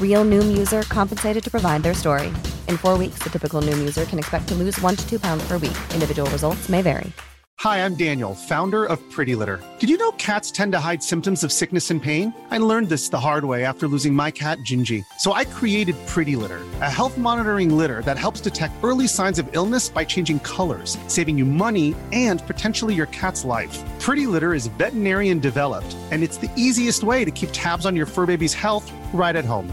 Real Noom user compensated to provide their story. In 4 weeks, the typical Noom user can expect to lose 1 to 2 pounds per week. Individual results may vary. Hi, I'm Daniel, founder of Pretty Litter. Did you know cats tend to hide symptoms of sickness and pain? I learned this the hard way after losing my cat, Gingy. So I created Pretty Litter, a health monitoring litter that helps detect early signs of illness by changing colors, saving you money and potentially your cat's life. Pretty Litter is veterinarian developed, and it's the easiest way to keep tabs on your fur baby's health right at home.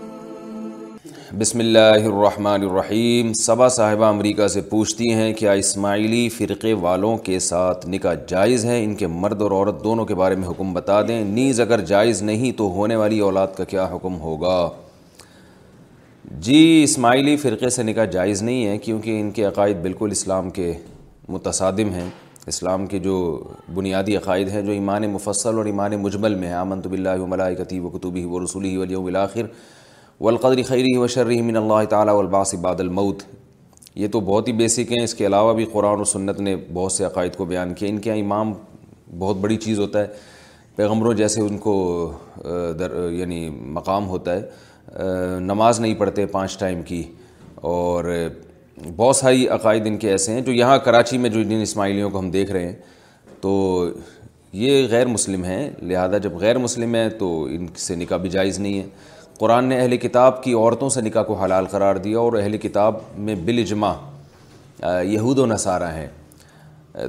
بسم اللہ الرحمن الرحیم. صبا صاحبہ امریکہ سے پوچھتی ہیں کیا اسماعیلی فرقے والوں کے ساتھ نکاح جائز ہے؟ ان کے مرد اور عورت دونوں کے بارے میں حکم بتا دیں. نیز اگر جائز نہیں تو ہونے والی اولاد کا کیا حکم ہوگا؟ جی، اسماعیلی فرقے سے نکاح جائز نہیں ہے کیونکہ ان کے عقائد بالکل اسلام کے متصادم ہیں. اسلام کے جو بنیادی عقائد ہیں، جو ایمان مفصل اور ایمان مجمل میں ہیں، آمنت باللہ و ملائکتہ و کتبہ و رسولہ والیوم الآخر والقدر خیرہ و شرہ من اللہ تعالی والبعث بعد الموت، یہ تو بہت ہی بیسک ہیں. اس کے علاوہ بھی قرآن اور سنت نے بہت سے عقائد کو بیان کیا. ان کے یہاں امام بہت بڑی چیز ہوتا ہے، پیغمبروں جیسے ان کو یعنی مقام ہوتا ہے. نماز نہیں پڑھتے 5 ٹائم کی، اور بہت ساری عقائد ان کے ایسے ہیں جو یہاں کراچی میں جو جن اسماعیلیوں کو ہم دیکھ رہے ہیں تو یہ غیر مسلم ہیں. لہذا جب غیر مسلم ہیں تو ان سے نکاح بھی جائز نہیں ہے. قرآن نے اہل کتاب کی عورتوں سے نکاح کو حلال قرار دیا، اور اہل کتاب میں بالاجماع یہود و نصارہ ہیں،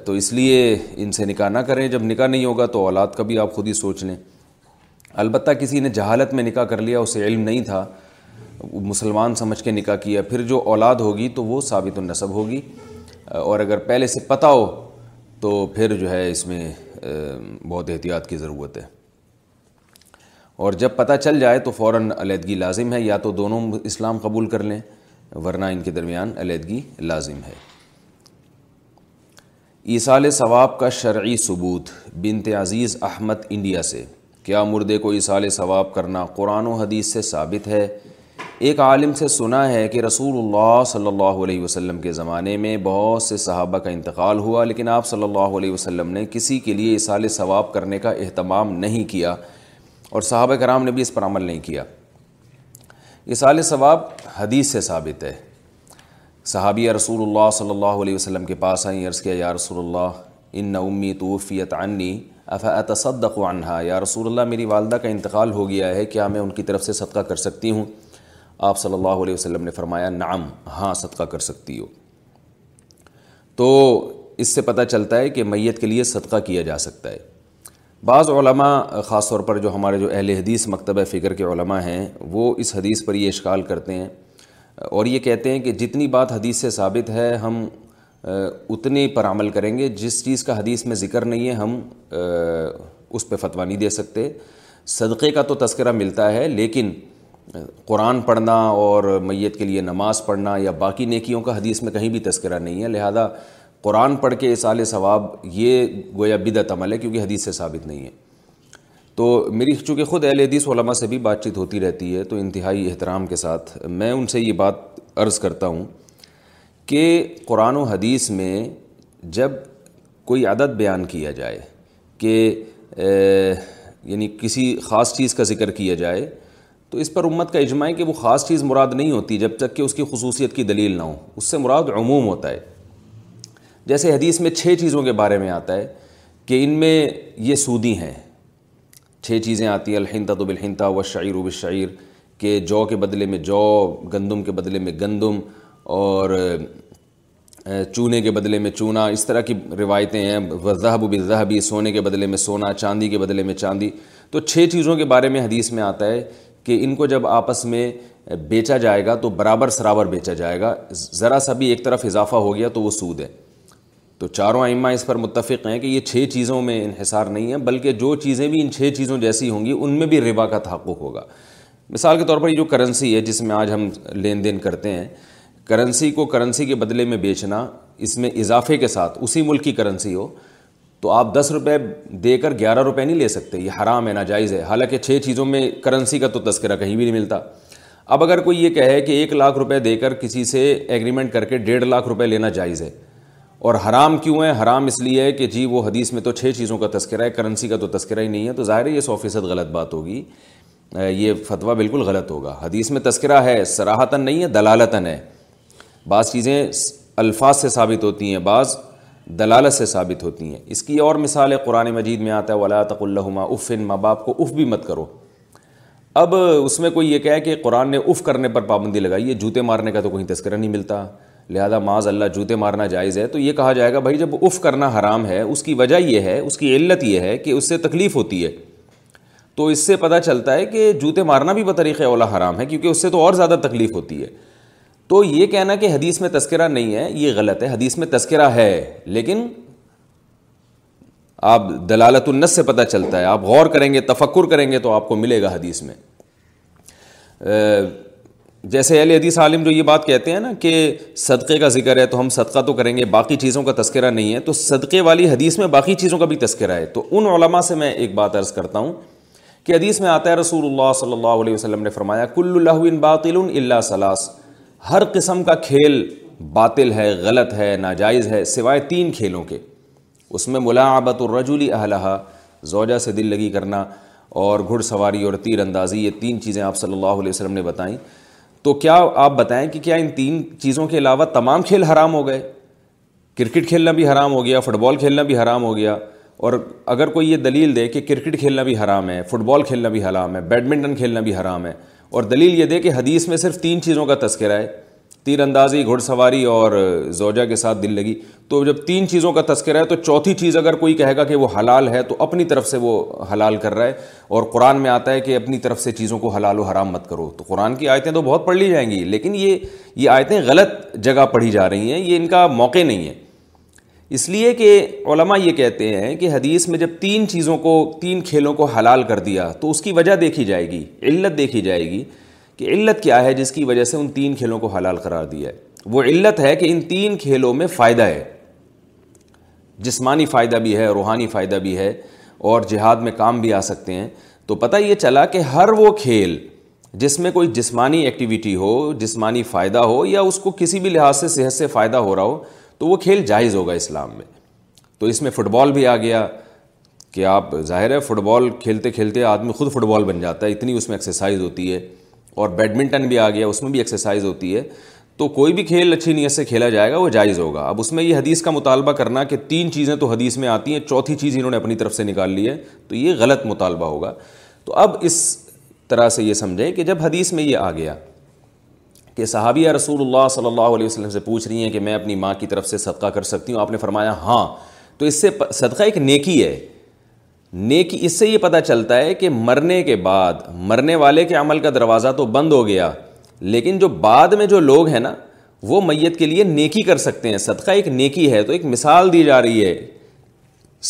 تو اس لیے ان سے نکاح نہ کریں. جب نکاح نہیں ہوگا تو اولاد کا بھی آپ خود ہی سوچ لیں. البتہ کسی نے جہالت میں نکاح کر لیا، اسے علم نہیں تھا، مسلمان سمجھ کے نکاح کیا، پھر جو اولاد ہوگی تو وہ ثابت النسب ہوگی، اور اگر پہلے سے پتہ ہو تو پھر جو ہے اس میں بہت احتیاط کی ضرورت ہے. اور جب پتہ چل جائے تو فوراً علیحدگی لازم ہے، یا تو دونوں اسلام قبول کر لیں ورنہ ان کے درمیان علیحدگی لازم ہے. ایصال ثواب کا شرعی ثبوت. بنت عزیز احمد انڈیا سے، کیا مردے کو ایصال ثواب کرنا قرآن و حدیث سے ثابت ہے؟ ایک عالم سے سنا ہے کہ رسول اللہ صلی اللہ علیہ وسلم کے زمانے میں بہت سے صحابہ کا انتقال ہوا، لیکن آپ صلی اللہ علیہ وسلم نے کسی کے لیے ایصال ثواب کرنے کا اہتمام نہیں کیا، اور صحابہ کرام نے بھی اس پر عمل نہیں کیا. ایصال ثواب حدیث سے ثابت ہے. صحابی رسول اللہ صلی اللہ علیہ وسلم کے پاس آئیں، عرض کیا یا رسول اللہ ان امی توفیت عنی افاتصدق عنہا. یا رسول اللہ، میری والدہ کا انتقال ہو گیا ہے، کیا میں ان کی طرف سے صدقہ کر سکتی ہوں؟ آپ صلی اللہ علیہ وسلم نے فرمایا نعم، ہاں صدقہ کر سکتی ہو. تو اس سے پتہ چلتا ہے کہ میت کے لیے صدقہ کیا جا سکتا ہے. بعض علماء، خاص طور پر جو ہمارے جو اہل حدیث مکتبہ فکر کے علماء ہیں، وہ اس حدیث پر یہ اشکال کرتے ہیں اور یہ کہتے ہیں کہ جتنی بات حدیث سے ثابت ہے ہم اتنے پر عمل کریں گے، جس چیز کا حدیث میں ذکر نہیں ہے ہم اس پہ فتویٰ نہیں دے سکتے. صدقے کا تو تذکرہ ملتا ہے، لیکن قرآن پڑھنا اور میت کے لیے نماز پڑھنا یا باقی نیکیوں کا حدیث میں کہیں بھی تذکرہ نہیں ہے. لہذا قرآن پڑھ کے ایصال ثواب یہ گویا بدعت عمل ہے، کیونکہ حدیث سے ثابت نہیں ہے. تو میری چونکہ خود اہل حدیث علماء سے بھی بات چیت ہوتی رہتی ہے، تو انتہائی احترام کے ساتھ میں ان سے یہ بات عرض کرتا ہوں کہ قرآن و حدیث میں جب کوئی عدد بیان کیا جائے کہ یعنی کسی خاص چیز کا ذکر کیا جائے تو اس پر امت کا اجماع ہے کہ وہ خاص چیز مراد نہیں ہوتی جب تک کہ اس کی خصوصیت کی دلیل نہ ہو، اس سے مراد عموم ہوتا ہے. جیسے حدیث میں 6 چیزوں کے بارے میں آتا ہے کہ ان میں یہ سودی ہیں، 6 چیزیں آتی ہیں، الحنطۃ بالحنطۃ والشعیر بالشعیر، کہ جو کے بدلے میں جو، گندم کے بدلے میں گندم، اور چونے کے بدلے میں چونا، اس طرح کی روایتیں ہیں. والذہب بالذہب، سونے کے بدلے میں سونا، چاندی کے بدلے میں چاندی. تو 6 چیزوں کے بارے میں حدیث میں آتا ہے کہ ان کو جب آپس میں بیچا جائے گا تو برابر سرابر بیچا جائے گا، ذرا سا بھی ایک طرف اضافہ ہو گیا تو وہ سود ہے. تو چاروں ائمہ اس پر متفق ہیں کہ یہ 6 چیزوں میں انحصار نہیں ہے، بلکہ جو چیزیں بھی ان 6 چیزوں جیسی ہوں گی ان میں بھی ربا کا تحقق ہوگا. مثال کے طور پر یہ جو کرنسی ہے جس میں آج ہم لین دین کرتے ہیں، کرنسی کو کرنسی کے بدلے میں بیچنا، اس میں اضافے کے ساتھ، اسی ملک کی کرنسی ہو تو آپ 10 روپے دے کر 11 روپے نہیں لے سکتے، یہ حرام ہے، ناجائز ہے. حالانکہ 6 چیزوں میں کرنسی کا تو تذکرہ کہیں بھی نہیں ملتا. اب اگر کوئی یہ کہے کہ 1 لاکھ روپے دے کر کسی سے ایگریمنٹ کر کے 1.5 لاکھ روپے لینا جائز ہے، اور حرام کیوں ہے؟ حرام اس لیے ہے کہ جی وہ حدیث میں تو 6 چیزوں کا تذکرہ ہے، کرنسی کا تو تذکرہ ہی نہیں ہے، تو ظاہر ہے یہ 100% غلط بات ہوگی، یہ فتویٰ بالکل غلط ہوگا. حدیث میں تذکرہ ہے، صراحتاً نہیں ہے، دلالتاً ہے. بعض چیزیں الفاظ سے ثابت ہوتی ہیں، بعض دلالت سے ثابت ہوتی ہیں. اس کی اور مثال ہے، قرآن مجید میں آتا ہے وَلَا تَقُلْ لَهُمَا اُفٍّ، ماں باپ کو اف بھی مت کرو. اب اس میں کوئی یہ کہے کہ قرآن نے اف کرنے پر پابندی لگائی ہے، جوتے مارنے کا تو کہیں تذکرہ نہیں ملتا، لہذا معاذ اللہ جوتے مارنا جائز ہے، تو یہ کہا جائے گا بھائی جب اف کرنا حرام ہے اس کی وجہ یہ ہے، اس کی علت یہ ہے کہ اس سے تکلیف ہوتی ہے. تو اس سے پتہ چلتا ہے کہ جوتے مارنا بھی بطریقِ اولیٰ حرام ہے، کیونکہ اس سے تو اور زیادہ تکلیف ہوتی ہے. تو یہ کہنا کہ حدیث میں تذکرہ نہیں ہے یہ غلط ہے. حدیث میں تذکرہ ہے، لیکن آپ دلالت النص سے پتہ چلتا ہے، آپ غور کریں گے، تفکر کریں گے تو آپ کو ملے گا حدیث میں. جیسے اہل حدیث عالم جو یہ بات کہتے ہیں نا کہ صدقے کا ذکر ہے تو ہم صدقہ تو کریں گے، باقی چیزوں کا تذکرہ نہیں ہے، تو صدقے والی حدیث میں باقی چیزوں کا بھی تذکرہ ہے. تو ان علماء سے میں ایک بات عرض کرتا ہوں کہ حدیث میں آتا ہے رسول اللہ صلی اللہ علیہ وسلم نے فرمایا کل لہو باطل الا ثلاث، ہر قسم کا کھیل باطل ہے، غلط ہے، ناجائز ہے، سوائے 3 کھیلوں کے. اس میں ملاعبۃ الرجل اہلہا، زوجہ سے دل لگی کرنا، اور گھڑ سواری اور تیر اندازی، یہ 3 چیزیں آپ صلی اللہ علیہ وسلم نے بتائیں. تو کیا آپ بتائیں کہ کیا ان 3 چیزوں کے علاوہ تمام کھیل حرام ہو گئے؟ کرکٹ کھیلنا بھی حرام ہو گیا، فٹ بال کھیلنا بھی حرام ہو گیا. اور اگر کوئی یہ دلیل دے کہ کرکٹ کھیلنا بھی حرام ہے، فٹ بال کھیلنا بھی حرام ہے، بیڈمنٹن کھیلنا بھی حرام ہے، اور دلیل یہ دے کہ حدیث میں صرف 3 چیزوں کا تذکرہ ہے، تیر اندازی، گھڑ سواری اور زوجہ کے ساتھ دل لگی، تو جب 3 چیزوں کا تذکرہ ہے تو چوتھی چیز اگر کوئی کہے گا کہ وہ حلال ہے تو اپنی طرف سے وہ حلال کر رہا ہے. اور قرآن میں آتا ہے کہ اپنی طرف سے چیزوں کو حلال و حرام مت کرو. تو قرآن کی آیتیں تو بہت پڑھ لی جائیں گی، لیکن یہ آیتیں غلط جگہ پڑھی جا رہی ہیں، یہ ان کا موقع نہیں ہے. اس لیے کہ علماء یہ کہتے ہیں کہ حدیث میں جب 3 چیزوں کو، 3 کھیلوں کو حلال کر دیا تو اس کی وجہ دیکھی جائے گی، علت دیکھی جائے گی کہ علت کیا ہے جس کی وجہ سے ان 3 کھیلوں کو حلال قرار دیا ہے. وہ علت ہے کہ ان 3 کھیلوں میں فائدہ ہے، جسمانی فائدہ بھی ہے، روحانی فائدہ بھی ہے، اور جہاد میں کام بھی آ سکتے ہیں. تو پتہ یہ چلا کہ ہر وہ کھیل جس میں کوئی جسمانی ایکٹیویٹی ہو، جسمانی فائدہ ہو، یا اس کو کسی بھی لحاظ سے صحت سے فائدہ ہو رہا ہو تو وہ کھیل جائز ہوگا اسلام میں. تو اس میں فٹ بال بھی آ گیا کہ آپ ظاہر ہے فٹ بال کھیلتے کھیلتے آدمی خود فٹ بال بن جاتا ہے، اتنی اس میں ایکسرسائز ہوتی ہے. اور بیڈمنٹن بھی آ گیا، اس میں بھی ایکسرسائز ہوتی ہے. تو کوئی بھی کھیل اچھی نیت سے کھیلا جائے گا وہ جائز ہوگا. اب اس میں یہ حدیث کا مطالبہ کرنا کہ 3 چیزیں تو حدیث میں آتی ہیں، چوتھی چیز انہوں نے اپنی طرف سے نکال لی ہے، تو یہ غلط مطالبہ ہوگا. تو اب اس طرح سے یہ سمجھیں کہ جب حدیث میں یہ آ گیا کہ صحابیہ رسول اللہ صلی اللہ علیہ وسلم سے پوچھ رہی ہیں کہ میں اپنی ماں کی طرف سے صدقہ کر سکتی ہوں، آپ نے فرمایا ہاں، تو اس سے صدقہ ایک نیکی ہے، نیکی. اس سے یہ پتہ چلتا ہے کہ مرنے کے بعد مرنے والے کے عمل کا دروازہ تو بند ہو گیا، لیکن جو بعد میں جو لوگ ہیں نا وہ میت کے لیے نیکی کر سکتے ہیں. صدقہ ایک نیکی ہے. تو ایک مثال دی جا رہی ہے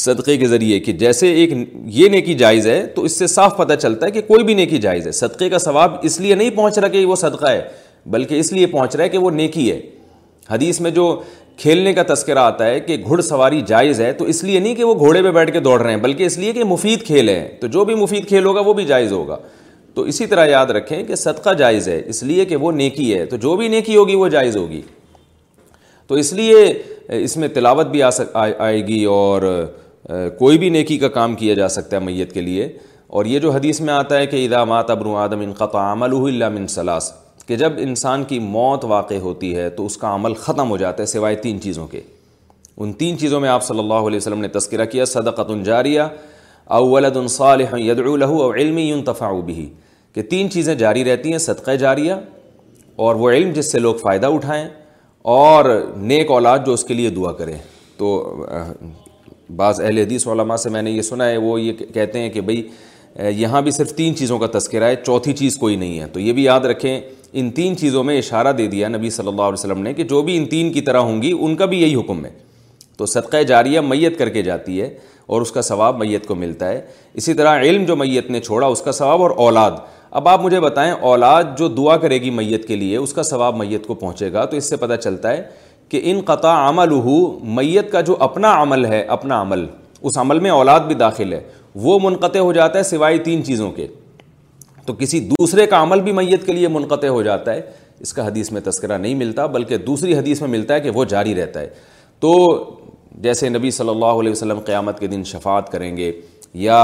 صدقے کے ذریعے کہ جیسے ایک یہ نیکی جائز ہے، تو اس سے صاف پتہ چلتا ہے کہ کوئی بھی نیکی جائز ہے. صدقے کا ثواب اس لیے نہیں پہنچ رہا کہ وہ صدقہ ہے، بلکہ اس لیے پہنچ رہا ہے کہ وہ نیکی ہے. حدیث میں جو کھیلنے کا تذکرہ آتا ہے کہ گھڑ سواری جائز ہے، تو اس لیے نہیں کہ وہ گھوڑے پہ بیٹھ کے دوڑ رہے ہیں، بلکہ اس لیے کہ مفید کھیل ہیں. تو جو بھی مفید کھیل ہوگا وہ بھی جائز ہوگا. تو اسی طرح یاد رکھیں کہ صدقہ جائز ہے اس لیے کہ وہ نیکی ہے، تو جو بھی نیکی ہوگی وہ جائز ہوگی. تو اس لیے اس میں تلاوت بھی آئے گی، اور کوئی بھی نیکی کا کام کیا جا سکتا ہے میت کے لیے. اور یہ جو حدیث میں آتا ہے کہ اذا مات ابن آدم انقطع عمله الا من ثلاث، کہ جب انسان کی موت واقع ہوتی ہے تو اس کا عمل ختم ہو جاتا ہے سوائے تین چیزوں کے. ان تین چیزوں میں آپ صلی اللہ علیہ وسلم نے تذکرہ کیا، صدقۃ جاریہ او ولد صالح یدعو له او علم ينتفع به، کہ تین چیزیں جاری رہتی ہیں، صدقہ جاریہ اور وہ علم جس سے لوگ فائدہ اٹھائیں، اور نیک اولاد جو اس کے لیے دعا کریں. تو بعض اہل حدیث علماء سے میں نے یہ سنا ہے، وہ یہ کہتے ہیں کہ بھئی یہاں بھی صرف تین چیزوں کا تذکرہ ہے، چوتھی چیز کوئی نہیں ہے. تو یہ بھی یاد رکھیں، ان تین چیزوں میں اشارہ دے دیا نبی صلی اللہ علیہ وسلم نے کہ جو بھی ان تین کی طرح ہوں گی ان کا بھی یہی حکم ہے. تو صدقہ جاریہ میت کر کے جاتی ہے اور اس کا ثواب میت کو ملتا ہے، اسی طرح علم جو میت نے چھوڑا اس کا ثواب، اور اولاد. اب آپ مجھے بتائیں، اولاد جو دعا کرے گی میت کے لیے اس کا ثواب میت کو پہنچے گا. تو اس سے پتہ چلتا ہے کہ انقطع عملہ، میت کا جو اپنا عمل ہے، اپنا عمل، اس عمل میں اولاد بھی داخل ہے، وہ منقطع ہو جاتا ہے سوائے تین چیزوں کے. تو کسی دوسرے کا عمل بھی میت کے لیے منقطع ہو جاتا ہے، اس کا حدیث میں تذکرہ نہیں ملتا، بلکہ دوسری حدیث میں ملتا ہے کہ وہ جاری رہتا ہے. تو جیسے نبی صلی اللہ علیہ وسلم قیامت کے دن شفاعت کریں گے، یا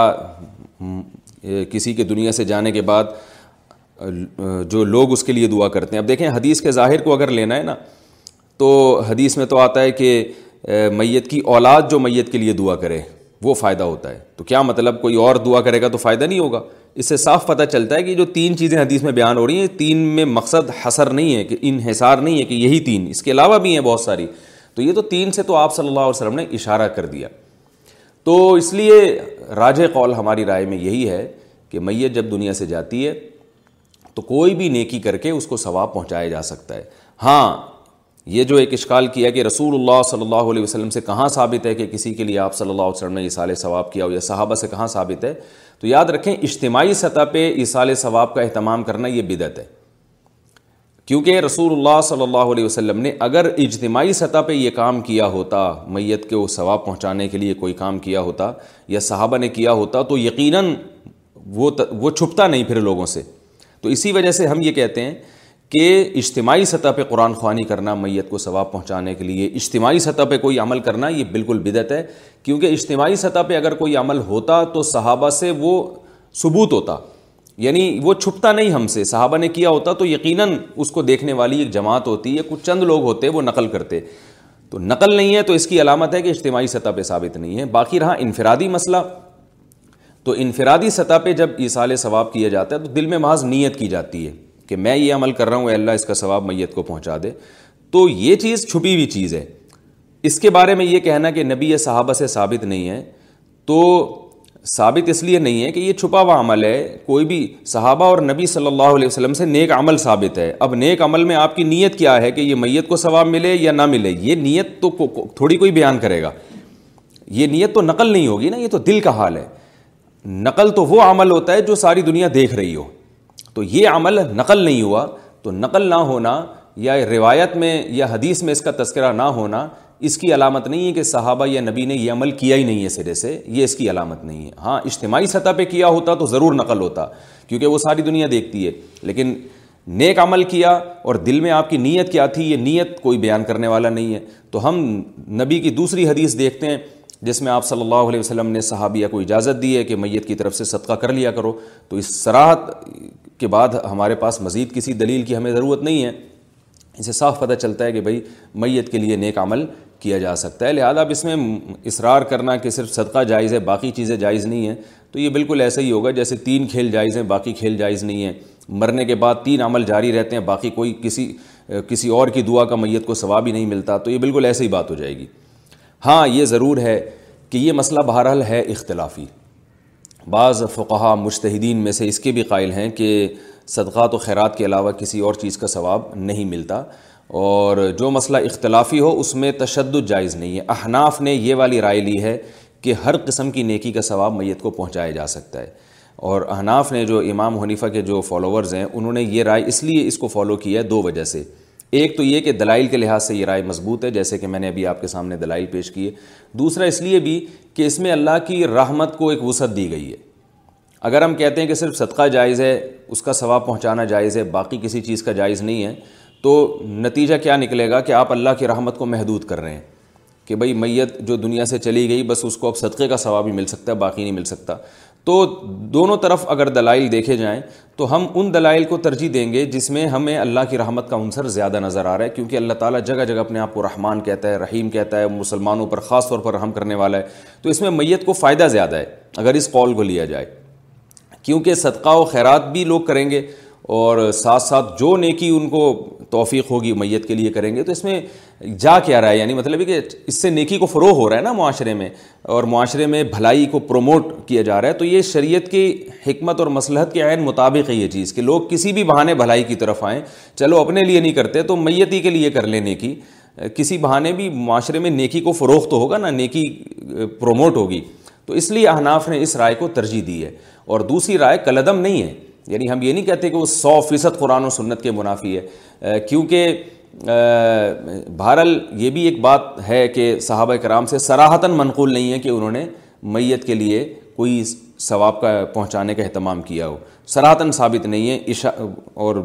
کسی کے دنیا سے جانے کے بعد جو لوگ اس کے لیے دعا کرتے ہیں. اب دیکھیں حدیث کے ظاہر کو اگر لینا ہے نا، تو حدیث میں تو آتا ہے کہ میت کی اولاد جو میت کے لیے دعا کرے وہ فائدہ ہوتا ہے. تو کیا مطلب کوئی اور دعا کرے گا تو فائدہ نہیں ہوگا؟ اس سے صاف پتہ چلتا ہے کہ جو تین چیزیں حدیث میں بیان ہو رہی ہیں، تین میں مقصد حصر نہیں ہے، کہ انحصار نہیں ہے کہ یہی تین، اس کے علاوہ بھی ہیں بہت ساری. تو یہ تو تین سے تو آپ صلی اللہ علیہ وسلم نے اشارہ کر دیا. تو اس لیے راجح قول ہماری رائے میں یہی ہے کہ میت جب دنیا سے جاتی ہے تو کوئی بھی نیکی کر کے اس کو ثواب پہنچایا جا سکتا ہے. ہاں، یہ جو ایک اشکال کیا کہ رسول اللہ صلی اللہ علیہ وسلم سے کہاں ثابت ہے کہ کسی کے لیے آپ صلی اللہ علیہ وسلم نے ایصال ثواب کیا ہو، یا صحابہ سے کہاں ثابت ہے. تو یاد رکھیں، اجتماعی سطح پہ ایصال ثواب کا اہتمام کرنا یہ بدعت ہے، کیونکہ رسول اللہ صلی اللہ علیہ وسلم نے اگر اجتماعی سطح پہ یہ کام کیا ہوتا، میت کے وہ ثواب پہنچانے کے لیے کوئی کام کیا ہوتا یا صحابہ نے کیا ہوتا، تو یقیناً وہ چھپتا نہیں پھر لوگوں سے. تو اسی وجہ سے ہم یہ کہتے ہیں کہ اجتماعی سطح پہ قرآن خوانی کرنا، میت کو ثواب پہنچانے کے لیے اجتماعی سطح پہ کوئی عمل کرنا، یہ بالکل بدعت ہے. کیونکہ اجتماعی سطح پہ اگر کوئی عمل ہوتا تو صحابہ سے وہ ثبوت ہوتا، یعنی وہ چھپتا نہیں ہم سے. صحابہ نے کیا ہوتا تو یقیناً اس کو دیکھنے والی ایک جماعت ہوتی ہے، کچھ چند لوگ ہوتے وہ نقل کرتے. تو نقل نہیں ہے تو اس کی علامت ہے کہ اجتماعی سطح پہ ثابت نہیں ہے. باقی رہا انفرادی مسئلہ، تو انفرادی سطح پہ جب ایصال ثواب کیا جاتا ہے تو دل میں محض نیت کی جاتی ہے کہ میں یہ عمل کر رہا ہوں، اے اللہ اس کا ثواب میت کو پہنچا دے. تو یہ چیز چھپی ہوئی چیز ہے، اس کے بارے میں یہ کہنا کہ نبی یا صحابہ سے ثابت نہیں ہے، تو ثابت اس لیے نہیں ہے کہ یہ چھپا ہوا عمل ہے. کوئی بھی صحابہ اور نبی صلی اللہ علیہ وسلم سے نیک عمل ثابت ہے. اب نیک عمل میں آپ کی نیت کیا ہے کہ یہ میت کو ثواب ملے یا نہ ملے، یہ نیت تو تھوڑی کوئی بیان کرے گا، یہ نیت تو نقل نہیں ہوگی نا، یہ تو دل کا حال ہے. نقل تو وہ عمل ہوتا ہے جو ساری دنیا دیکھ رہی ہو، تو یہ عمل نقل نہیں ہوا. تو نقل نہ ہونا یا روایت میں یا حدیث میں اس کا تذکرہ نہ ہونا، اس کی علامت نہیں ہے کہ صحابہ یا نبی نے یہ عمل کیا ہی نہیں ہے سرے سے، یہ اس کی علامت نہیں ہے. ہاں اجتماعی سطح پہ کیا ہوتا تو ضرور نقل ہوتا، کیونکہ وہ ساری دنیا دیکھتی ہے. لیکن نیک عمل کیا اور دل میں آپ کی نیت کیا تھی، یہ نیت کوئی بیان کرنے والا نہیں ہے. تو ہم نبی کی دوسری حدیث دیکھتے ہیں جس میں آپ صلی اللہ علیہ وسلم نے صحابیہ کو اجازت دی ہے کہ میت کی طرف سے صدقہ کر لیا کرو. تو اس صراحت کے بعد ہمارے پاس مزید کسی دلیل کی ہمیں ضرورت نہیں ہے. اسے صاف پتہ چلتا ہے کہ بھئی میت کے لیے نیک عمل کیا جا سکتا ہے. لہذا اب اس میں اصرار کرنا کہ صرف صدقہ جائز ہے باقی چیزیں جائز نہیں ہیں، تو یہ بالکل ایسا ہی ہوگا جیسے تین کھیل جائز ہیں باقی کھیل جائز نہیں ہیں، مرنے کے بعد تین عمل جاری رہتے ہیں باقی کوئی کسی اور کی دعا کا میت کو ثواب ہی نہیں ملتا، تو یہ بالکل ایسے ہی بات ہو جائے گی. ہاں یہ ضرور ہے کہ یہ مسئلہ بہرحال ہے اختلافی. بعض فقہا مجتہدین میں سے اس کے بھی قائل ہیں کہ صدقات و خیرات کے علاوہ کسی اور چیز کا ثواب نہیں ملتا، اور جو مسئلہ اختلافی ہو اس میں تشدد جائز نہیں ہے. احناف نے یہ والی رائے لی ہے کہ ہر قسم کی نیکی کا ثواب میت کو پہنچایا جا سکتا ہے، اور احناف نے جو امام حنیفہ کے جو فالوورز ہیں انہوں نے یہ رائے اس لیے اس کو فالو کیا ہے دو وجہ سے. ایک تو یہ کہ دلائل کے لحاظ سے یہ رائے مضبوط ہے، جیسے کہ میں نے ابھی آپ کے سامنے دلائل پیش کیے. دوسرا اس لیے بھی کہ اس میں اللہ کی رحمت کو ایک وسعت دی گئی ہے. اگر ہم کہتے ہیں کہ صرف صدقہ جائز ہے، اس کا ثواب پہنچانا جائز ہے، باقی کسی چیز کا جائز نہیں ہے، تو نتیجہ کیا نکلے گا کہ آپ اللہ کی رحمت کو محدود کر رہے ہیں کہ بھئی میت جو دنیا سے چلی گئی بس اس کو اب صدقے کا ثواب ہی مل سکتا ہے، باقی نہیں مل سکتا. تو دونوں طرف اگر دلائل دیکھے جائیں تو ہم ان دلائل کو ترجیح دیں گے جس میں ہمیں اللہ کی رحمت کا عنصر زیادہ نظر آ رہا ہے، کیونکہ اللہ تعالیٰ جگہ جگہ اپنے آپ کو رحمان کہتا ہے، رحیم کہتا ہے، مسلمانوں پر خاص طور پر رحم کرنے والا ہے. تو اس میں میت کو فائدہ زیادہ ہے اگر اس قول کو لیا جائے، کیونکہ صدقہ و خیرات بھی لوگ کریں گے اور ساتھ ساتھ جو نیکی ان کو توفیق ہوگی میت کے لیے کریں گے. تو اس میں جا کیا رہا ہے، یعنی مطلب ہے کہ اس سے نیکی کو فروغ ہو رہا ہے نا معاشرے میں، اور معاشرے میں بھلائی کو پروموٹ کیا جا رہا ہے. تو یہ شریعت کی حکمت اور مصلحت کے عین مطابق ہے یہ چیز کہ لوگ کسی بھی بہانے بھلائی کی طرف آئیں. چلو اپنے لیے نہیں کرتے تو میتی کے لیے کر لیں نیکی، کسی بہانے بھی معاشرے میں نیکی کو فروغ تو ہوگا نا، نیکی پروموٹ ہوگی. تو اس لیے احناف نے اس رائے کو ترجیح دی ہے. اور دوسری رائے کالعدم نہیں ہے، یعنی ہم یہ نہیں کہتے کہ وہ 100% قرآن و سنت کے منافی ہے، کیونکہ بہرحال یہ بھی ایک بات ہے کہ صحابہ کرام سے صراحتاً منقول نہیں ہے کہ انہوں نے میت کے لیے کوئی ثواب کا پہنچانے کا اہتمام کیا ہو، صراحتاً ثابت نہیں ہے. اور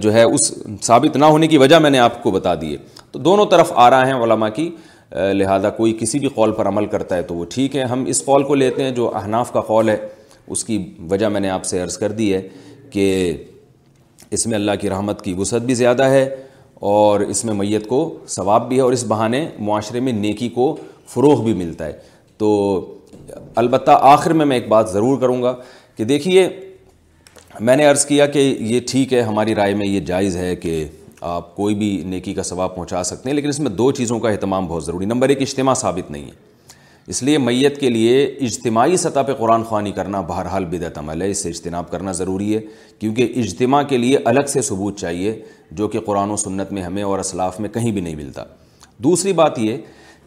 جو ہے اس ثابت نہ ہونے کی وجہ میں نے آپ کو بتا دی ہے. تو دونوں طرف آ رہا ہیں علماء کی، لہذا کوئی کسی بھی قول پر عمل کرتا ہے تو وہ ٹھیک ہے. ہم اس قول کو لیتے ہیں جو احناف کا قول ہے، اس کی وجہ میں نے آپ سے عرض کر دی ہے کہ اس میں اللہ کی رحمت کی وسعت بھی زیادہ ہے اور اس میں میت کو ثواب بھی ہے، اور اس بہانے معاشرے میں نیکی کو فروغ بھی ملتا ہے. تو البتہ آخر میں ایک بات ضرور کروں گا کہ دیکھیے، میں نے عرض کیا کہ یہ ٹھیک ہے، ہماری رائے میں یہ جائز ہے کہ آپ کوئی بھی نیکی کا ثواب پہنچا سکتے ہیں، لیکن اس میں دو چیزوں کا اہتمام بہت ضروری. نمبر ایک، اجتماع ثابت نہیں ہے، اس لیے میت کے لیے اجتماعی سطح پہ قرآن خوانی کرنا بہرحال بدعت عمل ہے، اس سے اجتناب کرنا ضروری ہے، کیونکہ اجتماع کے لیے الگ سے ثبوت چاہیے جو کہ قرآن و سنت میں ہمیں اور اسلاف میں کہیں بھی نہیں ملتا. دوسری بات یہ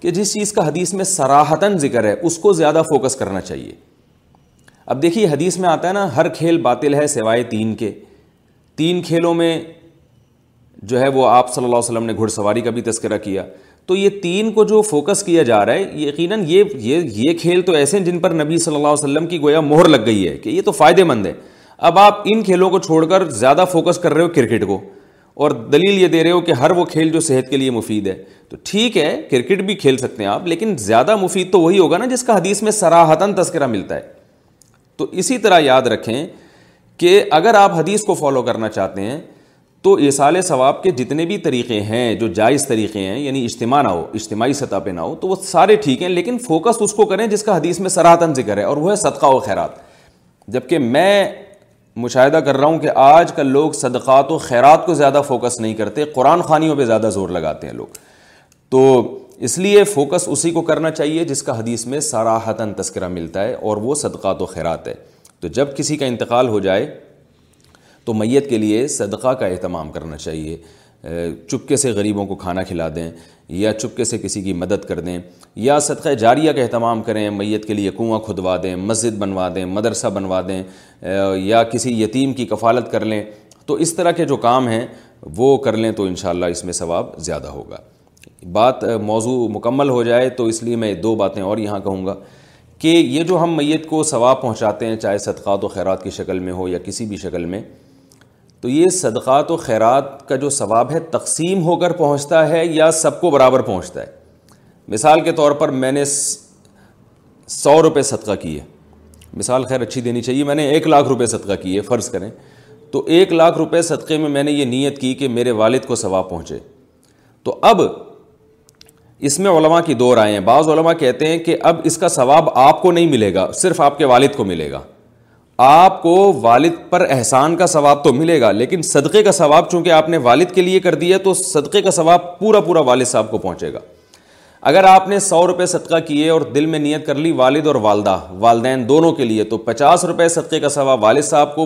کہ جس چیز کا حدیث میں صراحتاً ذکر ہے اس کو زیادہ فوکس کرنا چاہیے. اب دیکھیے حدیث میں آتا ہے نا، ہر کھیل باطل ہے سوائے تین کے. تین کھیلوں میں جو ہے وہ آپ صلی اللہ علیہ وسلم نے گھڑ سواری کا بھی تذکرہ کیا. تو یہ تین کو جو فوکس کیا جا رہا ہے، یقیناً یہ کھیل تو ایسے ہیں جن پر نبی صلی اللہ علیہ وسلم کی گویا مہر لگ گئی ہے کہ یہ تو فائدے مند ہے. اب آپ ان کھیلوں کو چھوڑ کر زیادہ فوکس کر رہے ہو کرکٹ کو، اور دلیل یہ دے رہے ہو کہ ہر وہ کھیل جو صحت کے لیے مفید ہے. تو ٹھیک ہے، کرکٹ بھی کھیل سکتے ہیں آپ، لیکن زیادہ مفید تو وہی ہوگا نا جس کا حدیث میں صراحتاً تذکرہ ملتا ہے. تو اسی طرح یاد رکھیں کہ اگر آپ حدیث کو فالو کرنا چاہتے ہیں تو ایصال ثواب کے جتنے بھی طریقے ہیں جو جائز طریقے ہیں، یعنی اجتماع نہ ہو، اجتماعی سطح پہ نہ ہو، تو وہ سارے ٹھیک ہیں، لیکن فوکس اس کو کریں جس کا حدیث میں صراحتاً ذکر ہے، اور وہ ہے صدقہ و خیرات. جبکہ میں مشاہدہ کر رہا ہوں کہ آج کل لوگ صدقات و خیرات کو زیادہ فوکس نہیں کرتے، قرآن خوانیوں پہ زیادہ زور لگاتے ہیں لوگ. تو اس لیے فوکس اسی کو کرنا چاہیے جس کا حدیث میں صراحتاً تذکرہ ملتا ہے، اور وہ صدقات و خیرات ہے. تو جب کسی کا انتقال ہو جائے تو میت کے لیے صدقہ کا اہتمام کرنا چاہیے، چپکے سے غریبوں کو کھانا کھلا دیں، یا چپکے سے کسی کی مدد کر دیں، یا صدقہ جاریہ کا اہتمام کریں، میت کے لیے کنواں کھدوا دیں، مسجد بنوا دیں، مدرسہ بنوا دیں، یا کسی یتیم کی کفالت کر لیں. تو اس طرح کے جو کام ہیں وہ کر لیں تو انشاءاللہ اس میں ثواب زیادہ ہوگا. بات موضوع مکمل ہو جائے تو اس لیے میں دو باتیں اور یہاں کہوں گا کہ یہ جو ہم میت کو ثواب پہنچاتے ہیں، چاہے صدقات و خیرات کی شکل میں ہو یا کسی بھی شکل میں، تو یہ صدقات و خیرات کا جو ثواب ہے تقسیم ہو کر پہنچتا ہے یا سب کو برابر پہنچتا ہے. مثال کے طور پر میں نے 100 روپے صدقہ کیے، مثال خیر اچھی دینی چاہیے، میں نے 1 لاکھ روپے صدقہ کیے فرض کریں. تو 1 لاکھ روپے صدقے میں نے یہ نیت کی کہ میرے والد کو ثواب پہنچے. تو اب اس میں علماء کی دو رائے ہیں. بعض علماء کہتے ہیں کہ اب اس کا ثواب آپ کو نہیں ملے گا، صرف آپ کے والد کو ملے گا. آپ کو والد پر احسان کا ثواب تو ملے گا، لیکن صدقے کا ثواب چونکہ آپ نے والد کے لیے کر دیا تو صدقے کا ثواب پورا والد صاحب کو پہنچے گا. اگر آپ نے 100 روپے صدقہ کیے اور دل میں نیت کر لی والد اور والدہ، والدین دونوں کے لیے، تو 50 روپے صدقے کا ثواب والد صاحب کو،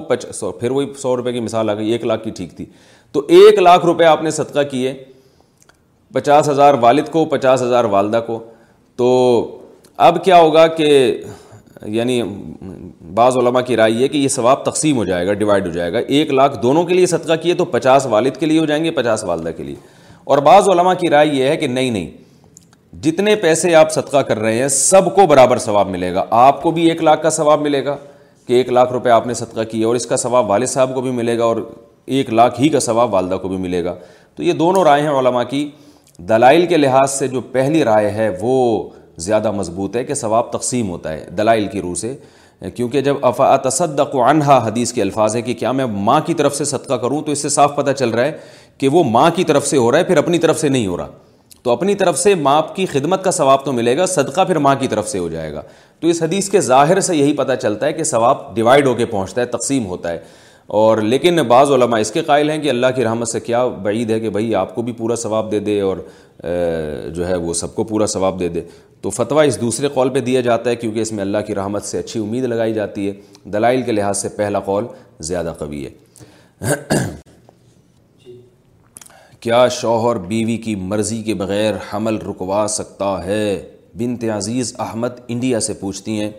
پھر وہی 100 روپے کی مثال آ گئی، 1 لاکھ کی ٹھیک تھی. تو 1 لاکھ روپے آپ نے صدقہ کیے، 50,000 والد کو، 50,000 والدہ کو. تو اب کیا ہوگا کہ یعنی بعض علماء کی رائے ہے کہ یہ ثواب تقسیم ہو جائے گا، ڈیوائیڈ ہو جائے گا. 1 لاکھ دونوں کے لیے صدقہ کیے تو 50 والد کے لیے ہو جائیں گے، 50 والدہ کے لیے. اور بعض علماء کی رائے یہ ہے کہ نہیں، جتنے پیسے آپ صدقہ کر رہے ہیں سب کو برابر ثواب ملے گا. آپ کو بھی 1 لاکھ کا ثواب ملے گا کہ 1 لاکھ روپے آپ نے صدقہ کیے، اور اس کا ثواب والد صاحب کو بھی ملے گا، اور 1 لاکھ ہی کا ثواب والدہ کو بھی ملے گا. تو یہ دونوں رائے ہیں علماء کی. دلائل کے لحاظ سے جو پہلی رائے ہے وہ زیادہ مضبوط ہے کہ ثواب تقسیم ہوتا ہے دلائل کی روح سے، کیونکہ جب اتصدق عنہا حدیث کے الفاظ ہے کہ کیا میں ماں کی طرف سے صدقہ کروں، تو اس سے صاف پتہ چل رہا ہے کہ وہ ماں کی طرف سے ہو رہا ہے، پھر اپنی طرف سے نہیں ہو رہا، تو اپنی طرف سے ماں کی خدمت کا ثواب تو ملے گا، صدقہ پھر ماں کی طرف سے ہو جائے گا. تو اس حدیث کے ظاہر سے یہی پتہ چلتا ہے کہ ثواب ڈیوائیڈ ہو کے پہنچتا ہے، تقسیم ہوتا ہے. اور لیکن بعض علماء اس کے قائل ہیں کہ اللہ کی رحمت سے کیا بعید ہے کہ بھائی آپ کو بھی پورا ثواب دے دے اور جو ہے وہ سب کو پورا ثواب دے دے. تو فتویٰ اس دوسرے قول پہ دیا جاتا ہے کیونکہ اس میں اللہ کی رحمت سے اچھی امید لگائی جاتی ہے. دلائل کے لحاظ سے پہلا قول زیادہ قوی ہے. کیا شوہر بیوی کی مرضی کے بغیر حمل رکوا سکتا ہے؟ بنت عزیز احمد انڈیا سے پوچھتی ہیں،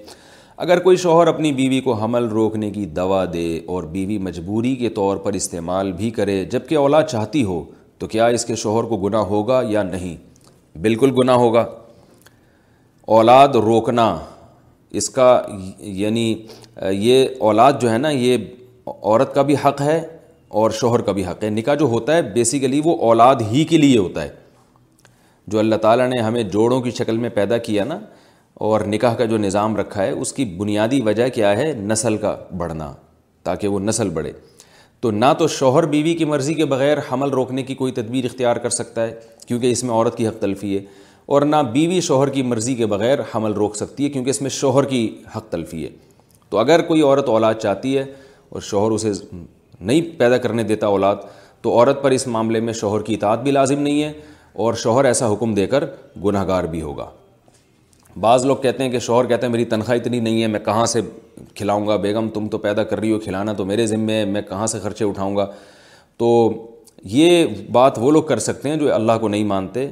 اگر کوئی شوہر اپنی بیوی کو حمل روکنے کی دوا دے اور بیوی مجبوری کے طور پر استعمال بھی کرے جبکہ اولاد چاہتی ہو، تو کیا اس کے شوہر کو گناہ ہوگا یا نہیں؟ بالکل گناہ ہوگا. اولاد روکنا اس کا یعنی یہ اولاد جو ہے نا، یہ عورت کا بھی حق ہے اور شوہر کا بھی حق ہے. نکاح جو ہوتا ہے بیسیکلی وہ اولاد ہی کے لیے ہوتا ہے. جو اللہ تعالیٰ نے ہمیں جوڑوں کی شکل میں پیدا کیا نا، اور نکاح کا جو نظام رکھا ہے، اس کی بنیادی وجہ کیا ہے؟ نسل کا بڑھنا، تاکہ وہ نسل بڑھے. تو نہ تو شوہر بیوی کی مرضی کے بغیر حمل روکنے کی کوئی تدبیر اختیار کر سکتا ہے کیونکہ اس میں عورت کی حق تلفی ہے، اور نہ بیوی شوہر کی مرضی کے بغیر حمل روک سکتی ہے کیونکہ اس میں شوہر کی حق تلفی ہے. تو اگر کوئی عورت اولاد چاہتی ہے اور شوہر اسے نہیں پیدا کرنے دیتا اولاد، تو عورت پر اس معاملے میں شوہر کی اطاعت بھی لازم نہیں ہے، اور شوہر ایسا حکم دے کر گنہگار بھی ہوگا. بعض لوگ کہتے ہیں کہ شوہر کہتے ہیں میری تنخواہ اتنی نہیں ہے، میں کہاں سے کھلاؤں گا؟ بیگم تم تو پیدا کر رہی ہو، کھلانا تو میرے ذمہ ہے، میں کہاں سے خرچے اٹھاؤں گا؟ تو یہ بات وہ لوگ کر سکتے ہیں جو اللہ کو نہیں مانتے،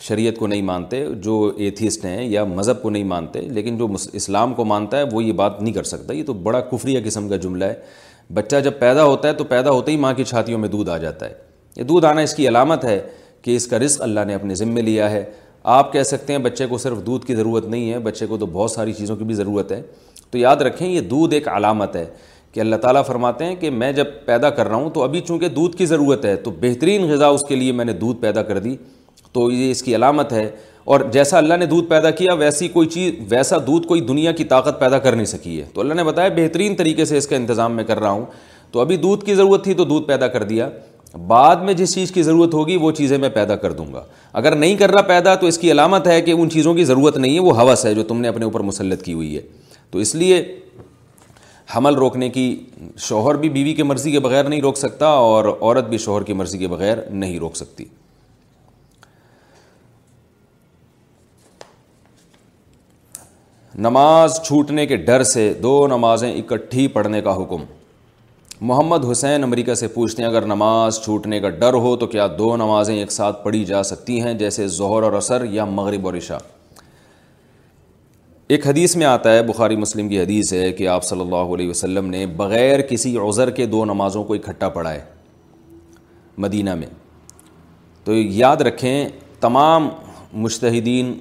شریعت کو نہیں مانتے، جو ایتھیسٹ ہیں یا مذہب کو نہیں مانتے. لیکن جو اسلام کو مانتا ہے وہ یہ بات نہیں کر سکتا. یہ تو بڑا کفریہ قسم کا جملہ ہے. بچہ جب پیدا ہوتا ہے تو پیدا ہوتے ہی ماں کی چھاتیوں میں دودھ آ جاتا ہے. یہ دودھ آنا اس کی علامت ہے کہ اس کا رزق اللہ نے اپنے ذمہ لیا ہے. آپ کہہ سکتے ہیں بچے کو صرف دودھ کی ضرورت نہیں ہے، بچے کو تو بہت ساری چیزوں کی بھی ضرورت ہے. تو یاد رکھیں یہ دودھ ایک علامت ہے کہ اللہ تعالیٰ فرماتے ہیں کہ میں جب پیدا کر رہا ہوں تو ابھی چونکہ دودھ کی ضرورت ہے، تو بہترین غذا اس کے لیے میں نے دودھ پیدا کر دی، تو یہ اس کی علامت ہے. اور جیسا اللہ نے دودھ پیدا کیا ویسی کوئی چیز، ویسا دودھ کوئی دنیا کی طاقت پیدا کر نہیں سکی ہے. تو اللہ نے بتایا بہترین طریقے سے اس کا انتظام میں کر رہا ہوں. تو ابھی دودھ کی ضرورت تھی تو دودھ پیدا کر دیا، بعد میں جس چیز کی ضرورت ہوگی وہ چیزیں میں پیدا کر دوں گا. اگر نہیں کر رہا پیدا تو اس کی علامت ہے کہ ان چیزوں کی ضرورت نہیں ہے، وہ ہوس ہے جو تم نے اپنے اوپر مسلط کی ہوئی ہے. تو اس لیے حمل روکنے کی شوہر بھی بیوی کے مرضی کے بغیر نہیں روک سکتا، اور عورت بھی شوہر کی مرضی کے بغیر نہیں روک سکتی. نماز چھوٹنے کے ڈر سے 2 نمازیں اکٹھی پڑھنے کا حکم. محمد حسین امریکہ سے پوچھتے ہیں، اگر نماز چھوٹنے کا ڈر ہو تو کیا 2 نمازیں ایک ساتھ پڑھی جا سکتی ہیں جیسے ظہر اور عصر یا مغرب اور عشاء؟ ایک حدیث میں آتا ہے، بخاری مسلم کی حدیث ہے کہ آپ صلی اللہ علیہ وسلم نے بغیر کسی عذر کے 2 نمازوں کو اکٹھا پڑھائے مدینہ میں. تو یاد رکھیں تمام مجتہدین،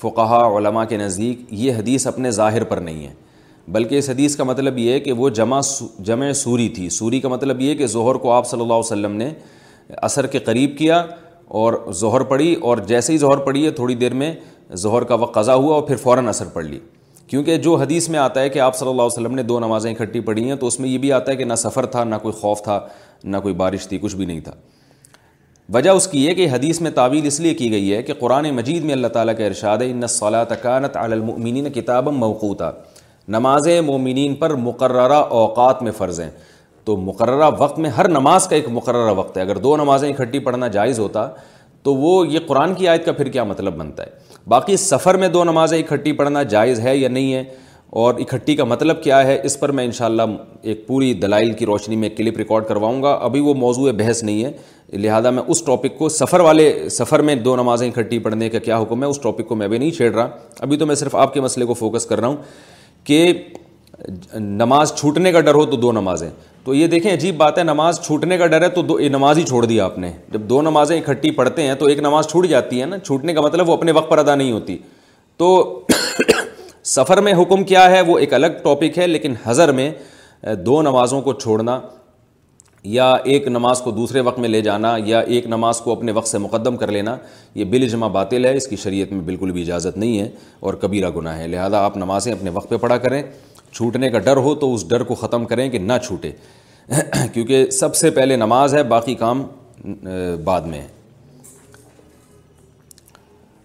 فقہا، علماء کے نزدیک یہ حدیث اپنے ظاہر پر نہیں ہے، بلکہ اس حدیث کا مطلب یہ ہے کہ وہ جمع سوری تھی. سوری کا مطلب یہ ہے کہ ظہر کو آپ صلی اللہ علیہ وسلم نے عصر کے قریب کیا اور ظہر پڑھی، اور جیسے ہی ظہر پڑھی ہے تھوڑی دیر میں ظہر کا وقت قضا ہوا اور پھر فوراً عصر پڑھ لی. کیونکہ جو حدیث میں آتا ہے کہ آپ صلی اللہ علیہ وسلم نے 2 نمازیں اکٹھی پڑھی ہیں، تو اس میں یہ بھی آتا ہے کہ نہ سفر تھا، نہ کوئی خوف تھا، نہ کوئی بارش تھی، کچھ بھی نہیں تھا. وجہ اس کی ہے کہ حدیث میں تعویل اس لیے کی گئی ہے کہ قرآن مجید میں اللہ تعالیٰ کا ارشاد ہے، ان الصلاة کانت علی المؤمنین کتابا موقوتا، نمازیں مومنین پر مقررہ اوقات میں فرض ہیں. تو مقررہ وقت میں، ہر نماز کا ایک مقررہ وقت ہے. اگر 2 نمازیں اکٹھی پڑھنا جائز ہوتا تو وہ یہ قرآن کی آیت کا پھر کیا مطلب بنتا ہے؟ باقی سفر میں 2 نمازیں اکٹھی پڑھنا جائز ہے یا نہیں ہے، اور اکٹھی کا مطلب کیا ہے، اس پر میں انشاءاللہ ایک پوری دلائل کی روشنی میں کلپ ریکارڈ کرواؤں گا. ابھی وہ موضوع بحث نہیں ہے، لہذا میں اس ٹاپک کو، سفر میں 2 نمازیں اکٹھی پڑھنے کا کیا حکم ہے، اس ٹاپک کو میں ابھی نہیں چھیڑ رہا. ابھی تو میں صرف آپ کے مسئلے کو فوکس کر رہا ہوں کہ نماز چھوٹنے کا ڈر ہو تو 2 نمازیں. تو یہ دیکھیں عجیب بات ہے، نماز چھوٹنے کا ڈر ہے تو نماز ہی چھوڑ دی آپ نے. جب 2 نمازیں اکٹھی پڑھتے ہیں تو ایک نماز چھوٹ جاتی ہے نا. چھوٹنے کا مطلب وہ اپنے وقت پر ادا نہیں ہوتی. تو سفر میں حکم کیا ہے وہ ایک الگ ٹاپک ہے، لیکن حضر میں 2 نمازوں کو چھوڑنا یا ایک نماز کو دوسرے وقت میں لے جانا یا ایک نماز کو اپنے وقت سے مقدم کر لینا، یہ بالاجماع باطل ہے، اس کی شریعت میں بالکل بھی اجازت نہیں ہے اور کبیرہ گناہ ہے. لہذا آپ نمازیں اپنے وقت پہ پڑھا کریں، چھوٹنے کا ڈر ہو تو اس ڈر کو ختم کریں کہ نہ چھوٹے، کیونکہ سب سے پہلے نماز ہے، باقی کام بعد میں ہے.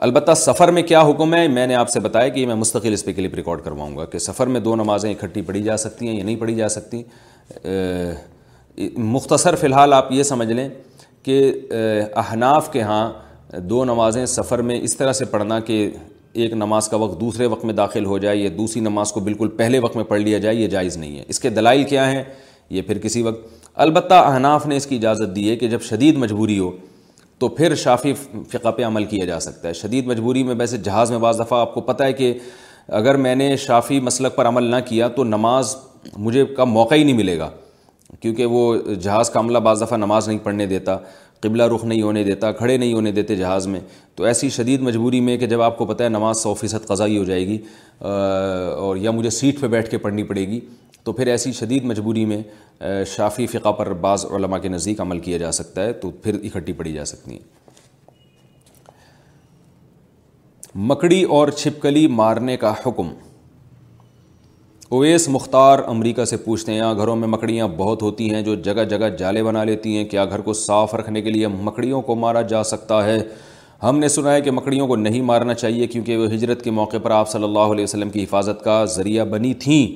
البتہ سفر میں کیا حکم ہے، میں نے آپ سے بتایا کہ میں مستقل اس پہ کلپ ریکارڈ کرواؤں گا کہ سفر میں دو نمازیں اکٹھی پڑھی جا سکتی ہیں یا نہیں پڑھی جا سکتی. مختصر فی الحال آپ یہ سمجھ لیں کہ احناف کے ہاں دو نمازیں سفر میں اس طرح سے پڑھنا کہ ایک نماز کا وقت دوسرے وقت میں داخل ہو جائے یا دوسری نماز کو بالکل پہلے وقت میں پڑھ لیا جائے، یہ جائز نہیں ہے. اس کے دلائل کیا ہیں یہ پھر کسی وقت. البتہ احناف نے اس کی اجازت دی ہے کہ جب شدید مجبوری ہو تو پھر شافعی فقہ پہ عمل کیا جا سکتا ہے. شدید مجبوری میں ویسے جہاز میں بعض دفعہ آپ کو پتہ ہے کہ اگر میں نے شافعی مسلک پر عمل نہ کیا تو نماز مجھے کا موقع ہی نہیں ملے گا، کیونکہ وہ جہاز کا عملہ بعض دفعہ نماز نہیں پڑھنے دیتا، قبلہ رخ نہیں ہونے دیتا، کھڑے نہیں ہونے دیتے جہاز میں. تو ایسی شدید مجبوری میں کہ جب آپ کو پتہ ہے نماز 100% قضا ہی ہو جائے گی اور یا مجھے سیٹ پہ بیٹھ کے پڑھنی پڑے گی، تو پھر ایسی شدید مجبوری میں شافعی فقہ پر بعض علماء کے نزدیک عمل کیا جا سکتا ہے، تو پھر اکٹھی پڑھی جا سکتی ہیں. مکڑی اور چھپکلی مارنے کا حکم. اویس مختار امریکہ سے پوچھتے ہیں، یہاں گھروں میں مکڑیاں بہت ہوتی ہیں جو جگہ جگہ جالے بنا لیتی ہیں، کیا گھر کو صاف رکھنے کے لیے مکڑیوں کو مارا جا سکتا ہے؟ ہم نے سنا ہے کہ مکڑیوں کو نہیں مارنا چاہیے کیونکہ وہ ہجرت کے موقع پر آپ صلی اللہ علیہ وسلم کی حفاظت کا ذریعہ بنی تھیں.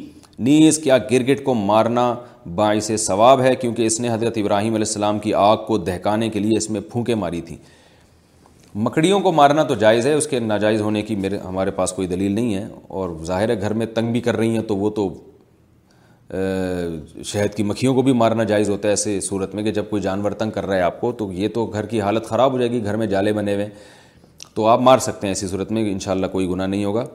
نیز کیا گرگٹ کو مارنا باعث ثواب ہے کیونکہ اس نے حضرت ابراہیم علیہ السلام کی آگ کو دہکانے کے لیے اس میں پھونکے ماری تھیں؟ مکڑیوں کو مارنا تو جائز ہے، اس کے ناجائز ہونے کی ہمارے پاس کوئی دلیل نہیں ہے. اور ظاہر ہے گھر میں تنگ بھی کر رہی ہیں تو وہ تو شہد کی مکھیوں کو بھی مارنا جائز ہوتا ہے، ایسے صورت میں کہ جب کوئی جانور تنگ کر رہا ہے آپ کو تو یہ تو گھر کی حالت خراب ہو جائے گی، گھر میں جالے بنے ہوئے ہیں تو آپ مار سکتے ہیں، ایسی صورت میں انشاءاللہ کوئی گناہ نہیں ہوگا.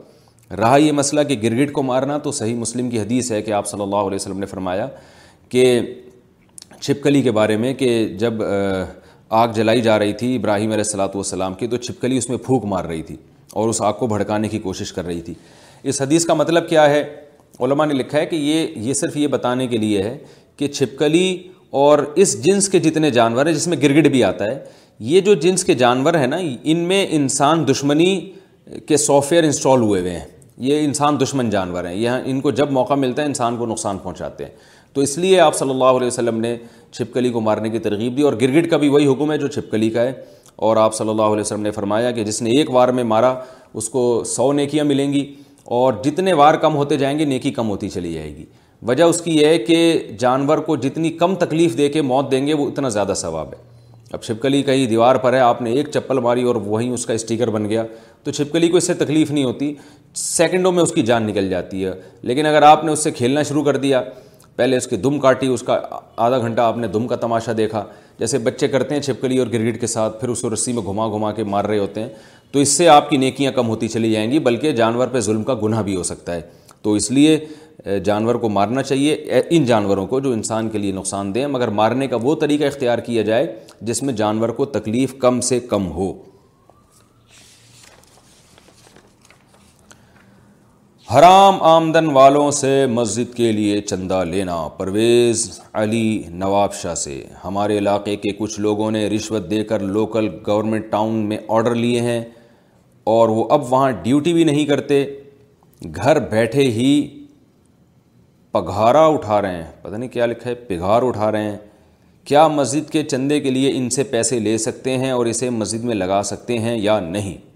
رہا یہ مسئلہ کہ گرگٹ کو مارنا، تو صحیح مسلم کی حدیث ہے کہ آپ صلی اللہ علیہ وسلم نے فرمایا کہ چھپکلی کے بارے میں کہ جب آگ جلائی جا رہی تھی ابراہیم علیہ السلام کی تو چھپکلی اس میں پھونک مار رہی تھی اور اس آگ کو بھڑکانے کی کوشش کر رہی تھی. اس حدیث کا مطلب کیا ہے، علماء نے لکھا ہے کہ یہ صرف یہ بتانے کے لیے ہے کہ چھپکلی اور اس جنس کے جتنے جانور ہیں جس میں گرگٹ بھی آتا ہے، یہ جو جنس کے جانور ہیں نا، ان میں انسان دشمنی کے سافٹ ویئر انسٹال ہوئے ہوئے ہیں. یہ انسان دشمن جانور ہیں، یہ ان کو جب موقع ملتا ہے انسان کو نقصان پہنچاتے ہیں. تو اس لیے آپ صلی اللہ علیہ وسلم نے چھپکلی کو مارنے کی ترغیب دی، اور گرگٹ کا بھی وہی حکم ہے جو چھپکلی کا ہے. اور آپ صلی اللہ علیہ وسلم نے فرمایا کہ جس نے ایک وار میں مارا اس کو 100 نیکیاں ملیں گی، اور جتنے وار کم ہوتے جائیں گے نیکی کم ہوتی چلی جائے گی. وجہ اس کی یہ ہے کہ جانور کو جتنی کم تکلیف دے کے موت دیں گے وہ اتنا زیادہ ثواب ہے. اب چھپکلی کہیں دیوار پر ہے، آپ نے ایک چپل ماری اور وہیں اس کا اسٹیکر بن گیا، تو چھپکلی کو اس سے تکلیف نہیں ہوتی، سیکنڈوں میں اس کی جان نکل جاتی ہے. لیکن اگر آپ نے اس سے کھیلنا شروع کر دیا، پہلے اس کی دم کاٹی، اس کا آدھا گھنٹہ آپ نے دم کا تماشا دیکھا جیسے بچے کرتے ہیں چھپکلی اور گرگٹ کے ساتھ، پھر اس کو رسی میں گھما گھما کے مار رہے ہوتے ہیں، تو اس سے آپ کی نیکیاں کم ہوتی چلی جائیں گی، بلکہ جانور پہ ظلم کا گناہ بھی ہو سکتا ہے. تو اس لیے جانور کو مارنا چاہیے، ان جانوروں کو جو انسان کے لیے نقصان دہ، مگر مارنے کا وہ طریقہ اختیار کیا جائے جس میں جانور کو تکلیف کم سے کم ہو. حرام آمدن والوں سے مسجد کے لیے چندہ لینا. پرویز علی نواب شاہ سے، ہمارے علاقے کے کچھ لوگوں نے رشوت دے کر لوکل گورنمنٹ ٹاؤن میں آرڈر لیے ہیں اور وہ اب وہاں ڈیوٹی بھی نہیں کرتے، گھر بیٹھے ہی پگھارا اٹھا رہے ہیں. پتہ نہیں کیا لکھا ہے، پگھار اٹھا رہے ہیں. کیا مسجد کے چندے کے لیے ان سے پیسے لے سکتے ہیں اور اسے مسجد میں لگا سکتے ہیں یا نہیں؟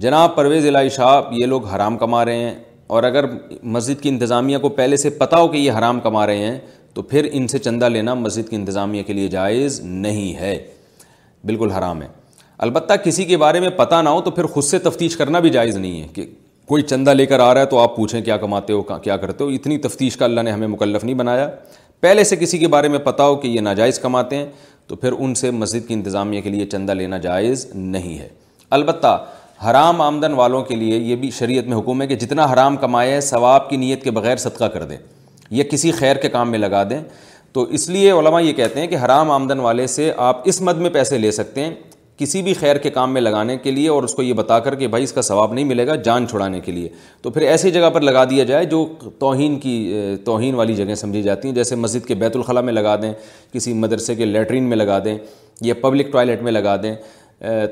جناب پرویز الہی شاہ، یہ لوگ حرام کما رہے ہیں، اور اگر مسجد کی انتظامیہ کو پہلے سے پتہ ہو کہ یہ حرام کما رہے ہیں تو پھر ان سے چندہ لینا مسجد کی انتظامیہ کے لیے جائز نہیں ہے، بالکل حرام ہے. البتہ کسی کے بارے میں پتہ نہ ہو تو پھر خود سے تفتیش کرنا بھی جائز نہیں ہے کہ کوئی چندہ لے کر آ رہا ہے تو آپ پوچھیں کیا کماتے ہو، کیا کرتے ہو. اتنی تفتیش کا اللہ نے ہمیں مکلف نہیں بنایا. پہلے سے کسی کے بارے میں پتہ ہو کہ یہ ناجائز کماتے ہیں تو پھر ان سے مسجد کی انتظامیہ کے لیے چندہ لینا جائز نہیں ہے. البتہ حرام آمدن والوں کے لیے یہ بھی شریعت میں حکم ہے کہ جتنا حرام کمائے ثواب کی نیت کے بغیر صدقہ کر دیں یا کسی خیر کے کام میں لگا دیں. تو اس لیے علماء یہ کہتے ہیں کہ حرام آمدن والے سے آپ اس مد میں پیسے لے سکتے ہیں کسی بھی خیر کے کام میں لگانے کے لیے اور اس کو یہ بتا کر کہ بھائی اس کا ثواب نہیں ملے گا جان چھڑانے کے لیے, تو پھر ایسی جگہ پر لگا دیا جائے جو توہین والی جگہیں سمجھی جاتی ہیں, جیسے مسجد کے بیت الخلاء میں لگا دیں, کسی مدرسے کے لیٹرین میں لگا دیں یا پبلک ٹوائلٹ میں لگا دیں,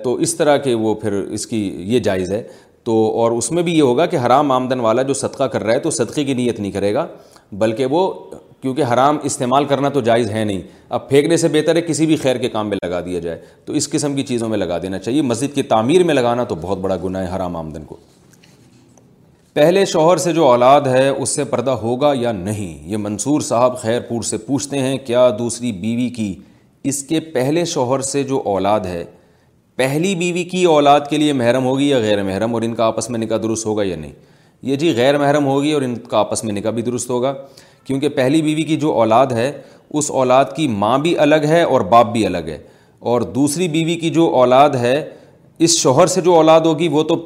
تو اس طرح کے وہ پھر اس کی یہ جائز ہے. تو اور اس میں بھی یہ ہوگا کہ حرام آمدن والا جو صدقہ کر رہا ہے تو صدقے کی نیت نہیں کرے گا, بلکہ وہ کیونکہ حرام استعمال کرنا تو جائز ہے نہیں, اب پھینکنے سے بہتر ہے کسی بھی خیر کے کام میں لگا دیا جائے, تو اس قسم کی چیزوں میں لگا دینا چاہیے. مسجد کی تعمیر میں لگانا تو بہت بڑا گناہ ہے حرام آمدن کو. پہلے شوہر سے جو اولاد ہے اس سے پردہ ہوگا یا نہیں؟ یہ منصور صاحب خیرپور سے پوچھتے ہیں. کیا دوسری بیوی کی اس کے پہلے شوہر سے جو اولاد ہے پہلی بیوی کی اولاد کے لیے محرم ہوگی یا غیر محرم, اور ان کا آپس میں نکاح درست ہوگا یا نہیں؟ یہ جی غیر محرم ہوگی اور ان کا آپس میں نکاح بھی درست ہوگا, کیونکہ پہلی بیوی کی جو اولاد ہے اس اولاد کی ماں بھی الگ ہے اور باپ بھی الگ ہے, اور دوسری بیوی کی جو اولاد ہے اس شوہر سے جو اولاد ہوگی وہ تو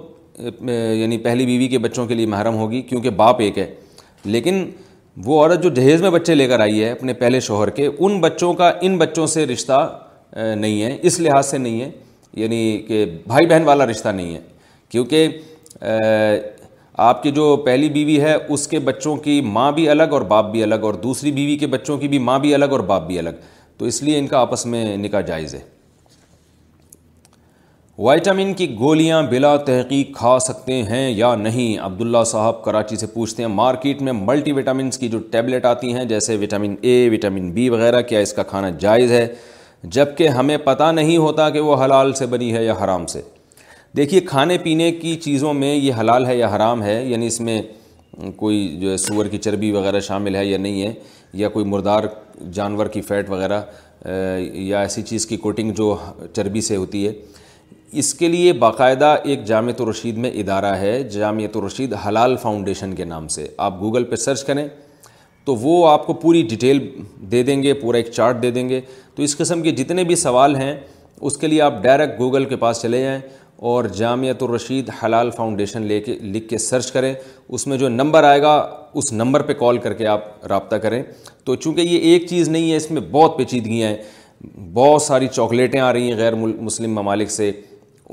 یعنی پہلی بیوی کے بچوں کے لیے محرم ہوگی کیونکہ باپ ایک ہے, لیکن وہ عورت جو جہیز میں بچے لے کر آئی ہے اپنے پہلے شوہر کے, ان بچوں کا ان بچوں سے رشتہ نہیں ہے, اس لحاظ سے نہیں ہے یعنی کہ بھائی بہن والا رشتہ نہیں ہے, کیونکہ آپ کی جو پہلی بیوی ہے اس کے بچوں کی ماں بھی الگ اور باپ بھی الگ, اور دوسری بیوی کے بچوں کی بھی ماں بھی الگ اور باپ بھی الگ, تو اس لیے ان کا آپس میں نکاح جائز ہے. وائٹامن کی گولیاں بلا تحقیق کھا سکتے ہیں یا نہیں؟ عبداللہ صاحب کراچی سے پوچھتے ہیں. مارکیٹ میں ملٹی وٹامنس کی جو ٹیبلٹ آتی ہیں جیسے وٹامن اے, وٹامن بی وغیرہ, کیا اس کا کھانا جائز ہے جبکہ ہمیں پتہ نہیں ہوتا کہ وہ حلال سے بنی ہے یا حرام سے؟ دیکھیے کھانے پینے کی چیزوں میں یہ حلال ہے یا حرام ہے, یعنی اس میں کوئی جو ہے سور کی چربی وغیرہ شامل ہے یا نہیں ہے, یا کوئی مردار جانور کی فیٹ وغیرہ یا ایسی چیز کی کوٹنگ جو چربی سے ہوتی ہے, اس کے لیے باقاعدہ ایک جامعۃ الرشید میں ادارہ ہے, جامعۃ الرشید حلال فاؤنڈیشن کے نام سے, آپ گوگل پہ سرچ کریں تو وہ آپ کو پوری ڈیٹیل دے دیں گے, پورا ایک چارٹ دے دیں گے. تو اس قسم کے جتنے بھی سوال ہیں اس کے لیے آپ ڈائریکٹ گوگل کے پاس چلے جائیں اور جامعۃ الرشید حلال فاؤنڈیشن لکھ کے سرچ کریں, اس میں جو نمبر آئے گا اس نمبر پہ کال کر کے آپ رابطہ کریں. تو چونکہ یہ ایک چیز نہیں ہے, اس میں بہت پیچیدگیاں ہیں, بہت ساری چاکلیٹیں آ رہی ہیں غیر مسلم ممالک سے,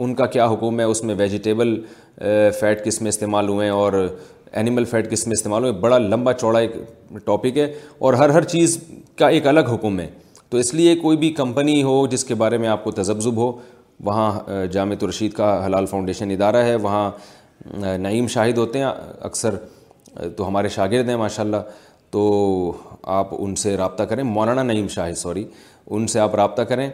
ان کا کیا حکم ہے, اس میں ویجیٹیبل فیٹ کس میں استعمال ہوئے ہیں اور اینیمل فیٹ کس میں استعمال ہوئے, بڑا لمبا چوڑا ایک ٹاپک ہے اور ہر چیز کا ایک الگ حکم ہے. تو اس لیے کوئی بھی کمپنی ہو جس کے بارے میں آپ کو تذبذب ہو, وہاں جامعۃ الرشید کا حلال فاؤنڈیشن ادارہ ہے, وہاں نعیم شاہد ہوتے ہیں اکثر, تو ہمارے شاگرد ہیں ماشاءاللہ, تو آپ ان سے رابطہ کریں, مولانا نعیم شاہد ان سے آپ رابطہ کریں,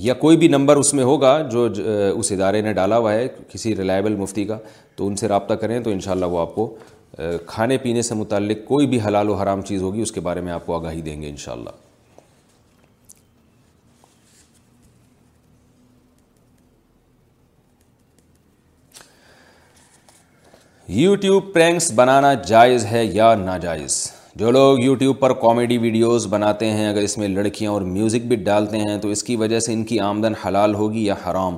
یا کوئی بھی نمبر اس میں ہوگا جو اس ادارے نے ڈالا ہوا ہے کسی ریلائبل مفتی کا, تو ان سے رابطہ کریں تو انشاءاللہ وہ آپ کو کھانے پینے سے متعلق کوئی بھی حلال و حرام چیز ہوگی اس کے بارے میں آپ کو آگاہی دیں گے انشاءاللہ. یوٹیوب پرینکس بنانا جائز ہے یا ناجائز؟ جو لوگ یوٹیوب پر کامیڈی ویڈیوز بناتے ہیں اگر اس میں لڑکیاں اور میوزک بھی ڈالتے ہیں تو اس کی وجہ سے ان کی آمدن حلال ہوگی یا حرام؟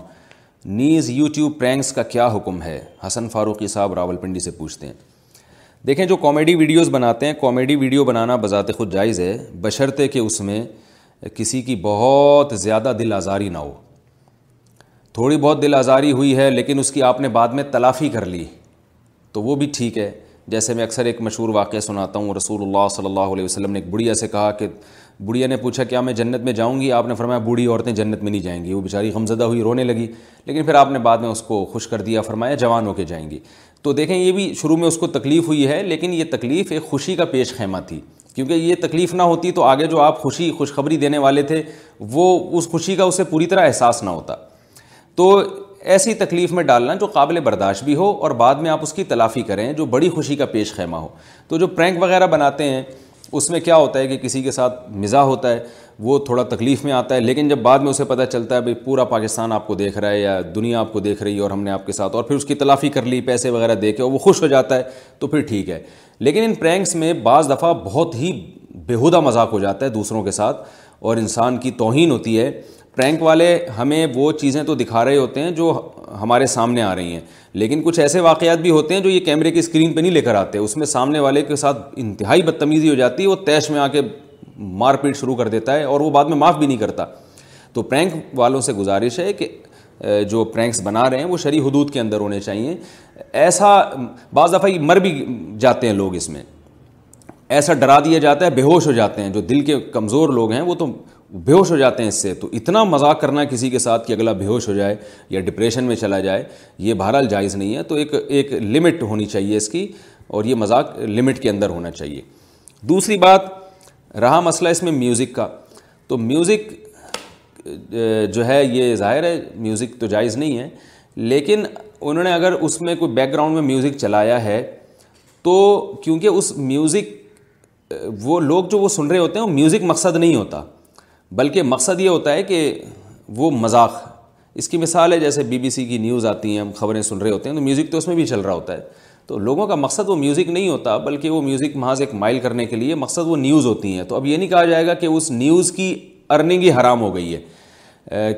نیز یوٹیوب پرینکس کا کیا حکم ہے؟ حسن فاروقی صاحب راولپنڈی سے پوچھتے ہیں. دیکھیں جو کامیڈی ویڈیوز بناتے ہیں, کامیڈی ویڈیو بنانا بذات خود جائز ہے, بشرطے کہ اس میں کسی کی بہت زیادہ دل آزاری نہ ہو. تھوڑی بہت دل آزاری ہوئی ہے لیکن اس کی آپ نے بعد میں تلافی کر لی تو وہ بھی ٹھیک ہے. جیسے میں اکثر ایک مشہور واقعہ سناتا ہوں, رسول اللہ صلی اللہ علیہ وسلم نے ایک بڑھیا سے کہا کہ بڑھیا نے پوچھا کیا میں جنت میں جاؤں گی؟ آپ نے فرمایا بوڑھی عورتیں جنت میں نہیں جائیں گی. وہ بیچاری غمزدہ ہوئی, رونے لگی, لیکن پھر آپ نے بعد میں اس کو خوش کر دیا, فرمایا جوان ہو کے جائیں گی. تو دیکھیں یہ بھی شروع میں اس کو تکلیف ہوئی ہے لیکن یہ تکلیف ایک خوشی کا پیش خیمہ تھی, کیونکہ یہ تکلیف نہ ہوتی تو آگے جو آپ خوشخبری دینے والے تھے وہ اس خوشی کا اسے پوری طرح احساس نہ ہوتا. تو ایسی تکلیف میں ڈالنا جو قابل برداشت بھی ہو اور بعد میں آپ اس کی تلافی کریں, جو بڑی خوشی کا پیش خیمہ ہو. تو جو پرینک وغیرہ بناتے ہیں اس میں کیا ہوتا ہے کہ کسی کے ساتھ مزاح ہوتا ہے, وہ تھوڑا تکلیف میں آتا ہے, لیکن جب بعد میں اسے پتہ چلتا ہے بھئی پورا پاکستان آپ کو دیکھ رہا ہے یا دنیا آپ کو دیکھ رہی ہے اور ہم نے آپ کے ساتھ, اور پھر اس کی تلافی کر لی پیسے وغیرہ دے کے اور وہ خوش ہو جاتا ہے تو پھر ٹھیک ہے. لیکن ان پرینکس میں بعض دفعہ بہت ہی بیہودہ مذاق ہو جاتا ہے دوسروں کے ساتھ اور انسان کی توہین ہوتی ہے. پرینک والے ہمیں وہ چیزیں تو دکھا رہے ہوتے ہیں جو ہمارے سامنے آ رہی ہیں, لیکن کچھ ایسے واقعات بھی ہوتے ہیں جو یہ کیمرے کی اسکرین پہ نہیں لے کر آتے, اس میں سامنے والے کے ساتھ انتہائی بدتمیزی ہو جاتی ہے, وہ طیش میں آ کے مار پیٹ شروع کر دیتا ہے اور وہ بعد میں معاف بھی نہیں کرتا. تو پرینک والوں سے گزارش ہے کہ جو پرینکس بنا رہے ہیں وہ شرعی حدود کے اندر ہونے چاہیے. ایسا بعض دفعہ مر بھی جاتے ہیں لوگ اس میں, ایسا ڈرا دیا جاتا ہے بے ہوش ہو جاتے ہیں. جو دل کے کمزور لوگ ہیں وہ تو بے ہوش ہو جاتے ہیں اس سے. تو اتنا مذاق کرنا کسی کے ساتھ کہ اگلا بے ہوش ہو جائے یا ڈپریشن میں چلا جائے, یہ بہرحال جائز نہیں ہے. تو ایک لمٹ ہونی چاہیے اس کی, اور یہ مذاق لمٹ کے اندر ہونا چاہیے. دوسری بات رہا مسئلہ اس میں میوزک کا, تو میوزک جو ہے یہ ظاہر ہے میوزک تو جائز نہیں ہے, لیکن انہوں نے اگر اس میں کوئی بیک گراؤنڈ میں میوزک چلایا ہے تو کیونکہ اس میوزک وہ لوگ جو وہ سن رہے ہوتے ہیں وہ میوزک مقصد نہیں ہوتا, بلکہ مقصد یہ ہوتا ہے کہ وہ مذاق. اس کی مثال ہے جیسے بی بی سی کی نیوز آتی ہیں, ہم خبریں سن رہے ہوتے ہیں تو میوزک تو اس میں بھی چل رہا ہوتا ہے. تو لوگوں کا مقصد وہ میوزک نہیں ہوتا, بلکہ وہ میوزک محض ایک مائل کرنے کے لیے مقصد وہ نیوز ہوتی ہیں. تو اب یہ نہیں کہا جائے گا کہ اس نیوز کی ارننگ ہی حرام ہو گئی ہے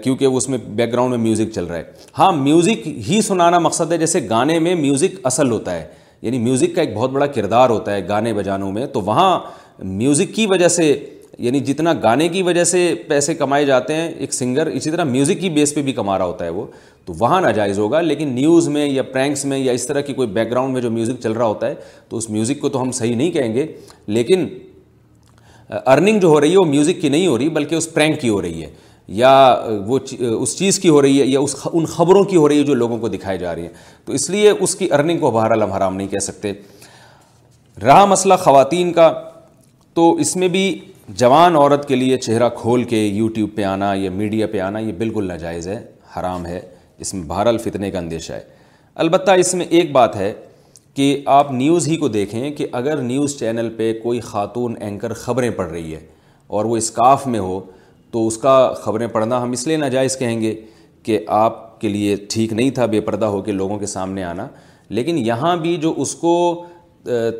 کیونکہ وہ اس میں بیک گراؤنڈ میں میوزک چل رہا ہے. ہاں میوزک ہی سنانا مقصد ہے, جیسے گانے میں میوزک اصل ہوتا ہے, یعنی میوزک کا ایک بہت بڑا کردار ہوتا ہے گانے بجانوں میں. تو وہاں میوزک کی وجہ سے, یعنی جتنا گانے کی وجہ سے پیسے کمائے جاتے ہیں ایک سنگر, اسی طرح میوزک کی بیس پہ بھی کما رہا ہوتا ہے وہ, تو وہاں ناجائز ہوگا. لیکن نیوز میں یا پرینکس میں یا اس طرح کی کوئی بیک گراؤنڈ میں جو میوزک چل رہا ہوتا ہے تو اس میوزک کو تو ہم صحیح نہیں کہیں گے, لیکن ارننگ جو ہو رہی ہے وہ میوزک کی نہیں ہو رہی بلکہ اس پرینک کی ہو رہی ہے, یا وہ اس چیز کی ہو رہی ہے, یا اس ان خبروں کی ہو رہی ہے جو لوگوں کو دکھائی جا رہی ہیں. تو اس لیے اس کی ارننگ کو بہرحال ہم حرام نہیں کہہ سکتے. رہا مسئلہ خواتین کا, تو اس میں بھی جوان عورت کے لیے چہرہ کھول کے یوٹیوب پہ آنا یا میڈیا پہ آنا یہ بالکل ناجائز ہے, حرام ہے. اس میں بہرحال فتنے کا اندیشہ ہے. البتہ اس میں ایک بات ہے کہ آپ نیوز ہی کو دیکھیں کہ اگر نیوز چینل پہ کوئی خاتون اینکر خبریں پڑھ رہی ہے اور وہ اسکارف میں ہو تو اس کا خبریں پڑھنا ہم اس لیے ناجائز کہیں گے کہ آپ کے لیے ٹھیک نہیں تھا بے پردہ ہو کے لوگوں کے سامنے آنا. لیکن یہاں بھی جو اس کو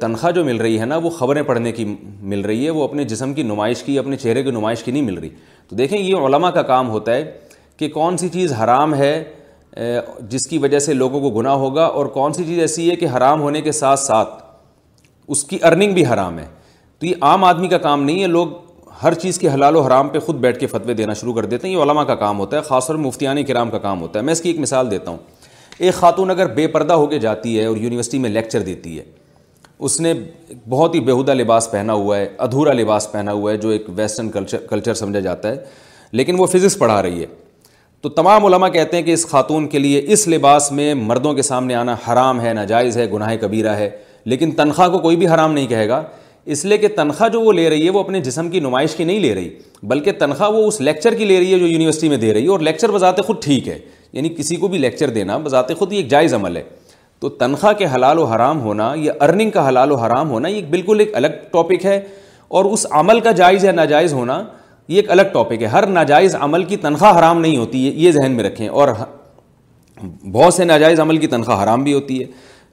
تنخواہ جو مل رہی ہے نا وہ خبریں پڑھنے کی مل رہی ہے, وہ اپنے جسم کی نمائش کی, اپنے چہرے کی نمائش کی نہیں مل رہی. تو دیکھیں یہ علماء کا کام ہوتا ہے کہ کون سی چیز حرام ہے جس کی وجہ سے لوگوں کو گناہ ہوگا, اور کون سی چیز ایسی ہے کہ حرام ہونے کے ساتھ ساتھ اس کی ارننگ بھی حرام ہے. تو یہ عام آدمی کا کام نہیں ہے, لوگ ہر چیز کے حلال و حرام پہ خود بیٹھ کے فتوے دینا شروع کر دیتے ہیں. یہ علماء کا کام ہوتا ہے, خاص طور پر مفتیان کرام کا کام ہوتا ہے. میں اس کی ایک مثال دیتا ہوں. ایک خاتون اگر بے پردہ ہو کے جاتی ہے اور یونیورسٹی میں لیکچر دیتی ہے, اس نے بہت ہی بیہودہ لباس پہنا ہوا ہے, ادھورا لباس پہنا ہوا ہے جو ایک ویسٹرن کلچر سمجھا جاتا ہے, لیکن وہ فزکس پڑھا رہی ہے. تو تمام علماء کہتے ہیں کہ اس خاتون کے لیے اس لباس میں مردوں کے سامنے آنا حرام ہے, ناجائز ہے, گناہ کبیرہ ہے. لیکن تنخواہ کو کوئی بھی حرام نہیں کہے گا, اس لیے کہ تنخواہ جو وہ لے رہی ہے وہ اپنے جسم کی نمائش کی نہیں لے رہی, بلکہ تنخواہ وہ اس لیکچر کی لے رہی ہے جو یونیورسٹی میں دے رہی ہے, اور لیکچر بذات خود ٹھیک ہے. یعنی کسی کو بھی لیکچر دینا بذات خود یہ ایک جائز عمل ہے. تو تنخواہ کے حلال و حرام ہونا, یہ ارننگ کا حلال و حرام ہونا, یہ بالکل ایک الگ ٹاپک ہے, اور اس عمل کا جائز یا ناجائز ہونا یہ ایک الگ ٹاپک ہے. ہر ناجائز عمل کی تنخواہ حرام نہیں ہوتی ہے, یہ ذہن میں رکھیں, اور بہت سے ناجائز عمل کی تنخواہ حرام بھی ہوتی ہے.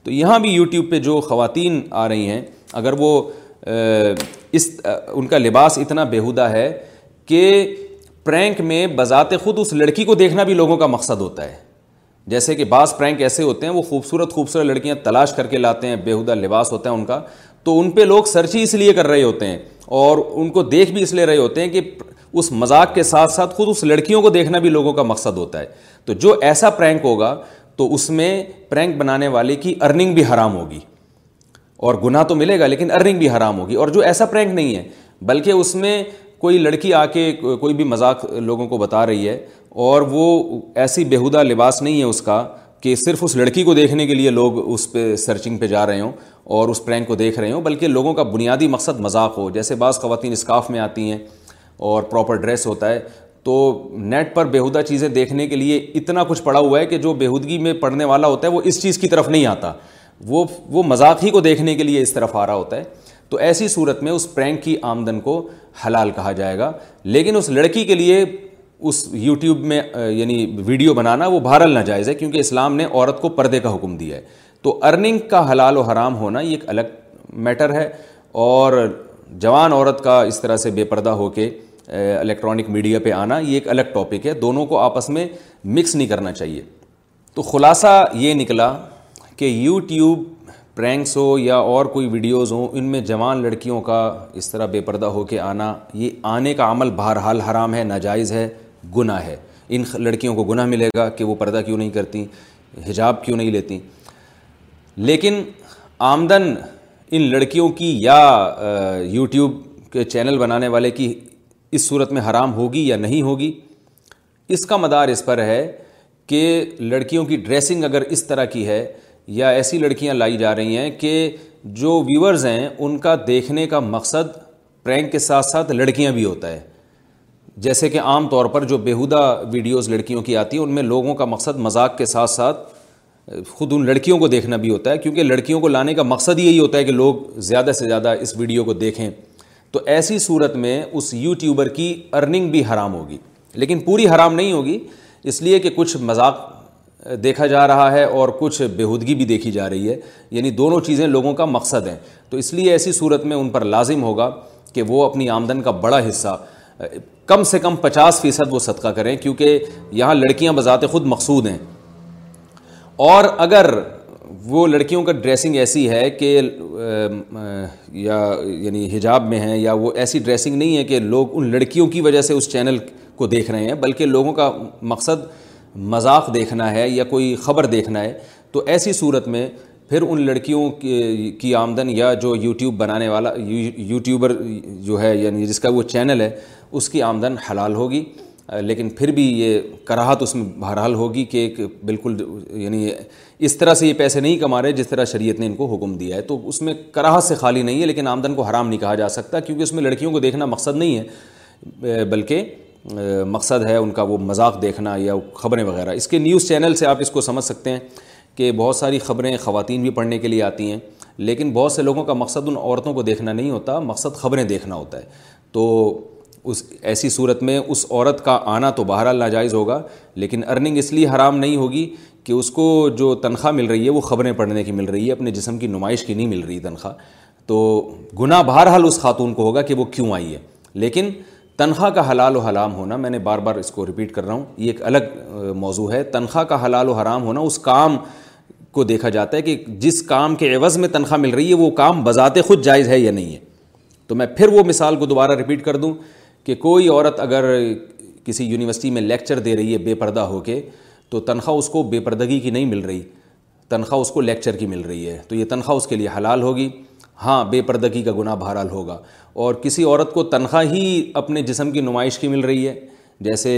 تو یہاں بھی یوٹیوب پہ جو خواتین آ رہی ہیں, اگر وہ اس ان کا لباس اتنا بیہودہ ہے کہ پرینک میں بذات خود اس لڑکی کو دیکھنا بھی لوگوں کا مقصد ہوتا ہے. جیسے کہ بعض پرینک ایسے ہوتے ہیں وہ خوبصورت خوبصورت لڑکیاں تلاش کر کے لاتے ہیں, بیہودہ لباس ہوتا ہے ان کا, تو ان پہ لوگ سرچ ہی اس لیے کر رہے ہوتے ہیں, اور ان کو دیکھ بھی اس لیے رہے ہوتے ہیں کہ اس مذاق کے ساتھ ساتھ خود اس لڑکیوں کو دیکھنا بھی لوگوں کا مقصد ہوتا ہے. تو جو ایسا پرینک ہوگا تو اس میں پرینک بنانے والے کی ارننگ بھی حرام ہوگی, اور گناہ تو ملے گا لیکن ارننگ بھی حرام ہوگی. اور جو ایسا پرینک نہیں ہے بلکہ اس میں کوئی لڑکی آ کے کوئی بھی مذاق لوگوں کو بتا رہی ہے, اور وہ ایسی بیہودہ لباس نہیں ہے اس کا کہ صرف اس لڑکی کو دیکھنے کے لیے لوگ اس پہ سرچنگ پہ جا رہے ہوں اور اس پرینک کو دیکھ رہے ہوں, بلکہ لوگوں کا بنیادی مقصد مذاق ہو. جیسے بعض خواتین اسکارف میں آتی ہیں اور پراپر ڈریس ہوتا ہے, تو نیٹ پر بیہودہ چیزیں دیکھنے کے لیے اتنا کچھ پڑا ہوا ہے کہ جو بیہودگی میں پڑھنے والا ہوتا ہے وہ اس چیز کی طرف نہیں آتا, وہ مذاق ہی کو دیکھنے کے لیے اس طرف آ رہا ہوتا ہے. تو ایسی صورت میں اس پرینک کی آمدن کو حلال کہا جائے گا, لیکن اس لڑکی کے لیے اس یوٹیوب میں یعنی ویڈیو بنانا وہ بہرحال ناجائز ہے, کیونکہ اسلام نے عورت کو پردے کا حکم دیا ہے. تو ارننگ کا حلال و حرام ہونا یہ ایک الگ میٹر ہے, اور جوان عورت کا اس طرح سے بے پردہ ہو کے الیکٹرانک میڈیا پہ آنا یہ ایک الگ ٹاپک ہے. دونوں کو آپس میں مکس نہیں کرنا چاہیے. تو خلاصہ یہ نکلا کہ یوٹیوب پرینکس ہو یا اور کوئی ویڈیوز ہوں, ان میں جوان لڑکیوں کا اس طرح بے پردہ ہو کے آنا, یہ آنے کا عمل بہرحال حرام ہے, ناجائز ہے, گناہ ہے. ان لڑکیوں کو گناہ ملے گا کہ وہ پردہ کیوں نہیں کرتی، حجاب کیوں نہیں لیتی. لیکن آمدن ان لڑکیوں کی یا یوٹیوب کے چینل بنانے والے کی اس صورت میں حرام ہوگی یا نہیں ہوگی، اس کا مدار اس پر ہے کہ لڑکیوں کی ڈریسنگ اگر اس طرح کی ہے یا ایسی لڑکیاں لائی جا رہی ہیں کہ جو ویورز ہیں ان کا دیکھنے کا مقصد پرینک کے ساتھ ساتھ لڑکیاں بھی ہوتا ہے. جیسے کہ عام طور پر جو بیہودہ ویڈیوز لڑکیوں کی آتی ہیں ان میں لوگوں کا مقصد مذاق کے ساتھ ساتھ خود ان لڑکیوں کو دیکھنا بھی ہوتا ہے، کیونکہ لڑکیوں کو لانے کا مقصد یہی ہوتا ہے کہ لوگ زیادہ سے زیادہ اس ویڈیو کو دیکھیں. تو ایسی صورت میں اس یوٹیوبر کی ارننگ بھی حرام ہوگی، لیکن پوری حرام نہیں ہوگی، اس لیے کہ کچھ مذاق دیکھا جا رہا ہے اور کچھ بیہودگی بھی دیکھی جا رہی ہے، یعنی دونوں چیزیں لوگوں کا مقصد ہیں. تو اس لیے ایسی صورت میں ان پر لازم ہوگا کہ وہ اپنی آمدن کا بڑا حصہ کم سے کم 50% وہ صدقہ کریں، کیونکہ یہاں لڑکیاں بذات خود مقصود ہیں. اور اگر وہ لڑکیوں کا ڈریسنگ ایسی ہے کہ یا یعنی حجاب میں ہیں یا وہ ایسی ڈریسنگ نہیں ہے کہ لوگ ان لڑکیوں کی وجہ سے اس چینل کو دیکھ رہے ہیں، بلکہ لوگوں کا مقصد مذاق دیکھنا ہے یا کوئی خبر دیکھنا ہے، تو ایسی صورت میں پھر ان لڑکیوں کی آمدن یا جو یوٹیوب بنانے والا یوٹیوبر جو ہے یعنی جس کا وہ چینل ہے اس کی آمدن حلال ہوگی، لیکن پھر بھی یہ کراہت اس میں بہرحال ہوگی کہ بالکل یعنی اس طرح سے یہ پیسے نہیں کما رہے جس طرح شریعت نے ان کو حکم دیا ہے. تو اس میں کراہت سے خالی نہیں ہے، لیکن آمدن کو حرام نہیں کہا جا سکتا، کیونکہ اس میں لڑکیوں کو دیکھنا مقصد نہیں ہے، بلکہ مقصد ہے ان کا وہ مذاق دیکھنا یا خبریں وغیرہ. اس کے نیوز چینل سے آپ اس کو سمجھ سکتے ہیں کہ بہت ساری خبریں خواتین بھی پڑھنے کے لیے آتی ہیں، لیکن بہت سے لوگوں کا مقصد ان عورتوں کو دیکھنا نہیں ہوتا، مقصد خبریں دیکھنا ہوتا ہے. تو اس ایسی صورت میں اس عورت کا آنا تو بہرحال ناجائز ہوگا، لیکن ارننگ اس لیے حرام نہیں ہوگی کہ اس کو جو تنخواہ مل رہی ہے وہ خبریں پڑھنے کی مل رہی ہے، اپنے جسم کی نمائش کی نہیں مل رہی تنخواہ. تو گناہ بہرحال اس خاتون کو ہوگا کہ وہ کیوں آئی ہے، لیکن تنخواہ کا حلال و حرام ہونا، میں نے بار بار اس کو ریپیٹ کر رہا ہوں، یہ ایک الگ موضوع ہے. تنخواہ کا حلال و حرام ہونا اس کام کو دیکھا جاتا ہے کہ جس کام کے عوض میں تنخواہ مل رہی ہے وہ کام بذات خود جائز ہے یا نہیں ہے. تو میں پھر وہ مثال کو دوبارہ ریپیٹ کر دوں کہ کوئی عورت اگر کسی یونیورسٹی میں لیکچر دے رہی ہے بے پردہ ہو کے، تو تنخواہ اس کو بے پردگی کی نہیں مل رہی، تنخواہ اس کو لیکچر کی مل رہی ہے، تو یہ تنخواہ اس کے لیے حلال ہوگی. ہاں، بے پردگی کا گناہ بہرحال ہوگا. اور کسی عورت کو تنخواہ ہی اپنے جسم کی نمائش کی مل رہی ہے، جیسے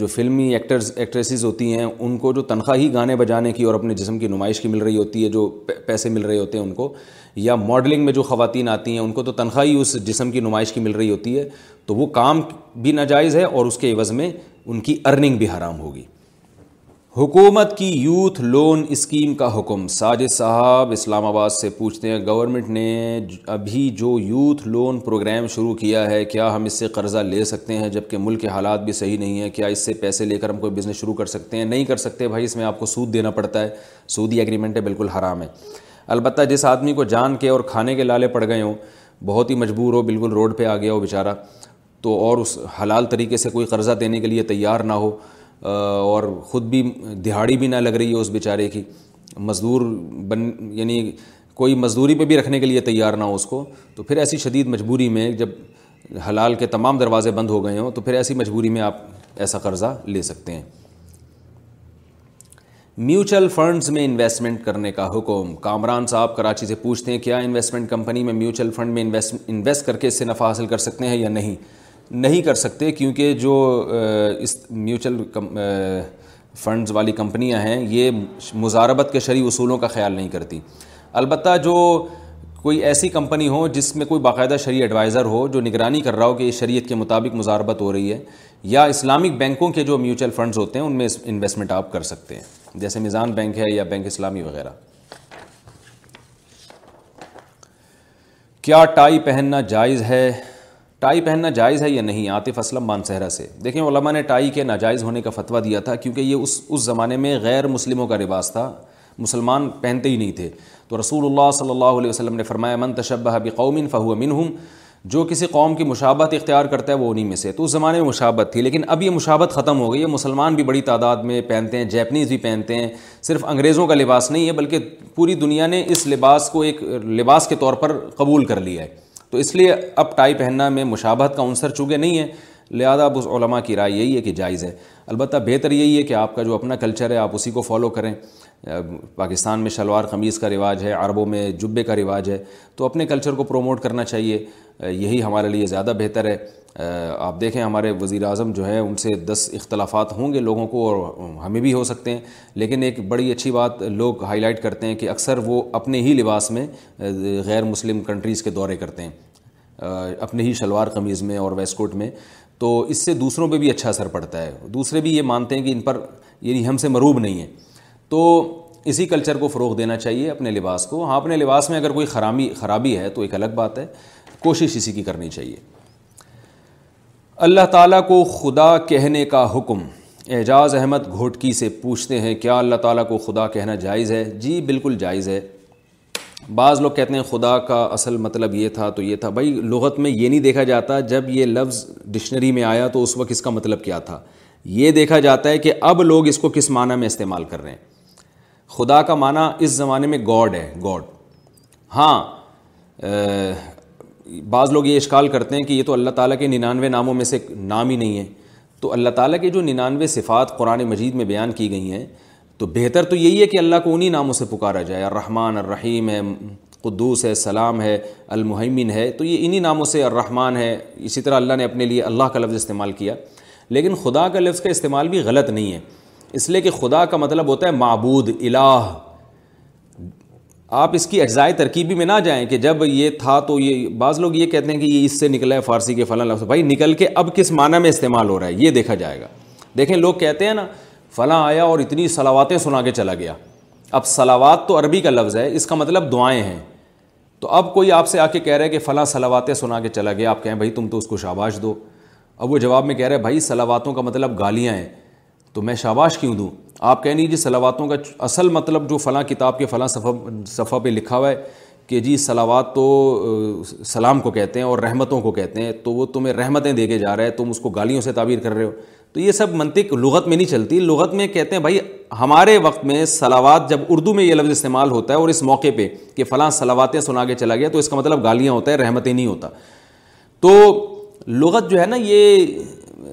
جو فلمی ایکٹرز ایکٹریسز ہوتی ہیں ان کو جو تنخواہ ہی گانے بجانے کی اور اپنے جسم کی نمائش کی مل رہی ہوتی ہے، جو پیسے مل رہے ہوتے ہیں ان کو، یا ماڈلنگ میں جو خواتین آتی ہیں ان کو تو تنخواہ ہی اس جسم کی نمائش کی مل رہی ہوتی ہے، تو وہ کام بھی ناجائز ہے اور اس کے عوض میں ان کی ارننگ بھی حرام ہوگی. حکومت کی یوتھ لون اسکیم کا حکم. ساجد صاحب اسلام آباد سے پوچھتے ہیں، گورنمنٹ نے ابھی جو یوتھ لون پروگرام شروع کیا ہے، کیا ہم اس سے قرضہ لے سکتے ہیں جبکہ ملک کے حالات بھی صحیح نہیں ہیں؟ کیا اس سے پیسے لے کر ہم کوئی بزنس شروع کر سکتے ہیں؟ نہیں کر سکتے بھائی، اس میں آپ کو سود دینا پڑتا ہے، سودی ایگریمنٹ ہے، بالکل حرام ہے. البتہ جس آدمی کو جان کے اور کھانے کے لالے پڑ گئے ہوں، بہت ہی مجبور ہو، بالکل روڈ پہ آ گیا ہو بیچارہ، تو اور اس حلال طریقے سے کوئی قرضہ دینے کے لیے تیار نہ ہو اور خود بھی دہاڑی بھی نہ لگ رہی ہے اس بیچارے کی، مزدور بن یعنی کوئی مزدوری پہ بھی رکھنے کے لیے تیار نہ ہو اس کو، تو پھر ایسی شدید مجبوری میں جب حلال کے تمام دروازے بند ہو گئے ہوں تو پھر ایسی مجبوری میں آپ ایسا قرضہ لے سکتے ہیں. میوچل فنڈز میں انویسٹمنٹ کرنے کا حکم. کامران صاحب کراچی سے پوچھتے ہیں، کیا انویسٹمنٹ کمپنی میں میوچل فنڈ میں انویسٹ کر کے اس سے نفع حاصل کر سکتے ہیں یا نہیں؟ نہیں کر سکتے، کیونکہ جو اس میوچل فنڈز والی کمپنیاں ہیں یہ مضاربت کے شرعی اصولوں کا خیال نہیں کرتی. البتہ جو کوئی ایسی کمپنی ہو جس میں کوئی باقاعدہ شرعی ایڈوائزر ہو جو نگرانی کر رہا ہو کہ شریعت کے مطابق مضاربت ہو رہی ہے، یا اسلامک بینکوں کے جو میوچل فنڈز ہوتے ہیں ان میں انویسٹمنٹ آپ کر سکتے ہیں، جیسے میزان بینک ہے یا بینک اسلامی وغیرہ. کیا ٹائی پہننا جائز ہے؟ ٹائی پہننا جائز ہے یا نہیں؟ عاطف اسلم مانسہرہ سے. دیکھیں، علماء نے ٹائی کے ناجائز ہونے کا فتویٰ دیا تھا، کیونکہ یہ اس زمانے میں غیر مسلموں کا رواج تھا، مسلمان پہنتے ہی نہیں تھے. تو رسول اللہ صلی اللہ علیہ وسلم نے فرمایا، من تشبہ بقوم فہو منہم، جو کسی قوم کی مشابہت اختیار کرتا ہے وہ انہی میں سے. تو اس زمانے میں مشابہت تھی، لیکن اب یہ مشابہت ختم ہو گئی ہے، مسلمان بھی بڑی تعداد میں پہنتے ہیں، جیپنیز بھی پہنتے ہیں، صرف انگریزوں کا لباس نہیں ہے بلکہ پوری دنیا نے اس لباس کو ایک لباس کے طور پر قبول کر لیا ہے. تو اس لیے اب ٹائی پہننا میں مشابہت کا عنصر چونکہ نہیں ہے، لہذا اب اس علماء کی رائے یہی ہے کہ جائز ہے. البتہ بہتر یہی ہے کہ آپ کا جو اپنا کلچر ہے آپ اسی کو فالو کریں. پاکستان میں شلوار قمیص کا رواج ہے, عربوں میں جبے کا رواج ہے, تو اپنے کلچر کو پروموٹ کرنا چاہیے, یہی ہمارے لیے زیادہ بہتر ہے. آپ دیکھیں ہمارے وزیر اعظم جو ہیں ان سے 10 اختلافات ہوں گے لوگوں کو, اور ہمیں بھی ہو سکتے ہیں, لیکن ایک بڑی اچھی بات لوگ ہائی لائٹ کرتے ہیں کہ اکثر وہ اپنے ہی لباس میں غیر مسلم کنٹریز کے دورے کرتے ہیں, اپنے ہی شلوار قمیض میں اور ویسٹ کوٹ میں, تو اس سے دوسروں پہ بھی اچھا اثر پڑتا ہے. دوسرے بھی یہ مانتے ہیں کہ ان پر یعنی ہم سے مروب نہیں ہیں, تو اسی کلچر کو فروغ دینا چاہیے اپنے لباس کو. ہاں اپنے لباس میں اگر کوئی خرابی ہے تو ایک الگ بات ہے, کوشش اسی کی کرنی چاہیے. اللہ تعالیٰ کو خدا کہنے کا حکم. اعجاز احمد گھوٹکی سے پوچھتے ہیں کیا اللہ تعالیٰ کو خدا کہنا جائز ہے؟ جی بالکل جائز ہے. بعض لوگ کہتے ہیں خدا کا اصل مطلب یہ تھا تو یہ تھا, بھائی لغت میں یہ نہیں دیکھا جاتا جب یہ لفظ ڈکشنری میں آیا تو اس وقت اس کا مطلب کیا تھا, یہ دیکھا جاتا ہے کہ اب لوگ اس کو کس معنی میں استعمال کر رہے ہیں. خدا کا معنی اس زمانے میں گاڈ ہے, گاڈ. ہاں بعض لوگ یہ اشکال کرتے ہیں کہ یہ تو اللہ تعالیٰ کے 99 ناموں میں سے نام ہی نہیں ہے, تو اللہ تعالیٰ کے جو 99 صفات قرآن مجید میں بیان کی گئی ہیں تو بہتر تو یہی ہے کہ اللہ کو انہی ناموں سے پکارا جائے. الرحمن الرحیم ہے, قدوس ہے, سلام ہے, المہیمن ہے, تو یہ انہی ناموں سے. الرحمن ہے, اسی طرح اللہ نے اپنے لیے اللہ کا لفظ استعمال کیا, لیکن خدا کا لفظ کا استعمال بھی غلط نہیں ہے, اس لیے کہ خدا کا مطلب ہوتا ہے معبود, الہ. آپ اس کی اجزائے ترکیبی میں نہ جائیں کہ جب یہ تھا تو یہ. بعض لوگ یہ کہتے ہیں کہ یہ اس سے نکلا ہے فارسی کے فلاں لفظ, بھائی نکل کے اب کس معنی میں استعمال ہو رہا ہے یہ دیکھا جائے گا. دیکھیں لوگ کہتے ہیں نا فلاں آیا اور اتنی صلواتیں سنا کے چلا گیا. اب صلوات تو عربی کا لفظ ہے, اس کا مطلب دعائیں ہیں, تو اب کوئی آپ سے آ کے کہہ رہا ہے کہ فلاں صلواتیں سنا کے چلا گیا, آپ کہیں بھائی تم تو اس کو شاباش دو. اب وہ جواب میں کہہ رہا ہے بھائی صلواتوں کا مطلب گالیاں ہیں تو میں شاباش کیوں دوں؟ آپ کہیں نہیں جی صلواتوں کا اصل مطلب جو فلاں کتاب کے فلاں صفحہ پہ لکھا ہوا ہے کہ جی صلوات تو سلام کو کہتے ہیں اور رحمتوں کو کہتے ہیں, تو وہ تمہیں رحمتیں دے کے جا رہا ہے, تم اس کو گالیوں سے تعبیر کر رہے ہو. تو یہ سب منطق لغت میں نہیں چلتی. لغت میں کہتے ہیں بھائی ہمارے وقت میں صلوات, جب اردو میں یہ لفظ استعمال ہوتا ہے اور اس موقع پہ کہ فلاں صلواتیں سنا کے چلا گیا, تو اس کا مطلب گالیاں ہوتا ہے, رحمتیں نہیں ہوتا. تو لغت جو ہے نا یہ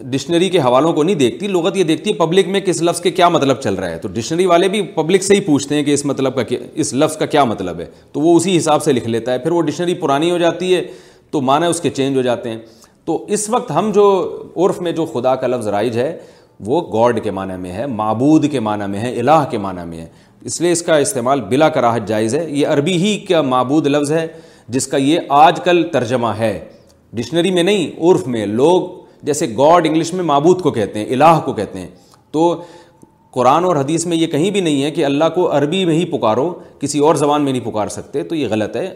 ڈکشنری کے حوالوں کو نہیں دیکھتی, لغت یہ دیکھتی ہے پبلک میں کس لفظ کے کیا مطلب چل رہا ہے. تو ڈکشنری والے بھی پبلک سے ہی پوچھتے ہیں کہ اس مطلب کا, اس لفظ کا کیا مطلب ہے, تو وہ اسی حساب سے لکھ لیتا ہے. پھر وہ ڈکشنری پرانی ہو جاتی ہے تو معنی اس کے چینج ہو جاتے ہیں. تو اس وقت ہم جو عرف میں جو خدا کا لفظ رائج ہے وہ گاڈ کے معنی میں ہے, معبود کے معنی میں ہے, الہ کے معنی میں ہے, اس لیے اس کا استعمال بلا کراہت جائز ہے. یہ عربی ہی کا معبود لفظ ہے جس کا یہ آج کل ترجمہ ہے, ڈکشنری میں نہیں, عرف میں. لوگ جیسے گاڈ انگلش میں معبود کو کہتے ہیں, الہ کو کہتے ہیں, تو قرآن اور حدیث میں یہ کہیں بھی نہیں ہے کہ اللہ کو عربی میں ہی پکارو, کسی اور زبان میں نہیں پکار سکتے, تو یہ غلط ہے.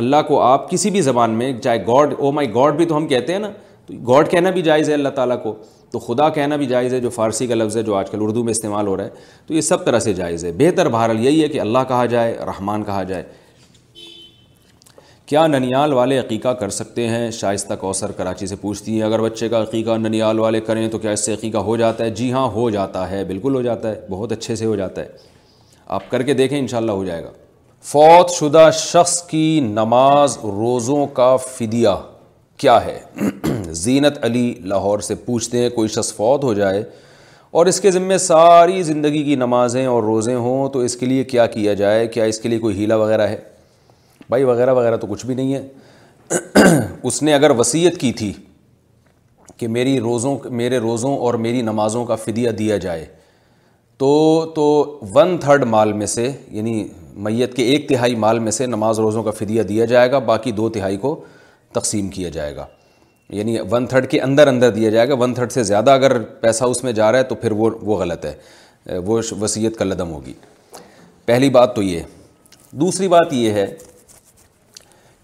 اللہ کو آپ کسی بھی زبان میں, چاہے گاڈ, او مائی گاڈ بھی تو ہم کہتے ہیں نا, تو گاڈ کہنا بھی جائز ہے اللہ تعالیٰ کو, تو خدا کہنا بھی جائز ہے جو فارسی کا لفظ ہے جو آج کل اردو میں استعمال ہو رہا ہے, تو یہ سب طرح سے جائز ہے. بہتر بہرحال یہی ہے کہ اللہ کہا جائے, رحمان کہا جائے. کیا ننیال والے عقیقہ کر سکتے ہیں؟ شائستہ کوثر کراچی سے پوچھتی ہیں اگر بچے کا عقیقہ ننیال والے کریں تو کیا اس سے عقیقہ ہو جاتا ہے؟ جی ہاں ہو جاتا ہے, بالکل ہو جاتا ہے, بہت اچھے سے ہو جاتا ہے. آپ کر کے دیکھیں انشاءاللہ ہو جائے گا. فوت شدہ شخص کی نماز روزوں کا فدیہ کیا ہے؟ زینت علی لاہور سے پوچھتے ہیں کوئی شخص فوت ہو جائے اور اس کے ذمے ساری زندگی کی نمازیں اور روزے ہوں تو اس کے لیے کیا کیا جائے؟ کیا اس کے لیے کوئی ہیلہ وغیرہ ہے؟ بھائی وغیرہ وغیرہ تو کچھ بھی نہیں ہے. اس نے اگر وصیت کی تھی کہ میرے روزوں اور میری نمازوں کا فدیہ دیا جائے تو 1/3 مال میں سے, یعنی میت کے 1/3 مال میں سے نماز روزوں کا فدیہ دیا جائے گا, باقی 2/3 کو تقسیم کیا جائے گا, یعنی 1/3 کے اندر دیا جائے گا. 1/3 سے زیادہ اگر پیسہ اس میں جا رہا ہے تو پھر وہ غلط ہے, وہ وصیت کا لدم ہوگی. پہلی بات تو یہ. دوسری بات یہ ہے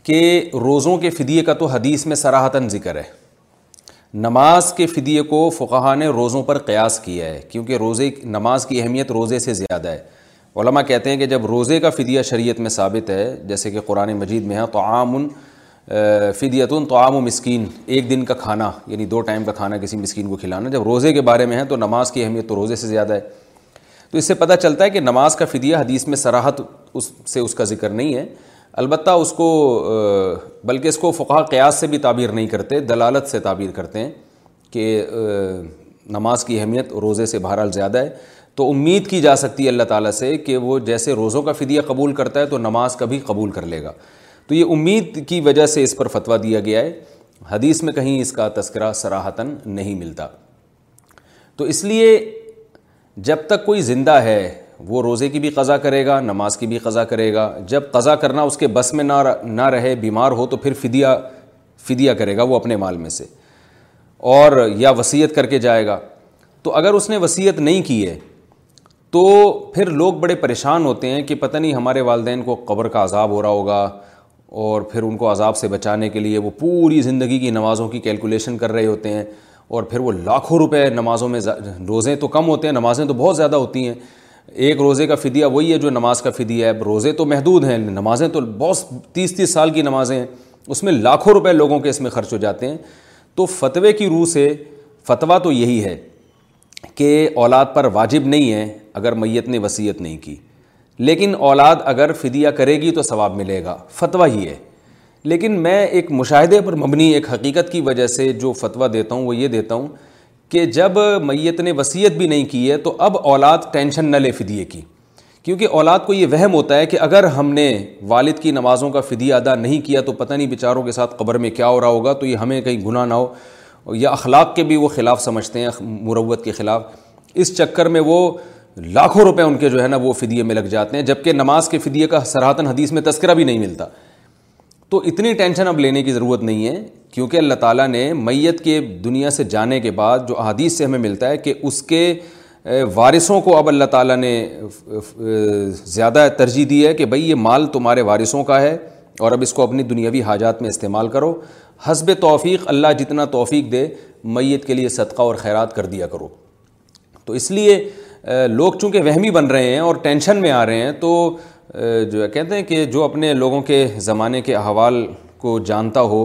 کہ روزوں کے فدیے کا تو حدیث میں صراحتاً ذکر ہے. نماز کے فدیے کو فقہاء نے روزوں پر قیاس کیا ہے کیونکہ نماز کی اہمیت روزے سے زیادہ ہے. علماء کہتے ہیں کہ جب روزے کا فدیہ شریعت میں ثابت ہے, جیسے کہ قرآن مجید میں ہے طعام فدیتن طعام مسکین, ایک دن کا کھانا یعنی 2 ٹائم کا کھانا کسی مسکین کو کھلانا, جب روزے کے بارے میں ہے تو نماز کی اہمیت تو روزے سے زیادہ ہے. تو اس سے پتہ چلتا ہے کہ نماز کا فدیہ حدیث میں صراحت اس کا ذکر نہیں ہے. البتہ اس کو, بلکہ اس کو فقہاء قیاس سے بھی تعبیر نہیں کرتے, دلالت سے تعبیر کرتے ہیں کہ نماز کی اہمیت روزے سے بہرحال زیادہ ہے، تو امید کی جا سکتی ہے اللہ تعالیٰ سے کہ وہ جیسے روزوں کا فدیہ قبول کرتا ہے تو نماز کا بھی قبول کر لے گا. تو یہ امید کی وجہ سے اس پر فتویٰ دیا گیا ہے، حدیث میں کہیں اس کا تذکرہ صراحتاً نہیں ملتا. تو اس لیے جب تک کوئی زندہ ہے وہ روزے کی بھی قضا کرے گا، نماز کی بھی قضا کرے گا. جب قضا کرنا اس کے بس میں نہ رہے، بیمار ہو، تو پھر فدیہ کرے گا وہ اپنے مال میں سے، اور یا وصیت کر کے جائے گا. تو اگر اس نے وصیت نہیں کی ہے تو پھر لوگ بڑے پریشان ہوتے ہیں کہ پتہ نہیں ہمارے والدین کو قبر کا عذاب ہو رہا ہوگا، اور پھر ان کو عذاب سے بچانے کے لیے وہ پوری زندگی کی نمازوں کی کیلکولیشن کر رہے ہوتے ہیں، اور پھر وہ لاکھوں روپے نمازوں میں، روزے تو کم ہوتے ہیں، نمازیں تو بہت زیادہ ہوتی ہیں. ایک روزے کا فدیہ وہی ہے جو نماز کا فدیہ ہے. روزے تو محدود ہیں، نمازیں تو بہت 30 سال کی نمازیں ہیں، اس میں لاکھوں روپے لوگوں کے اس میں خرچ ہو جاتے ہیں. تو فتوے کی روح سے فتویٰ تو یہی ہے کہ اولاد پر واجب نہیں ہے اگر میت نے وصیت نہیں کی، لیکن اولاد اگر فدیہ کرے گی تو ثواب ملے گا. فتویٰ ہی ہے. لیکن میں ایک مشاہدے پر مبنی ایک حقیقت کی وجہ سے جو فتویٰ دیتا ہوں وہ یہ دیتا ہوں کہ جب میت نے وصیت بھی نہیں کی ہے تو اب اولاد ٹینشن نہ لے فدیے کی، کیونکہ اولاد کو یہ وہم ہوتا ہے کہ اگر ہم نے والد کی نمازوں کا فدیہ ادا نہیں کیا تو پتہ نہیں بیچاروں کے ساتھ قبر میں کیا ہو رہا ہوگا، تو یہ ہمیں کہیں گناہ نہ ہو، یا اخلاق کے بھی وہ خلاف سمجھتے ہیں، مروت کے خلاف. اس چکر میں وہ لاکھوں روپے ان کے جو ہے نا وہ فدیے میں لگ جاتے ہیں، جبکہ نماز کے فدیے کا صراحتاً حدیث میں تذکرہ بھی نہیں ملتا. تو اتنی ٹینشن اب لینے کی ضرورت نہیں ہے، کیونکہ اللہ تعالیٰ نے میت کے دنیا سے جانے کے بعد جو احادیث سے ہمیں ملتا ہے کہ اس کے وارثوں کو اب اللہ تعالیٰ نے زیادہ ترجیح دی ہے کہ بھئی یہ مال تمہارے وارثوں کا ہے اور اب اس کو اپنی دنیاوی حاجات میں استعمال کرو، حسب توفیق اللہ جتنا توفیق دے میت کے لیے صدقہ اور خیرات کر دیا کرو. تو اس لیے لوگ چونکہ وہمی بن رہے ہیں اور ٹینشن میں آ رہے ہیں، تو جو کہتے ہیں کہ جو اپنے لوگوں کے زمانے کے احوال کو جانتا ہو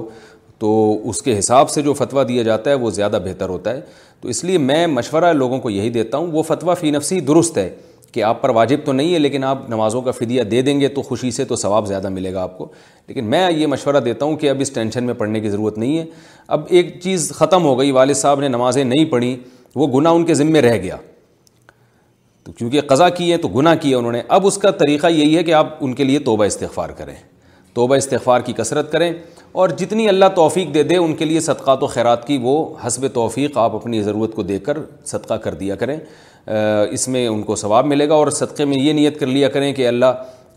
تو اس کے حساب سے جو فتویٰ دیا جاتا ہے وہ زیادہ بہتر ہوتا ہے. تو اس لیے میں مشورہ لوگوں کو یہی دیتا ہوں، وہ فتویٰ فی نفسی درست ہے کہ آپ پر واجب تو نہیں ہے لیکن آپ نمازوں کا فدیہ دے دیں گے تو خوشی سے تو ثواب زیادہ ملے گا آپ کو. لیکن میں یہ مشورہ دیتا ہوں کہ اب اس ٹینشن میں پڑنے کی ضرورت نہیں ہے. اب ایک چیز ختم ہو گئی، والد صاحب نے نمازیں نہیں پڑھیں، وہ گناہ ان کے ذمے رہ گیا، تو کیونکہ قضا کی ہے تو گناہ کیا انہوں نے. اب اس کا طریقہ یہی ہے کہ آپ ان کے لیے توبہ استغفار کریں، توبہ استغفار کی کثرت کریں، اور جتنی اللہ توفیق دے دے ان کے لیے صدقات و خیرات کی وہ حسب توفیق آپ اپنی ضرورت کو دے کر صدقہ کر دیا کریں، اس میں ان کو ثواب ملے گا. اور صدقے میں یہ نیت کر لیا کریں کہ اللہ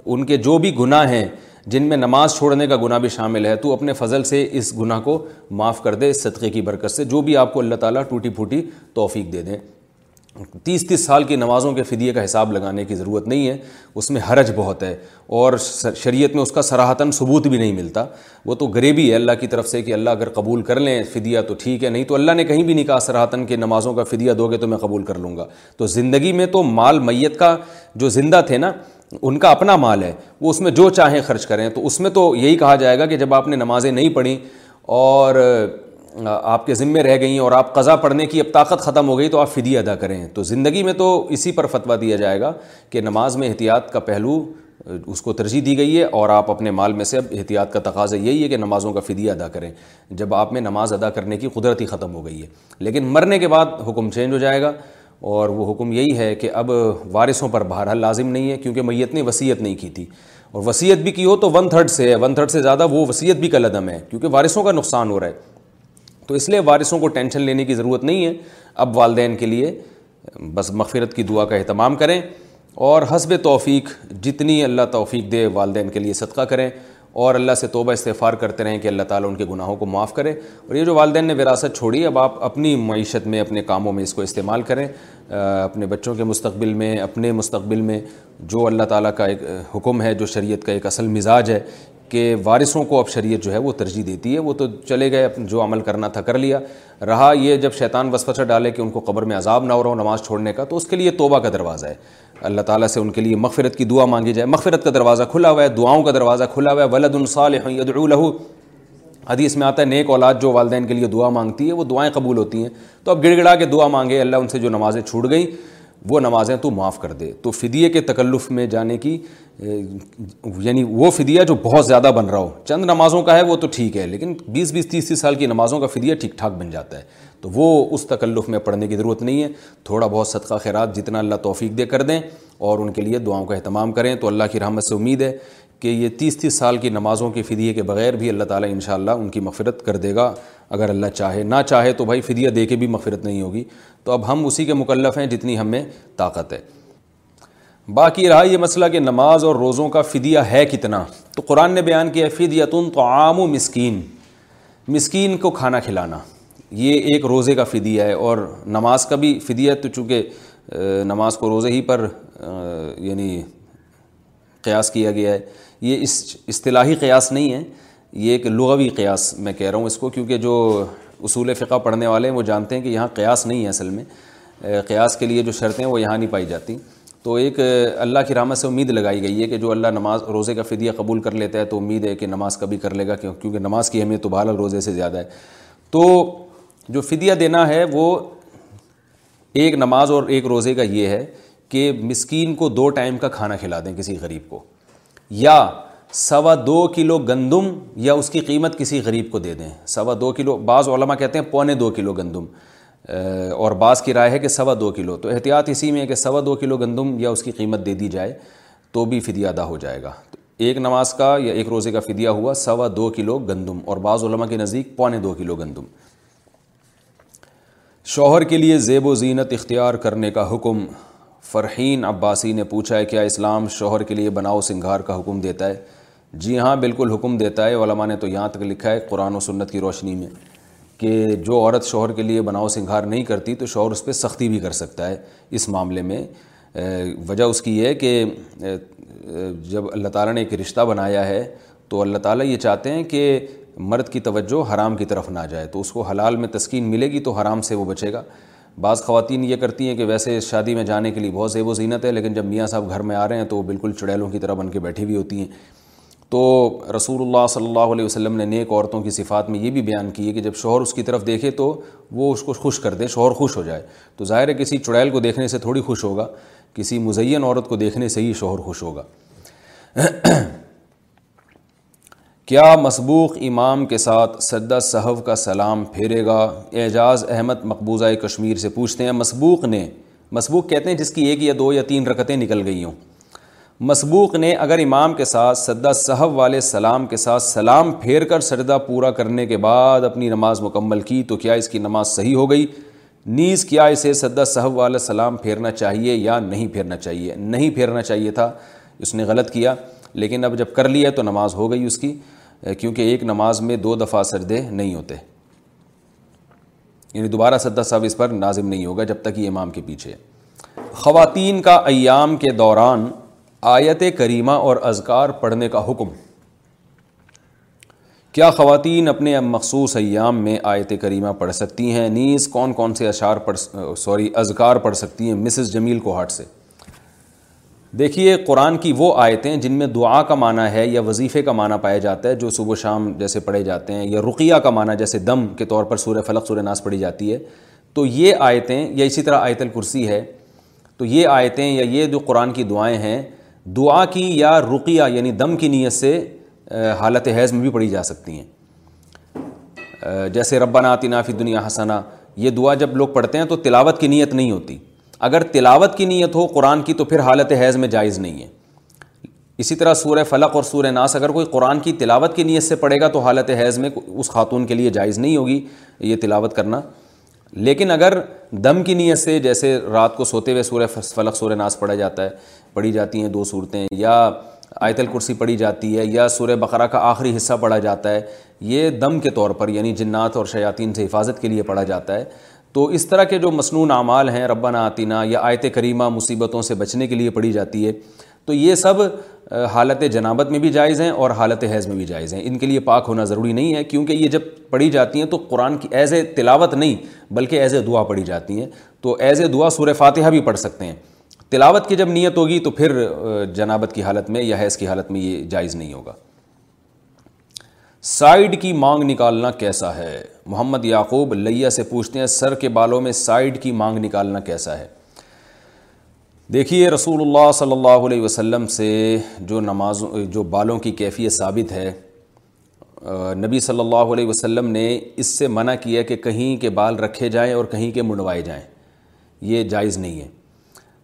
ان کے جو بھی گناہ ہیں جن میں نماز چھوڑنے کا گناہ بھی شامل ہے، تو اپنے فضل سے اس گناہ کو معاف کر دے اس صدقے کی برکت سے، جو بھی آپ کو اللہ تعالیٰ ٹوٹی پھوٹی توفیق دے دیں. 30 سال کی نمازوں کے فدیے کا حساب لگانے کی ضرورت نہیں ہے، اس میں حرج بہت ہے اور شریعت میں اس کا صراحتاً ثبوت بھی نہیں ملتا. وہ تو غریبی ہے اللہ کی طرف سے کہ اللہ اگر قبول کر لیں فدیہ تو ٹھیک ہے، نہیں تو اللہ نے کہیں بھی نہیں کہا صراحتاً کہ نمازوں کا فدیہ دو گے تو میں قبول کر لوں گا. تو زندگی میں تو مال میت کا، جو زندہ تھے نا ان کا اپنا مال ہے، وہ اس میں جو چاہیں خرچ کریں. تو اس میں تو یہی کہا جائے گا کہ جب آپ نے نمازیں نہیں پڑھیں اور آپ کے ذمے رہ گئیں اور آپ قضا پڑھنے کی اب طاقت ختم ہو گئی تو آپ فدیہ ادا کریں. تو زندگی میں تو اسی پر فتویٰ دیا جائے گا کہ نماز میں احتیاط کا پہلو اس کو ترجیح دی گئی ہے، اور آپ اپنے مال میں سے اب احتیاط کا تقاضا یہی ہے کہ نمازوں کا فدیہ ادا کریں جب آپ میں نماز ادا کرنے کی قدرت ہی ختم ہو گئی ہے. لیکن مرنے کے بعد حکم چینج ہو جائے گا، اور وہ حکم یہی ہے کہ اب وارثوں پر بہرحال لازم نہیں ہے، کیونکہ میت نے وصیت نہیں کی تھی، اور وصیت بھی کی ہو تو 1/3 سے ہے، 1/3 سے زیادہ وہ وصیت بھی کا لدم ہے، کیونکہ وارثوں کا نقصان ہو رہا ہے. تو اس لیے وارثوں کو ٹینشن لینے کی ضرورت نہیں ہے. اب والدین کے لیے بس مغفرت کی دعا کا اہتمام کریں، اور حسب توفیق جتنی اللہ توفیق دے والدین کے لیے صدقہ کریں، اور اللہ سے توبہ استغفار کرتے رہیں کہ اللہ تعالیٰ ان کے گناہوں کو معاف کرے. اور یہ جو والدین نے وراثت چھوڑی اب آپ اپنی معیشت میں، اپنے کاموں میں اس کو استعمال کریں، اپنے بچوں کے مستقبل میں، اپنے مستقبل میں، جو اللہ تعالیٰ کا ایک حکم ہے، جو شریعت کا ایک اصل مزاج ہے کہ وارثوں کو اب شریعت جو ہے وہ ترجیح دیتی ہے. وہ تو چلے گئے، جو عمل کرنا تھا کر لیا. رہا یہ جب شیطان وسوسہ ڈالے کہ ان کو قبر میں عذاب نہ ہو رہا ہو نماز چھوڑنے کا، تو اس کے لیے توبہ کا دروازہ ہے، اللہ تعالیٰ سے ان کے لیے مغفرت کی دعا مانگی جائے. مغفرت کا دروازہ کھلا ہوا ہے، دعاؤں کا دروازہ کھلا ہوا ہے. ولد صالح یدعو لہ، حدیث میں آتا ہے نیک اولاد جو والدین کے لیے دعا مانگتی ہے وہ دعائیں قبول ہوتی ہیں. تو اب گڑ گڑا کے دعا مانگے، اللہ ان سے جو نمازیں چھوٹ گئیں وہ نمازیں تو معاف کر دے. تو فدیے کے تکلف میں جانے کی یعنی وہ فدیہ جو بہت زیادہ بن رہا ہو, چند نمازوں کا ہے وہ تو ٹھیک ہے, لیکن 20-30 سال کی نمازوں کا فدیہ ٹھیک ٹھاک بن جاتا ہے, تو وہ اس تکلف میں پڑھنے کی ضرورت نہیں ہے. تھوڑا بہت صدقہ خیرات جتنا اللہ توفیق دے کر دیں اور ان کے لیے دعاؤں کا اہتمام کریں, تو اللہ کی رحمت سے امید ہے کہ یہ 30 سال کی نمازوں کے فدیے کے بغیر بھی اللہ تعالیٰ انشاءاللہ ان کی مغفرت کر دے گا, اگر اللہ چاہے. نہ چاہے تو بھائی فدیہ دے کے بھی مغفرت نہیں ہوگی, تو اب ہم اسی کے مکلف ہیں جتنی ہم میں طاقت ہے. باقی رہا یہ مسئلہ کہ نماز اور روزوں کا فدیہ ہے کتنا, تو قرآن نے بیان کیا فدیۃن طعام مسکین, مسکین کو کھانا کھلانا, یہ ایک روزے کا فدیہ ہے اور نماز کا بھی فدیہ. تو چونکہ نماز کو روزے ہی پر یعنی قیاس کیا گیا ہے, یہ اصطلاحی قیاس نہیں ہے, یہ ایک لغوی قیاس میں کہہ رہا ہوں اس کو, کیونکہ جو اصول فقہ پڑھنے والے ہیں وہ جانتے ہیں کہ یہاں قیاس نہیں ہے. اصل میں قیاس کے لیے جو شرطیں ہیں وہ یہاں نہیں پائی جاتی. تو ایک اللہ کی رحمت سے امید لگائی گئی ہے کہ جو اللہ نماز روزے کا فدیہ قبول کر لیتا ہے تو امید ہے کہ نماز کا بھی کر لے گا, کیونکہ نماز کی اہمیت تو بہرحال روزے سے زیادہ ہے. تو جو فدیہ دینا ہے وہ ایک نماز اور ایک روزے کا یہ ہے کہ مسکین کو 2 ٹائم کا کھانا کھلا دیں کسی غریب کو, یا 2.25 کلو گندم یا اس کی قیمت کسی غریب کو دے دیں. 2.25 کلو, بعض علماء کہتے ہیں 2.25 کلو گندم, اور بعض کی رائے ہے کہ 2.25 کلو. تو احتیاط اسی میں ہے کہ 2.25 کلو گندم یا اس کی قیمت دے دی جائے تو بھی فدیہ ادا ہو جائے گا. ایک نماز کا یا ایک روزے کا فدیہ ہوا 2.25 کلو گندم, اور بعض علماء کے نزدیک 2.25 کلو گندم. شوہر کے لیے زیب و زینت اختیار کرنے کا حکم. فرحین عباسی نے پوچھا ہے کیا اسلام شوہر کے لیے بناؤ سنگھار کا حکم دیتا ہے؟ جی ہاں, بالکل حکم دیتا ہے. علماء نے تو یہاں تک لکھا ہے قرآن و سنت کی روشنی میں کہ جو عورت شوہر کے لیے بناؤ سنگھار نہیں کرتی تو شوہر اس پہ سختی بھی کر سکتا ہے اس معاملے میں. وجہ اس کی یہ ہے کہ جب اللہ تعالیٰ نے ایک رشتہ بنایا ہے تو اللہ تعالیٰ یہ چاہتے ہیں کہ مرد کی توجہ حرام کی طرف نہ جائے, تو اس کو حلال میں تسکین ملے گی تو حرام سے وہ بچے گا. بعض خواتین یہ کرتی ہیں کہ ویسے شادی میں جانے کے لیے بہت زیب و زینت ہے, لیکن جب میاں صاحب گھر میں آ رہے ہیں تو وہ بالکل چڑیلوں کی طرح بن کے بیٹھی ہوئی ہوتی ہیں. تو رسول اللہ صلی اللہ علیہ وسلم نے نیک عورتوں کی صفات میں یہ بھی بیان کی ہے کہ جب شوہر اس کی طرف دیکھے تو وہ اس کو خوش کر دے, شوہر خوش ہو جائے. تو ظاہر ہے کسی چڑیل کو دیکھنے سے تھوڑی خوش ہوگا, کسی مزین عورت کو دیکھنے سے ہی شوہر خوش ہوگا. کیا مسبوق امام کے ساتھ سجدہ سہو کا سلام پھیرے گا؟ اعجاز احمد مقبوضہ کشمیر سے پوچھتے ہیں. مسبوق کہتے ہیں جس کی 1 یا 2 یا 3 رکعتیں نکل گئی ہوں. مسبوق نے اگر امام کے ساتھ سجدہ سہو والے سلام کے ساتھ سلام پھیر کر سجدہ پورا کرنے کے بعد اپنی نماز مکمل کی تو کیا اس کی نماز صحیح ہو گئی؟ نیز کیا اسے سجدہ سہو والا سلام پھیرنا چاہیے یا نہیں پھیرنا چاہیے؟ نہیں پھیرنا چاہیے تھا, اس نے غلط کیا, لیکن اب جب کر لیا تو نماز ہو گئی اس کی, کیونکہ ایک نماز میں 2 دفعہ سجدے نہیں ہوتے, یعنی دوبارہ سجدہ سہو اس پر لازم نہیں ہوگا جب تک یہ امام کے پیچھے. خواتین کا ایام کے دوران آیت کریمہ اور اذکار پڑھنے کا حکم. کیا خواتین اپنے مخصوص ایام میں آیت کریمہ پڑھ سکتی ہیں؟ نیز کون کون سے اذکار پڑھ سکتی ہیں؟ مسز جمیل کوہاٹ سے. دیکھیے قرآن کی وہ آیتیں جن میں دعا کا معنی ہے یا وظیفے کا معنی پایا جاتا ہے, جو صبح و شام جیسے پڑھے جاتے ہیں, یا رقیہ کا معنی جیسے دم کے طور پر سورہ فلق سورہ ناس پڑھی جاتی ہے, تو یہ آیتیں, یا اسی طرح آیت الکرسی ہے, تو یہ آیتیں یا یہ جو قرآن کی دعائیں ہیں, دعا کی یا رقیہ یعنی دم کی نیت سے حالت حیض میں بھی پڑھی جا سکتی ہیں. جیسے ربنا آتنا فی الدنیا حسنہ, یہ دعا جب لوگ پڑھتے ہیں تو تلاوت کی نیت نہیں ہوتی. اگر تلاوت کی نیت ہو قرآن کی تو پھر حالت حیض میں جائز نہیں ہے. اسی طرح سورہ فلق اور سورہ ناس اگر کوئی قرآن کی تلاوت کی نیت سے پڑھے گا تو حالت حیض میں اس خاتون کے لیے جائز نہیں ہوگی یہ تلاوت کرنا. لیکن اگر دم کی نیت سے, جیسے رات کو سوتے ہوئے سورہ فلق سورہ ناس پڑھا جاتا ہے, پڑھی جاتی ہیں 2 سورتیں, یا آیت الکرسی پڑھی جاتی ہے, یا سورہ بقرہ کا آخری حصہ پڑھا جاتا ہے, یہ دم کے طور پر یعنی جنات اور شیاطین سے حفاظت کے لیے پڑھا جاتا ہے. تو اس طرح کے جو مسنون اعمال ہیں, ربنا آتینا یا آیت کریمہ مصیبتوں سے بچنے کے لیے پڑھی جاتی ہے, تو یہ سب حالت جنابت میں بھی جائز ہیں اور حالت حیض میں بھی جائز ہیں. ان کے لیے پاک ہونا ضروری نہیں ہے, کیونکہ یہ جب پڑھی جاتی ہیں تو قرآن کی ایز اے تلاوت نہیں بلکہ ایز اے دعا پڑھی جاتی ہیں, تو ایز اے دعا سورہ فاتحہ بھی پڑھ سکتے ہیں. تلاوت کی جب نیت ہوگی تو پھر جنابت کی حالت میں یا حیض کی حالت میں یہ جائز نہیں ہوگا. سائیڈ کی مانگ نکالنا کیسا ہے؟ محمد یعقوب لیا سے پوچھتے ہیں. سر کے بالوں میں سائیڈ کی مانگ نکالنا کیسا ہے؟ دیکھیے رسول اللہ صلی اللہ علیہ وسلم سے جو بالوں کی کیفیت ثابت ہے، نبی صلی اللہ علیہ وسلم نے اس سے منع کیا کہ کہیں کے بال رکھے جائیں اور کہیں کے منڈوائے جائیں، یہ جائز نہیں ہے۔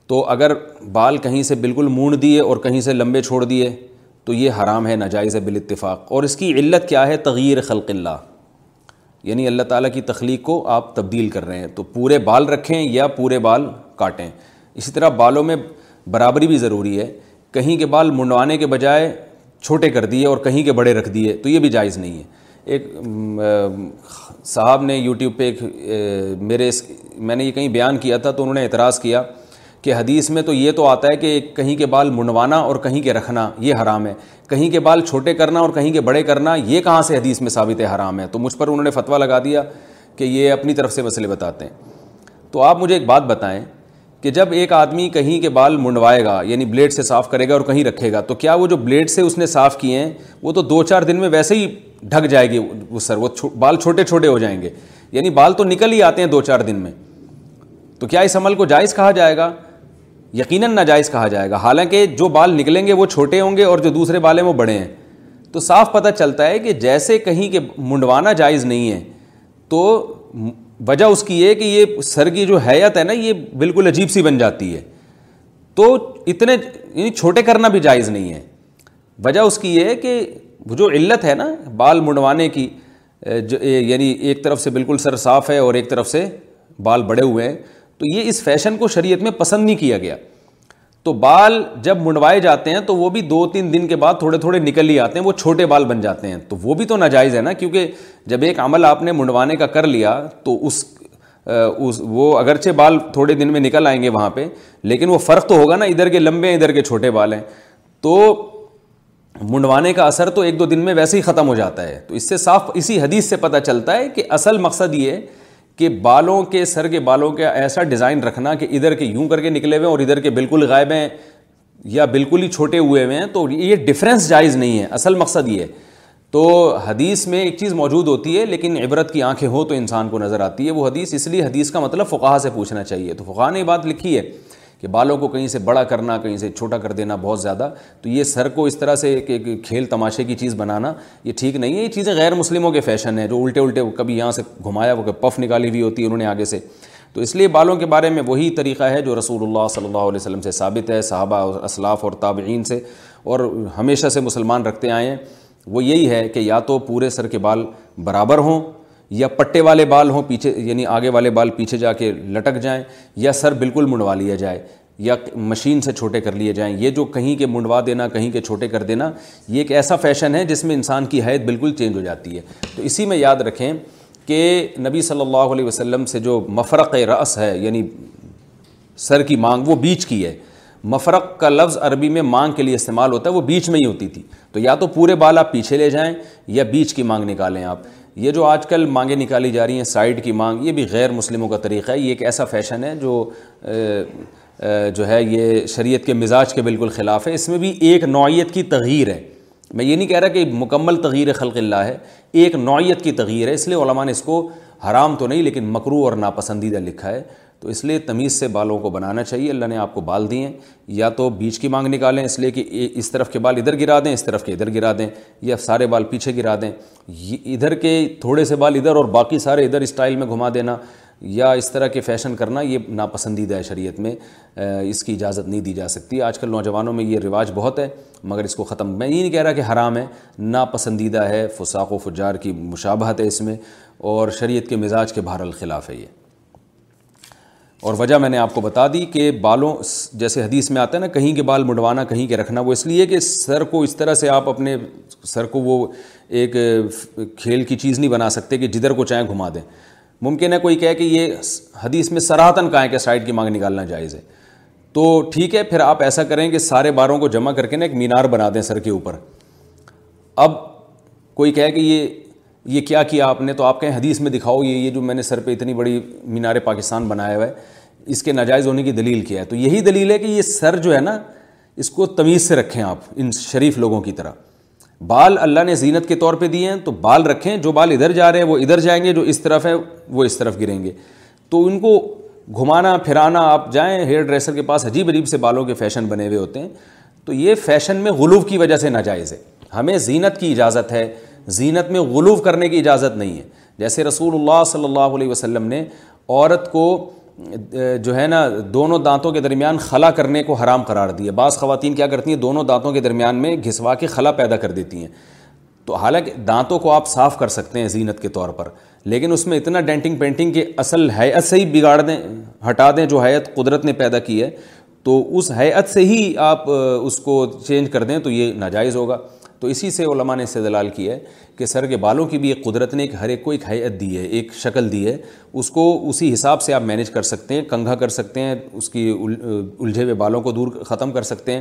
تو اگر بال کہیں سے بالکل مونڈ دیے اور کہیں سے لمبے چھوڑ دیے تو یہ حرام ہے، ناجائز ہے بالاتفاق۔ اور اس کی علت کیا ہے؟ تغییر خلق اللہ، یعنی اللہ تعالیٰ کی تخلیق کو آپ تبدیل کر رہے ہیں، تو پورے بال رکھیں یا پورے بال کاٹیں۔ اسی طرح بالوں میں برابری بھی ضروری ہے، کہیں کے بال منڈوانے کے بجائے چھوٹے کر دیے اور کہیں کے بڑے رکھ دیے تو یہ بھی جائز نہیں ہے۔ ایک صاحب نے یوٹیوب پہ میں نے یہ کہیں بیان کیا تھا تو انہوں نے اعتراض کیا کہ حدیث میں تو یہ تو آتا ہے کہ کہیں کے بال منڈوانا اور کہیں کے رکھنا یہ حرام ہے، کہیں کے بال چھوٹے کرنا اور کہیں کے بڑے کرنا یہ کہاں سے حدیث میں ثابت ہے حرام ہے؟ تو مجھ پر انہوں نے فتویٰ لگا دیا کہ یہ اپنی طرف سے مسئلے بتاتے ہیں۔ تو آپ مجھے ایک بات بتائیں کہ جب ایک آدمی کہیں کے بال منڈوائے گا، یعنی بلیڈ سے صاف کرے گا اور کہیں رکھے گا، تو کیا وہ جو بلیڈ سے اس نے صاف کیے ہیں وہ تو 2-4 دن میں ویسے ہی ڈھک جائے گی وہ سر، وہ بال چھوٹے چھوٹے ہو جائیں گے، یعنی بال تو نکل ہی آتے ہیں 2-4 دن میں، تو کیا اس عمل کو جائز کہا جائے گا؟ یقیناً ناجائز کہا جائے گا، حالانکہ جو بال نکلیں گے وہ چھوٹے ہوں گے اور جو دوسرے بال ہیں وہ بڑے ہیں۔ تو صاف پتہ چلتا ہے کہ جیسے کہیں کے منڈوانا جائز نہیں ہے تو وجہ اس کی یہ کہ یہ سر کی جو حیت ہے نا یہ بالکل عجیب سی بن جاتی ہے، تو اتنے یعنی چھوٹے کرنا بھی جائز نہیں ہے۔ وجہ اس کی یہ ہے کہ جو علت ہے نا بال منڈوانے کی، یعنی ایک طرف سے بالکل سر صاف ہے اور ایک طرف سے بال بڑے ہوئے ہیں، تو یہ اس فیشن کو شریعت میں پسند نہیں کیا گیا۔ تو بال جب منڈوائے جاتے ہیں تو وہ بھی 2-3 دن کے بعد تھوڑے تھوڑے نکل ہی آتے ہیں، وہ چھوٹے بال بن جاتے ہیں، تو وہ بھی تو ناجائز ہے نا، کیونکہ جب ایک عمل آپ نے منڈوانے کا کر لیا تو وہ اگرچہ بال تھوڑے دن میں نکل آئیں گے وہاں پہ، لیکن وہ فرق تو ہوگا نا، ادھر کے لمبے ہیں ادھر کے چھوٹے بال ہیں، تو منڈوانے کا اثر تو 1-2 دن میں ویسے ہی ختم ہو جاتا ہے۔ تو اس سے صاف اسی حدیث سے پتہ چلتا ہے کہ اصل مقصد یہ ہے کہ بالوں کے، سر کے بالوں کا ایسا ڈیزائن رکھنا کہ ادھر کے یوں کر کے نکلے ہوئے ہیں اور ادھر کے بالکل غائب ہیں یا بالکل ہی چھوٹے ہوئے ہوئے ہیں، تو یہ ڈفرینس جائز نہیں ہے، اصل مقصد یہ ہے۔ تو حدیث میں ایک چیز موجود ہوتی ہے لیکن عبرت کی آنکھیں ہو تو انسان کو نظر آتی ہے وہ حدیث، اس لیے حدیث کا مطلب فقہا سے پوچھنا چاہیے۔ تو فقہا نے یہ بات لکھی ہے کہ بالوں کو کہیں سے بڑا کرنا کہیں سے چھوٹا کر دینا بہت زیادہ، تو یہ سر کو اس طرح سے کھیل تماشے کی چیز بنانا یہ ٹھیک نہیں ہے۔ یہ چیزیں غیر مسلموں کے فیشن ہیں، جو الٹے الٹے کبھی یہاں سے گھمایا وہ پف نکالی ہوئی ہوتی ہے انہوں نے آگے سے، تو اس لیے بالوں کے بارے میں وہی طریقہ ہے جو رسول اللہ صلی اللہ علیہ وسلم سے ثابت ہے، صحابہ اور اسلاف اور تابعین سے، اور ہمیشہ سے مسلمان رکھتے آئے ہیں، وہ یہی ہے کہ یا تو پورے سر کے بال برابر ہوں یا پٹے والے بال ہوں پیچھے، یعنی آگے والے بال پیچھے جا کے لٹک جائیں، یا سر بالکل منڈوا لیا جائے یا مشین سے چھوٹے کر لیے جائیں۔ یہ جو کہیں کے منڈوا دینا کہیں کے چھوٹے کر دینا یہ ایک ایسا فیشن ہے جس میں انسان کی حیت بالکل چینج ہو جاتی ہے۔ تو اسی میں یاد رکھیں کہ نبی صلی اللہ علیہ وسلم سے جو مفرق رأس ہے، یعنی سر کی مانگ، وہ بیچ کی ہے۔ مفرق کا لفظ عربی میں مانگ کے لیے استعمال ہوتا ہے، وہ بیچ میں ہی ہوتی تھی، تو یا تو پورے بال آپ پیچھے لے جائیں یا بیچ کی مانگ نکالیں آپ۔ یہ جو آج کل مانگیں نکالی جا رہی ہیں سائیڈ کی مانگ، یہ بھی غیر مسلموں کا طریقہ ہے، یہ ایک ایسا فیشن ہے جو ہے یہ شریعت کے مزاج کے بالکل خلاف ہے۔ اس میں بھی ایک نوعیت کی تغییر ہے، میں یہ نہیں کہہ رہا کہ مکمل تغییر خلق اللہ ہے، ایک نوعیت کی تغییر ہے، اس لیے علماء نے اس کو حرام تو نہیں لیکن مکروہ اور ناپسندیدہ لکھا ہے۔ تو اس لیے تمیز سے بالوں کو بنانا چاہیے۔ اللہ نے آپ کو بال دیے ہیں، یا تو بیچ کی مانگ نکالیں، اس لیے کہ اس طرف کے بال ادھر گرا دیں اس طرف کے ادھر گرا دیں، یا سارے بال پیچھے گرا دیں، ادھر کے تھوڑے سے بال ادھر اور باقی سارے ادھر اسٹائل میں گھما دینا، یا اس طرح کے فیشن کرنا یہ ناپسندیدہ ہے، شریعت میں اس کی اجازت نہیں دی جا سکتی۔ آج کل نوجوانوں میں یہ رواج بہت ہے مگر اس کو ختم، میں یہ نہیں کہہ رہا کہ حرام ہے، ناپسندیدہ ہے، فساق و فجار کی مشابہت ہے اس میں، اور شریعت کے مزاج کے بہرحال خلاف ہے یہ۔ اور وجہ میں نے آپ کو بتا دی کہ بالوں، جیسے حدیث میں آتا ہے نا کہیں کے بال منڈوانا کہیں کے رکھنا، وہ اس لیے کہ سر کو اس طرح سے آپ اپنے سر کو وہ ایک کھیل کی چیز نہیں بنا سکتے کہ جدھر کو چاہیں گھما دیں۔ ممکن ہے کوئی کہے کہ یہ حدیث میں صراحتاً کہا ہے کہ سائیڈ کی مانگ نکالنا جائز ہے، تو ٹھیک ہے، پھر آپ ایسا کریں کہ سارے بالوں کو جمع کر کے نا ایک مینار بنا دیں سر کے اوپر۔ اب کوئی کہے کہ یہ کیا کیا آپ نے، تو آپ کہیں حدیث میں دکھاؤ یہ جو میں نے سر پہ اتنی بڑی مینار پاکستان بنایا ہوا ہے اس کے ناجائز ہونے کی دلیل کیا ہے؟ تو یہی دلیل ہے کہ یہ سر جو ہے نا اس کو تمیز سے رکھیں آپ، ان شریف لوگوں کی طرح۔ بال اللہ نے زینت کے طور پہ دیے ہیں تو بال رکھیں، جو بال ادھر جا رہے ہیں وہ ادھر جائیں گے، جو اس طرف ہیں وہ اس طرف گریں گے، تو ان کو گھمانا پھرانا آپ جائیں ہیئر ڈریسر کے پاس، عجیب عجیب سے بالوں کے فیشن بنے ہوئے ہوتے ہیں. تو یہ فیشن میں غلو کی وجہ سے ناجائز ہے. ہمیں زینت کی اجازت ہے، زینت میں غلو کرنے کی اجازت نہیں ہے. جیسے رسول اللہ صلی اللہ علیہ وسلم نے عورت کو جو ہے نا دونوں دانتوں کے درمیان خلا کرنے کو حرام قرار دیا. بعض خواتین کیا کرتی ہیں، دونوں دانتوں کے درمیان میں گھسوا کے خلا پیدا کر دیتی ہیں. تو حالانکہ دانتوں کو آپ صاف کر سکتے ہیں زینت کے طور پر، لیکن اس میں اتنا ڈینٹنگ پینٹنگ کے اصل ہیئت سے ہی بگاڑ دیں، ہٹا دیں جو ہیئت قدرت نے پیدا کی ہے، تو اس ہیئت سے ہی آپ اس کو چینج کر دیں تو یہ ناجائز ہوگا. تو اسی سے علماء نے استدلال کیا ہے کہ سر کے بالوں کی بھی ایک قدرت نے ایک ہر ایک کو ایک ہیئت دی ہے، ایک شکل دی ہے، اس کو اسی حساب سے آپ مینج کر سکتے ہیں، کنگھا کر سکتے ہیں، اس کی الجھے ہوئے بالوں کو دور ختم کر سکتے ہیں.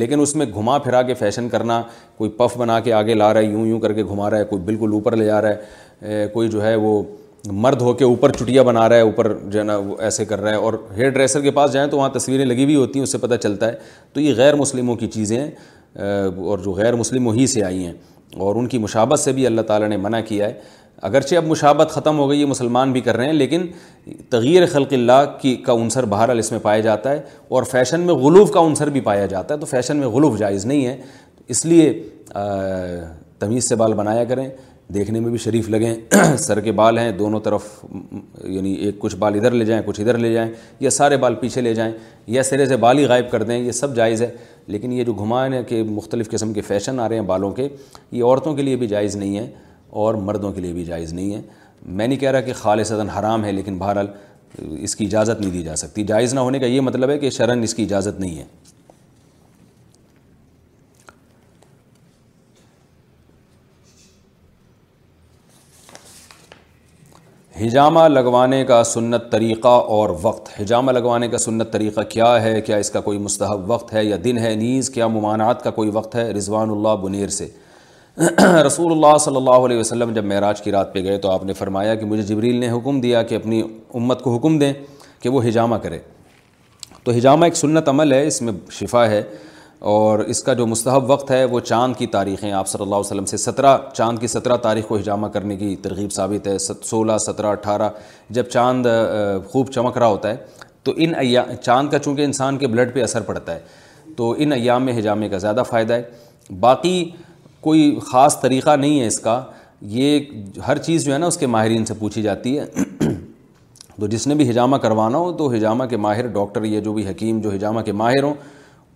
لیکن اس میں گھما پھرا کے فیشن کرنا، کوئی پف بنا کے آگے لا رہا ہے، یوں یوں کر کے گھما رہا ہے، کوئی بالکل اوپر لے جا رہا ہے، کوئی جو ہے وہ مرد ہو کے اوپر چٹیا بنا رہا ہے، اوپر جو ہے نا وہ ایسے کر رہا ہے. اور ہیئر ڈریسر کے پاس جائیں تو وہاں تصویریں لگی ہوئی ہوتی ہیں، اس سے پتہ چلتا ہے. تو یہ غیر مسلموں کی چیزیں ہیں اور جو غیر مسلم وہی سے آئی ہیں، اور ان کی مشابہت سے بھی اللہ تعالیٰ نے منع کیا ہے. اگرچہ اب مشابہت ختم ہو گئی ہے، مسلمان بھی کر رہے ہیں، لیکن تغیر خلق اللہ کی کا عنصر بہرحال اس میں پایا جاتا ہے، اور فیشن میں غلو کا عنصر بھی پایا جاتا ہے. تو فیشن میں غلو جائز نہیں ہے، اس لیے تمیز سے بال بنایا کریں، دیکھنے میں بھی شریف لگیں. سر کے بال ہیں دونوں طرف، یعنی ایک کچھ بال ادھر لے جائیں، کچھ ادھر لے جائیں، یا سارے بال پیچھے لے جائیں، یا سرے سے بال ہی غائب کر دیں، یہ سب جائز ہے. لیکن یہ جو گھمانے کے مختلف قسم کے فیشن آ رہے ہیں بالوں کے، یہ عورتوں کے لیے بھی جائز نہیں ہے اور مردوں کے لیے بھی جائز نہیں ہے. میں نہیں کہہ رہا کہ خالصتاً حرام ہے، لیکن بہرحال اس کی اجازت نہیں دی جا سکتی. جائز نہ ہونے کا یہ مطلب ہے کہ شرعاً اس کی اجازت نہیں ہے. حجامہ لگوانے کا سنت طریقہ اور وقت. حجامہ لگوانے کا سنت طریقہ کیا ہے؟ کیا اس کا کوئی مستحب وقت ہے یا دن ہے؟ نیز کیا ممانعت کا کوئی وقت ہے؟ رضوان اللہ بنیر سے. رسول اللہ صلی اللہ علیہ وسلم جب معراج کی رات پہ گئے تو آپ نے فرمایا کہ مجھے جبریل نے حکم دیا کہ اپنی امت کو حکم دیں کہ وہ حجامہ کرے. تو حجامہ ایک سنت عمل ہے، اس میں شفا ہے، اور اس کا جو مستحب وقت ہے وہ چاند کی تاریخیں. آپ صلی اللہ علیہ وسلم سے 17 چاند کی 17 تاریخ کو حجامہ کرنے کی ترغیب ثابت ہے. 16، 17، 18 جب چاند خوب چمک رہا ہوتا ہے تو ان ایام، چاند کا چونکہ انسان کے بلڈ پہ اثر پڑتا ہے، تو ان ایام میں حجامے کا زیادہ فائدہ ہے. باقی کوئی خاص طریقہ نہیں ہے اس کا، یہ ہر چیز جو ہے نا اس کے ماہرین سے پوچھی جاتی ہے. تو جس نے بھی حجامہ کروانا ہو تو حجامہ کے ماہر ڈاکٹر یا جو بھی حکیم جو حجامہ کے ماہر ہوں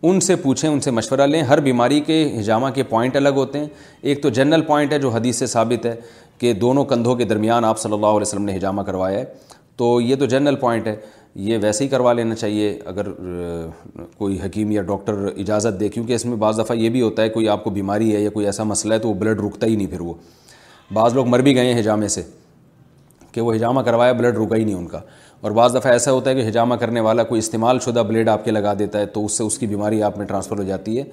ان سے پوچھیں، ان سے مشورہ لیں. ہر بیماری کے حجامہ کے پوائنٹ الگ ہوتے ہیں. ایک تو جنرل پوائنٹ ہے جو حدیث سے ثابت ہے کہ دونوں کندھوں کے درمیان آپ صلی اللہ علیہ وسلم نے حجامہ کروایا ہے، تو یہ تو جنرل پوائنٹ ہے، یہ ویسے ہی کروا لینا چاہیے اگر کوئی حکیم یا ڈاکٹر اجازت دے. کیونکہ اس میں بعض دفعہ یہ بھی ہوتا ہے کوئی آپ کو بیماری ہے یا کوئی ایسا مسئلہ ہے تو وہ بلڈ رکتا ہی نہیں، پھر وہ بعض لوگ مر بھی گئے ہیں حجامے سے کہ وہ حجامہ کروایا بلڈ رکا ہی نہیں ان کا. اور بعض دفعہ ایسا ہوتا ہے کہ حجامہ کرنے والا کوئی استعمال شدہ بلیڈ آپ کے لگا دیتا ہے تو اس سے اس کی بیماری آپ میں ٹرانسفر ہو جاتی ہے.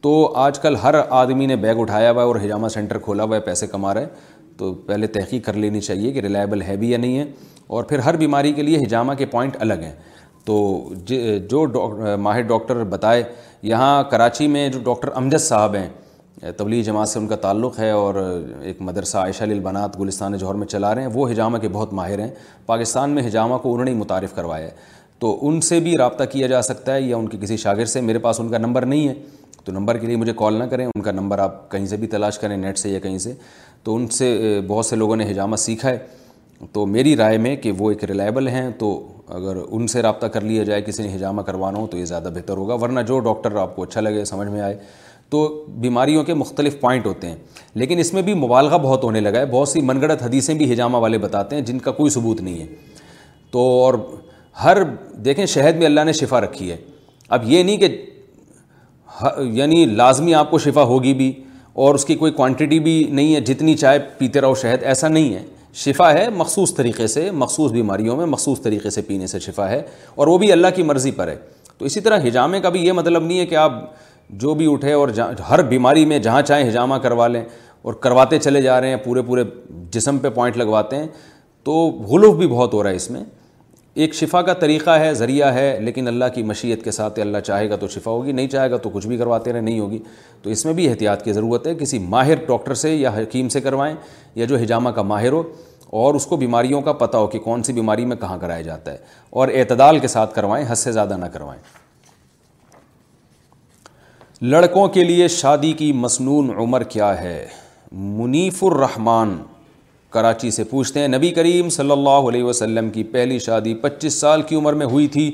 تو آج کل ہر آدمی نے بیگ اٹھایا ہوا ہے اور حجامہ سینٹر کھولا ہوا ہے، پیسے کما رہا ہے. تو پہلے تحقیق کر لینی چاہیے کہ ریلائبل ہے بھی یا نہیں ہے. اور پھر ہر بیماری کے لیے حجامہ کے پوائنٹ الگ ہیں، تو جو ماہر ڈاکٹر بتائے. یہاں کراچی میں جو ڈاکٹر امجد صاحب ہیں، تبلیغ جماعت سے ان کا تعلق ہے اور ایک مدرسہ عائشہ للبنات گلستان جوہر میں چلا رہے ہیں، وہ حجامہ کے بہت ماہر ہیں. پاکستان میں حجامہ کو انہوں نے متعارف کروایا ہے، تو ان سے بھی رابطہ کیا جا سکتا ہے یا ان کے کسی شاگرد سے. میرے پاس ان کا نمبر نہیں ہے، تو نمبر کے لیے مجھے کال نہ کریں، ان کا نمبر آپ کہیں سے بھی تلاش کریں، نیٹ سے یا کہیں سے. تو ان سے بہت سے لوگوں نے حجامہ سیکھا ہے، تو میری رائے میں کہ وہ ایک ریلائبل ہیں، تو اگر ان سے رابطہ کر لیا جائے کسی نے حجامہ کروانا ہو تو یہ زیادہ بہتر ہوگا. ورنہ جو ڈاکٹر آپ کو اچھا لگے، سمجھ میں آئے. تو بیماریوں کے مختلف پوائنٹ ہوتے ہیں، لیکن اس میں بھی مبالغہ بہت ہونے لگا ہے. بہت سی من گھڑت حدیثیں بھی حجامہ والے بتاتے ہیں جن کا کوئی ثبوت نہیں ہے. تو اور ہر دیکھیں شہد میں اللہ نے شفا رکھی ہے. اب یہ نہیں کہ یعنی لازمی آپ کو شفا ہوگی بھی، اور اس کی کوئی کوانٹٹی بھی نہیں ہے جتنی چائے پیتے رہو شہد، ایسا نہیں ہے. شفا ہے مخصوص طریقے سے، مخصوص بیماریوں میں مخصوص طریقے سے پینے سے شفا ہے، اور وہ بھی اللہ کی مرضی پر ہے. تو اسی طرح حجامے کا بھی یہ مطلب نہیں ہے کہ آپ جو بھی اٹھے اور ہر بیماری میں جہاں چاہیں حجامہ کروا لیں اور کرواتے چلے جا رہے ہیں، پورے جسم پہ پوائنٹ لگواتے ہیں. تو غلو بھی بہت ہو رہا ہے اس میں. ایک شفا کا طریقہ ہے، ذریعہ ہے، لیکن اللہ کی مشیت کے ساتھ. اللہ چاہے گا تو شفا ہوگی، نہیں چاہے گا تو کچھ بھی کرواتے رہے، نہیں ہوگی. تو اس میں بھی احتیاط کی ضرورت ہے، کسی ماہر ڈاکٹر سے یا حکیم سے کروائیں، یا جو حجامہ کا ماہر ہو. اور اس کو بیماریوں کا پتہ ہو کہ کون سی بیماری میں کہاں کرایا جاتا ہے, اور اعتدال کے ساتھ کروائیں, حد سے زیادہ نہ کروائیں. لڑکوں کے لیے شادی کی مسنون عمر کیا ہے؟ منیف الرحمن کراچی سے پوچھتے ہیں, نبی کریم صلی اللہ علیہ وسلم کی پہلی شادی 25 سال کی عمر میں ہوئی تھی,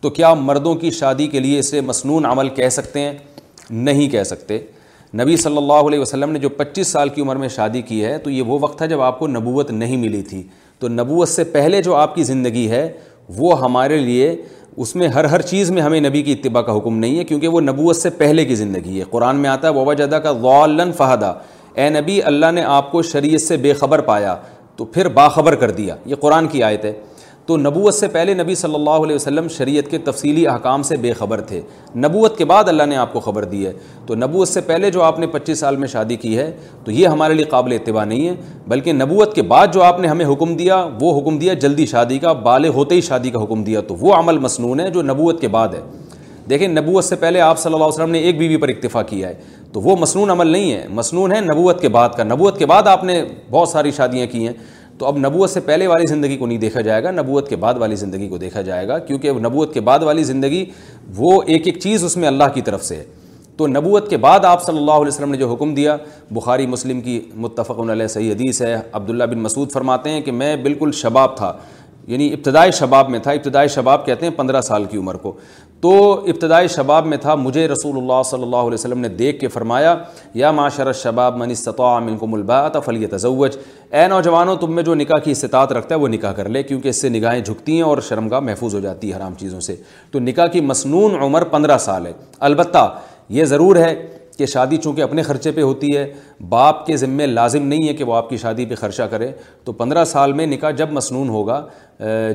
تو کیا مردوں کی شادی کے لیے اسے مسنون عمل کہہ سکتے ہیں؟ نہیں کہہ سکتے. نبی صلی اللہ علیہ وسلم نے جو 25 سال کی عمر میں شادی کی ہے, تو یہ وہ وقت ہے جب آپ کو نبوت نہیں ملی تھی, تو نبوت سے پہلے جو آپ کی زندگی ہے وہ ہمارے لیے, اس میں ہر چیز میں ہمیں نبی کی اتباع کا حکم نہیں ہے, کیونکہ وہ نبوت سے پہلے کی زندگی ہے. قرآن میں آتا ہے ووجدہ کا ضالن فہدا, اے نبی اللہ نے آپ کو شریعت سے بے خبر پایا تو پھر باخبر کر دیا, یہ قرآن کی آیت ہے. تو نبوت سے پہلے نبی صلی اللہ علیہ وسلم شریعت کے تفصیلی احکام سے بے خبر تھے, نبوت کے بعد اللہ نے آپ کو خبر دی ہے. تو نبوت سے پہلے جو آپ نے 25 سال میں شادی کی ہے تو یہ ہمارے لیے قابل اتباع نہیں ہے, بلکہ نبوت کے بعد جو آپ نے ہمیں حکم دیا, وہ حکم دیا جلدی شادی کا, بالغ ہوتے ہی شادی کا حکم دیا, تو وہ عمل مسنون ہے جو نبوت کے بعد ہے. دیکھیں نبوت سے پہلے آپ صلی اللہ علیہ وسلم نے ایک بیوی پر اکتفا کیا ہے, تو وہ مسنون عمل نہیں ہے, مسنون ہے نبوت کے بعد کا. نبوت کے بعد آپ نے بہت ساری شادیاں کی ہیں, تو اب نبوت سے پہلے والی زندگی کو نہیں دیکھا جائے گا, نبوت کے بعد والی زندگی کو دیکھا جائے گا, کیونکہ نبوت کے بعد والی زندگی وہ ایک چیز اس میں اللہ کی طرف سے ہے. تو نبوت کے بعد آپ صلی اللہ علیہ وسلم نے جو حکم دیا, بخاری مسلم کی متفق علیہ صحیح حدیث ہے. عبداللہ بن مسعود فرماتے ہیں کہ میں بالکل شباب تھا, یعنی ابتدائی شباب میں تھا, ابتدائی شباب کہتے ہیں 15 سال کی عمر کو, تو ابتدائی شباب میں تھا, مجھے رسول اللہ صلی اللہ علیہ وسلم نے دیکھ کے فرمایا یا معاشر الشباب من استطاع منکم الباءۃ فلیتزوج, اے نوجوانوں تم میں جو نکاح کی استطاعت رکھتا ہے وہ نکاح کر لے, کیونکہ اس سے نگاہیں جھکتی ہیں اور شرمگاہ محفوظ ہو جاتی ہے حرام چیزوں سے. تو نکاح کی مسنون عمر 15 سال ہے. البتہ یہ ضرور ہے کہ شادی چونکہ اپنے خرچے پہ ہوتی ہے, باپ کے ذمے لازم نہیں ہے کہ وہ آپ کی شادی پہ خرچہ کرے, تو 15 سال میں نکاح جب مسنون ہوگا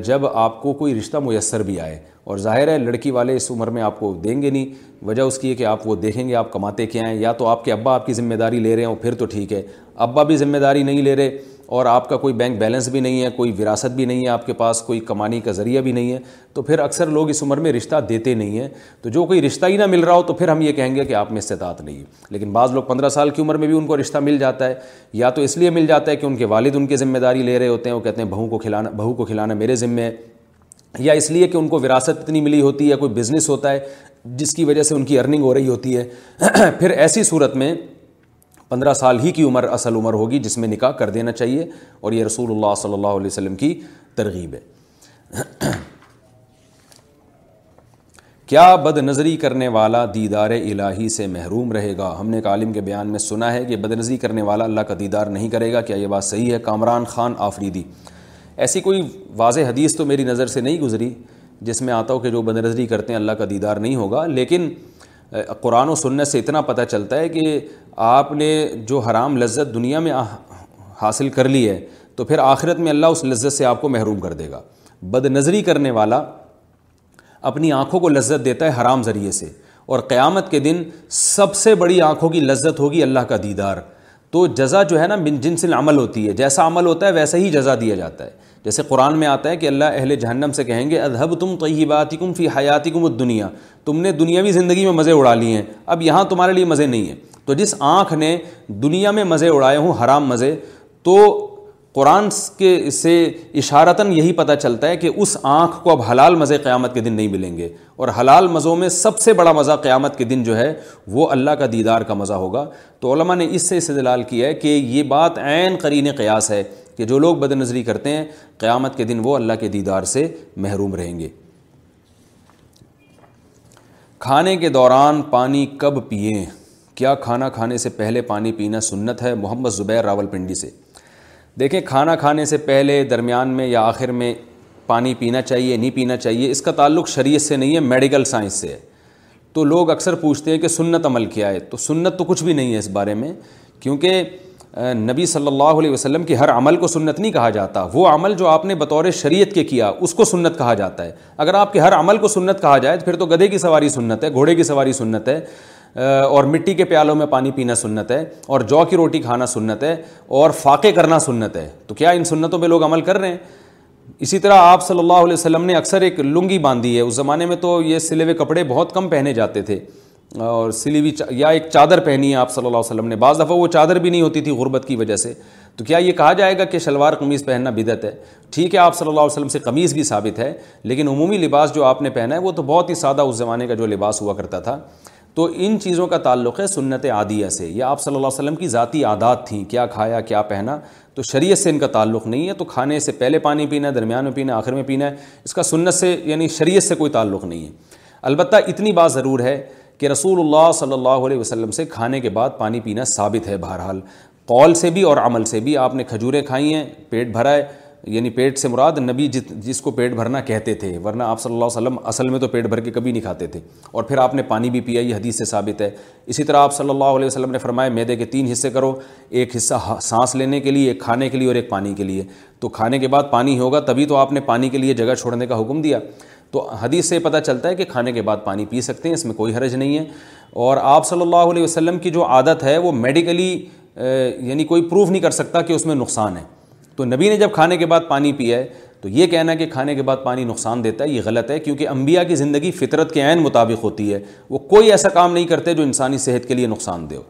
جب آپ کو کوئی رشتہ میسر بھی آئے, اور ظاہر ہے لڑکی والے اس عمر میں آپ کو دیں گے نہیں, وجہ اس کی ہے کہ آپ وہ دیکھیں گے آپ کماتے کیا ہیں, یا تو آپ کے ابا آپ کی ذمہ داری لے رہے ہوں پھر تو ٹھیک ہے, ابا بھی ذمہ داری نہیں لے رہے اور آپ کا کوئی بینک بیلنس بھی نہیں ہے, کوئی وراثت بھی نہیں ہے آپ کے پاس, کوئی کمانے کا ذریعہ بھی نہیں ہے, تو پھر اکثر لوگ اس عمر میں رشتہ دیتے نہیں ہیں. تو جو کوئی رشتہ ہی نہ مل رہا ہو تو پھر ہم یہ کہیں گے کہ آپ میں استطاعت نہیں ہے. لیکن بعض لوگ 15 سال کی عمر میں بھی ان کو رشتہ مل جاتا ہے, یا تو اس لیے مل جاتا ہے کہ ان کے والد ان کی ذمہ داری لے رہے ہوتے ہیں, وہ کہتے ہیں بہو کو کھلانا میرے ذمہ ہے, یا اس لیے کہ ان کو وراثت اتنی ملی ہوتی ہے, کوئی بزنس ہوتا ہے جس کی وجہ سے ان کی ارننگ ہو رہی ہوتی ہے. پھر ایسی صورت میں 15 سال ہی کی عمر اصل عمر ہوگی جس میں نکاح کر دینا چاہیے, اور یہ رسول اللہ صلی اللہ علیہ وسلم کی ترغیب ہے. کیا بد نظری کرنے والا دیدار الہی سے محروم رہے گا؟ ہم نے ایک عالم کے بیان میں سنا ہے کہ بد نظری کرنے والا اللہ کا دیدار نہیں کرے گا, کیا یہ بات صحیح ہے؟ کامران خان آفریدی. ایسی کوئی واضح حدیث تو میری نظر سے نہیں گزری جس میں آتا ہو کہ جو بد نظری کرتے ہیں اللہ کا دیدار نہیں ہوگا, لیکن قرآن و سنت سے اتنا پتہ چلتا ہے کہ آپ نے جو حرام لذت دنیا میں حاصل کر لی ہے تو پھر آخرت میں اللہ اس لذت سے آپ کو محروم کر دے گا. بد نظری کرنے والا اپنی آنکھوں کو لذت دیتا ہے حرام ذریعے سے, اور قیامت کے دن سب سے بڑی آنکھوں کی لذت ہوگی اللہ کا دیدار. تو جزا جو ہے نا من جنس العمل ہوتی ہے, جیسا عمل ہوتا ہے ویسا ہی جزا دیا جاتا ہے. جیسے قرآن میں آتا ہے کہ اللہ اہل جہنم سے کہیں گے اذھبتم طیباتکم فی حیاتکم الدنیا, تم نے دنیاوی زندگی میں مزے اڑا لیے ہیں, اب یہاں تمہارے لیے مزے نہیں ہیں. تو جس آنکھ نے دنیا میں مزے اڑائے ہوں حرام مزے, تو قرآن کے سے اشارتاً یہی پتہ چلتا ہے کہ اس آنکھ کو اب حلال مزے قیامت کے دن نہیں ملیں گے, اور حلال مزوں میں سب سے بڑا مزہ قیامت کے دن جو ہے وہ اللہ کا دیدار کا مزہ ہوگا. تو علماء نے اس سے استدلال کیا ہے کہ یہ بات عین قرین قیاس ہے کہ جو لوگ بد نظری کرتے ہیں قیامت کے دن وہ اللہ کے دیدار سے محروم رہیں گے. کھانے کے دوران پانی کب پئیں؟ کیا کھانا کھانے سے پہلے پانی پینا سنت ہے؟ محمد زبیر راولپنڈی سے. دیکھیں کھانا کھانے سے پہلے, درمیان میں یا آخر میں پانی پینا چاہیے نہیں پینا چاہیے, اس کا تعلق شریعت سے نہیں ہے, میڈیکل سائنس سے ہے. تو لوگ اکثر پوچھتے ہیں کہ سنت عمل کیا ہے, تو سنت تو کچھ بھی نہیں ہے اس بارے میں, کیونکہ نبی صلی اللہ علیہ وسلم کے ہر عمل کو سنت نہیں کہا جاتا, وہ عمل جو آپ نے بطور شریعت کے کیا اس کو سنت کہا جاتا ہے. اگر آپ کے ہر عمل کو سنت کہا جائے تو پھر تو گدھے کی سواری سنت ہے, گھوڑے کی سواری سنت ہے, اور مٹی کے پیالوں میں پانی پینا سنت ہے, اور جو کی روٹی کھانا سنت ہے, اور فاقے کرنا سنت ہے. تو کیا ان سنتوں پہ لوگ عمل کر رہے ہیں؟ اسی طرح آپ صلی اللہ علیہ وسلم نے اکثر ایک لنگی باندھی ہے, اس زمانے میں تو یہ سلے ہوئے کپڑے بہت کم پہنے جاتے تھے, اور سلی ہوئی یا ایک چادر پہنی ہے آپ صلی اللہ علیہ وسلم نے. بعض دفعہ وہ چادر بھی نہیں ہوتی تھی غربت کی وجہ سے. تو کیا یہ کہا جائے گا کہ شلوار قمیض پہننا بدعت ہے؟ ٹھیک ہے آپ صلی اللہ علیہ وسلم سے قمیض بھی ثابت ہے، لیکن عمومی لباس جو آپ نے پہنا ہے وہ تو بہت ہی سادہ اس زمانے کا جو لباس ہوا کرتا تھا. تو ان چیزوں کا تعلق ہے سنت عادیہ سے، یہ آپ صلی اللہ علیہ وسلم کی ذاتی عادات تھیں، کیا کھایا کیا پہنا، تو شریعت سے ان کا تعلق نہیں ہے. تو کھانے سے پہلے پانی پینا ہے، درمیان میں پینا ہے، آخر میں پینا ہے، اس کا سنت سے یعنی شریعت سے کوئی تعلق نہیں ہے. البتہ اتنی بات ضرور ہے کہ رسول اللہ صلی اللہ علیہ وسلم سے کھانے کے بعد پانی پینا ثابت ہے، بہرحال قول سے بھی اور عمل سے بھی. آپ نے کھجوریں کھائی ہیں، پیٹ بھرا ہے، یعنی پیٹ سے مراد نبی جس کو پیٹ بھرنا کہتے تھے، ورنہ آپ صلی اللہ علیہ وسلم اصل میں تو پیٹ بھر کے کبھی نہیں کھاتے تھے. اور پھر آپ نے پانی بھی پیا، یہ حدیث سے ثابت ہے. اسی طرح آپ صلی اللہ علیہ وسلم نے فرمایا معدے کے 3 حصے کرو، ایک حصہ سانس لینے کے لیے، ایک کھانے کے لیے اور ایک پانی کے لیے. تو کھانے کے بعد پانی ہوگا، تبھی تو آپ نے پانی کے لیے جگہ چھوڑنے کا حکم دیا. تو حدیث سے پتہ چلتا ہے کہ کھانے کے بعد پانی پی سکتے ہیں، اس میں کوئی حرج نہیں ہے. اور آپ صلی اللہ علیہ وسلم کی جو عادت ہے وہ میڈیکلی یعنی کوئی پروف نہیں کر سکتا کہ اس میں نقصان ہے. تو نبی نے جب کھانے کے بعد پانی پیا ہے تو یہ کہنا کہ کھانے کے بعد پانی نقصان دیتا ہے یہ غلط ہے، کیونکہ انبیاء کی زندگی فطرت کے عین مطابق ہوتی ہے، وہ کوئی ایسا کام نہیں کرتے جو انسانی صحت کے لیے نقصان دہ ہو.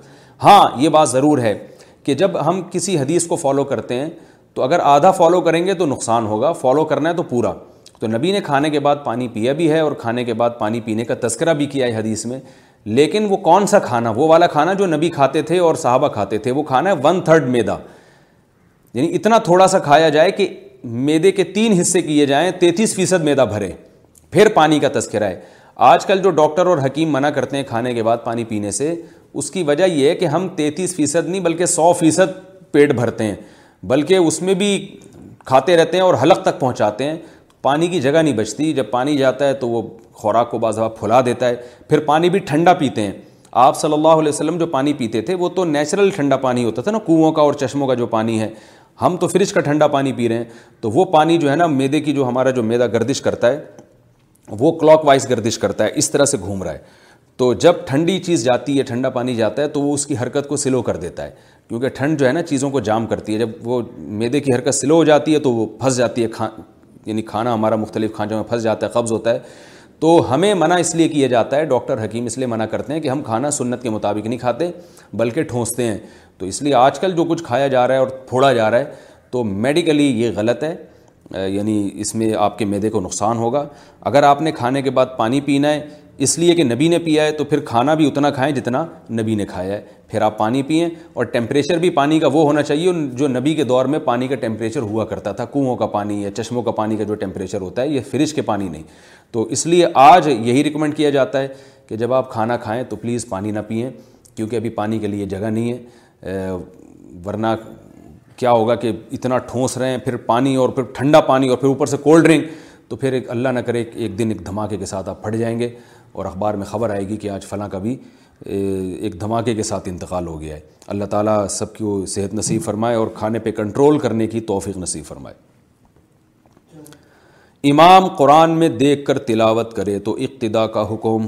ہاں یہ بات ضرور ہے کہ جب ہم کسی حدیث کو فالو کرتے ہیں تو اگر آدھا فالو کریں گے تو نقصان ہوگا، فالو کرنا ہے تو پورا. تو نبی نے کھانے کے بعد پانی پیا بھی ہے اور کھانے کے بعد پانی پینے کا تذکرہ بھی کیا ہے حدیث میں، لیکن وہ کون سا کھانا، وہ والا کھانا جو نبی کھاتے تھے اور صحابہ کھاتے تھے، وہ کھانا ہے 1/3 میدا، یعنی اتنا تھوڑا سا کھایا جائے کہ میدے کے 3 حصے کیے جائیں، 33% میدا بھرے، پھر پانی کا تذکرہ ہے. آج کل جو ڈاکٹر اور حکیم منع کرتے ہیں کھانے کے بعد پانی پینے سے، اس کی وجہ یہ ہے کہ ہم 33% نہیں بلکہ 100% پیٹ بھرتے ہیں، بلکہ اس میں بھی کھاتے رہتے ہیں اور حلق تک پہنچاتے ہیں، پانی کی جگہ نہیں بچتی. جب پانی جاتا ہے تو وہ خوراک کو بعض دفعہ پھلا دیتا ہے. پھر پانی بھی ٹھنڈا پیتے ہیں. آپ صلی اللہ علیہ وسلم جو پانی پیتے تھے وہ تو نیچرل ٹھنڈا پانی ہوتا تھا نا، کنووں کا اور چشموں کا جو پانی ہے، ہم تو فریج کا ٹھنڈا پانی پی رہے ہیں. تو وہ پانی جو ہے نا میدے کی، جو ہمارا جو میدا گردش کرتا ہے وہ کلاک وائز گردش کرتا ہے، اس طرح سے گھوم رہا ہے. تو جب ٹھنڈی چیز جاتی ہے، ٹھنڈا پانی جاتا ہے، تو وہ اس کی حرکت کو سلو کر دیتا ہے، کیونکہ ٹھنڈ جو ہے نا چیزوں کو جام کرتی ہے. جب وہ میدے کی حرکت سلو ہو جاتی ہے تو وہ پھنس جاتی ہے، یعنی کھانا ہمارا مختلف کھانجوں میں پھنس جاتا ہے، قبض ہوتا ہے. تو ہمیں منع اس لیے کیا جاتا ہے، ڈاکٹر حکیم اس لیے منع کرتے ہیں کہ ہم کھانا سنت کے مطابق نہیں کھاتے بلکہ ٹھونستے ہیں. تو اس لیے آج کل جو کچھ کھایا جا رہا ہے اور پھوڑا جا رہا ہے تو میڈیکلی یہ غلط ہے، یعنی اس میں آپ کے معدے کو نقصان ہوگا. اگر آپ نے کھانے کے بعد پانی پینا ہے اس لیے کہ نبی نے پیا ہے تو پھر کھانا بھی اتنا کھائیں جتنا نبی نے کھایا ہے، پھر آپ پانی پئیں. اور ٹیمپریچر بھی پانی کا وہ ہونا چاہیے جو نبی کے دور میں پانی کا ٹیمپریچر ہوا کرتا تھا، کنووں کا پانی یا چشموں کا پانی کا جو ٹیمپریچر ہوتا ہے، یہ فریج کے پانی نہیں. تو اس لیے آج یہی ریکمینڈ کیا جاتا ہے کہ جب آپ کھانا کھائیں تو پلیز پانی نہ پئیں، کیونکہ ابھی پانی کے لیے جگہ نہیں ہے. ورنہ کیا ہوگا کہ اتنا ٹھونس رہے ہیں، پھر پانی اور پھر ٹھنڈا پانی اور پھر اوپر سے کولڈ ڈرنک، تو پھر ایک اللہ نہ کرے ایک دن ایک دھماکے کے ساتھ آپ پھٹ جائیں گے اور اخبار میں خبر آئے گی کہ آج فلاں کا بھی ایک دھماکے کے ساتھ انتقال ہو گیا ہے. اللہ تعالیٰ سب کو صحت نصیب فرمائے اور کھانے پہ کنٹرول کرنے کی توفیق نصیب فرمائے. امام قرآن میں دیکھ کر تلاوت کرے تو اقتداء کا حکم.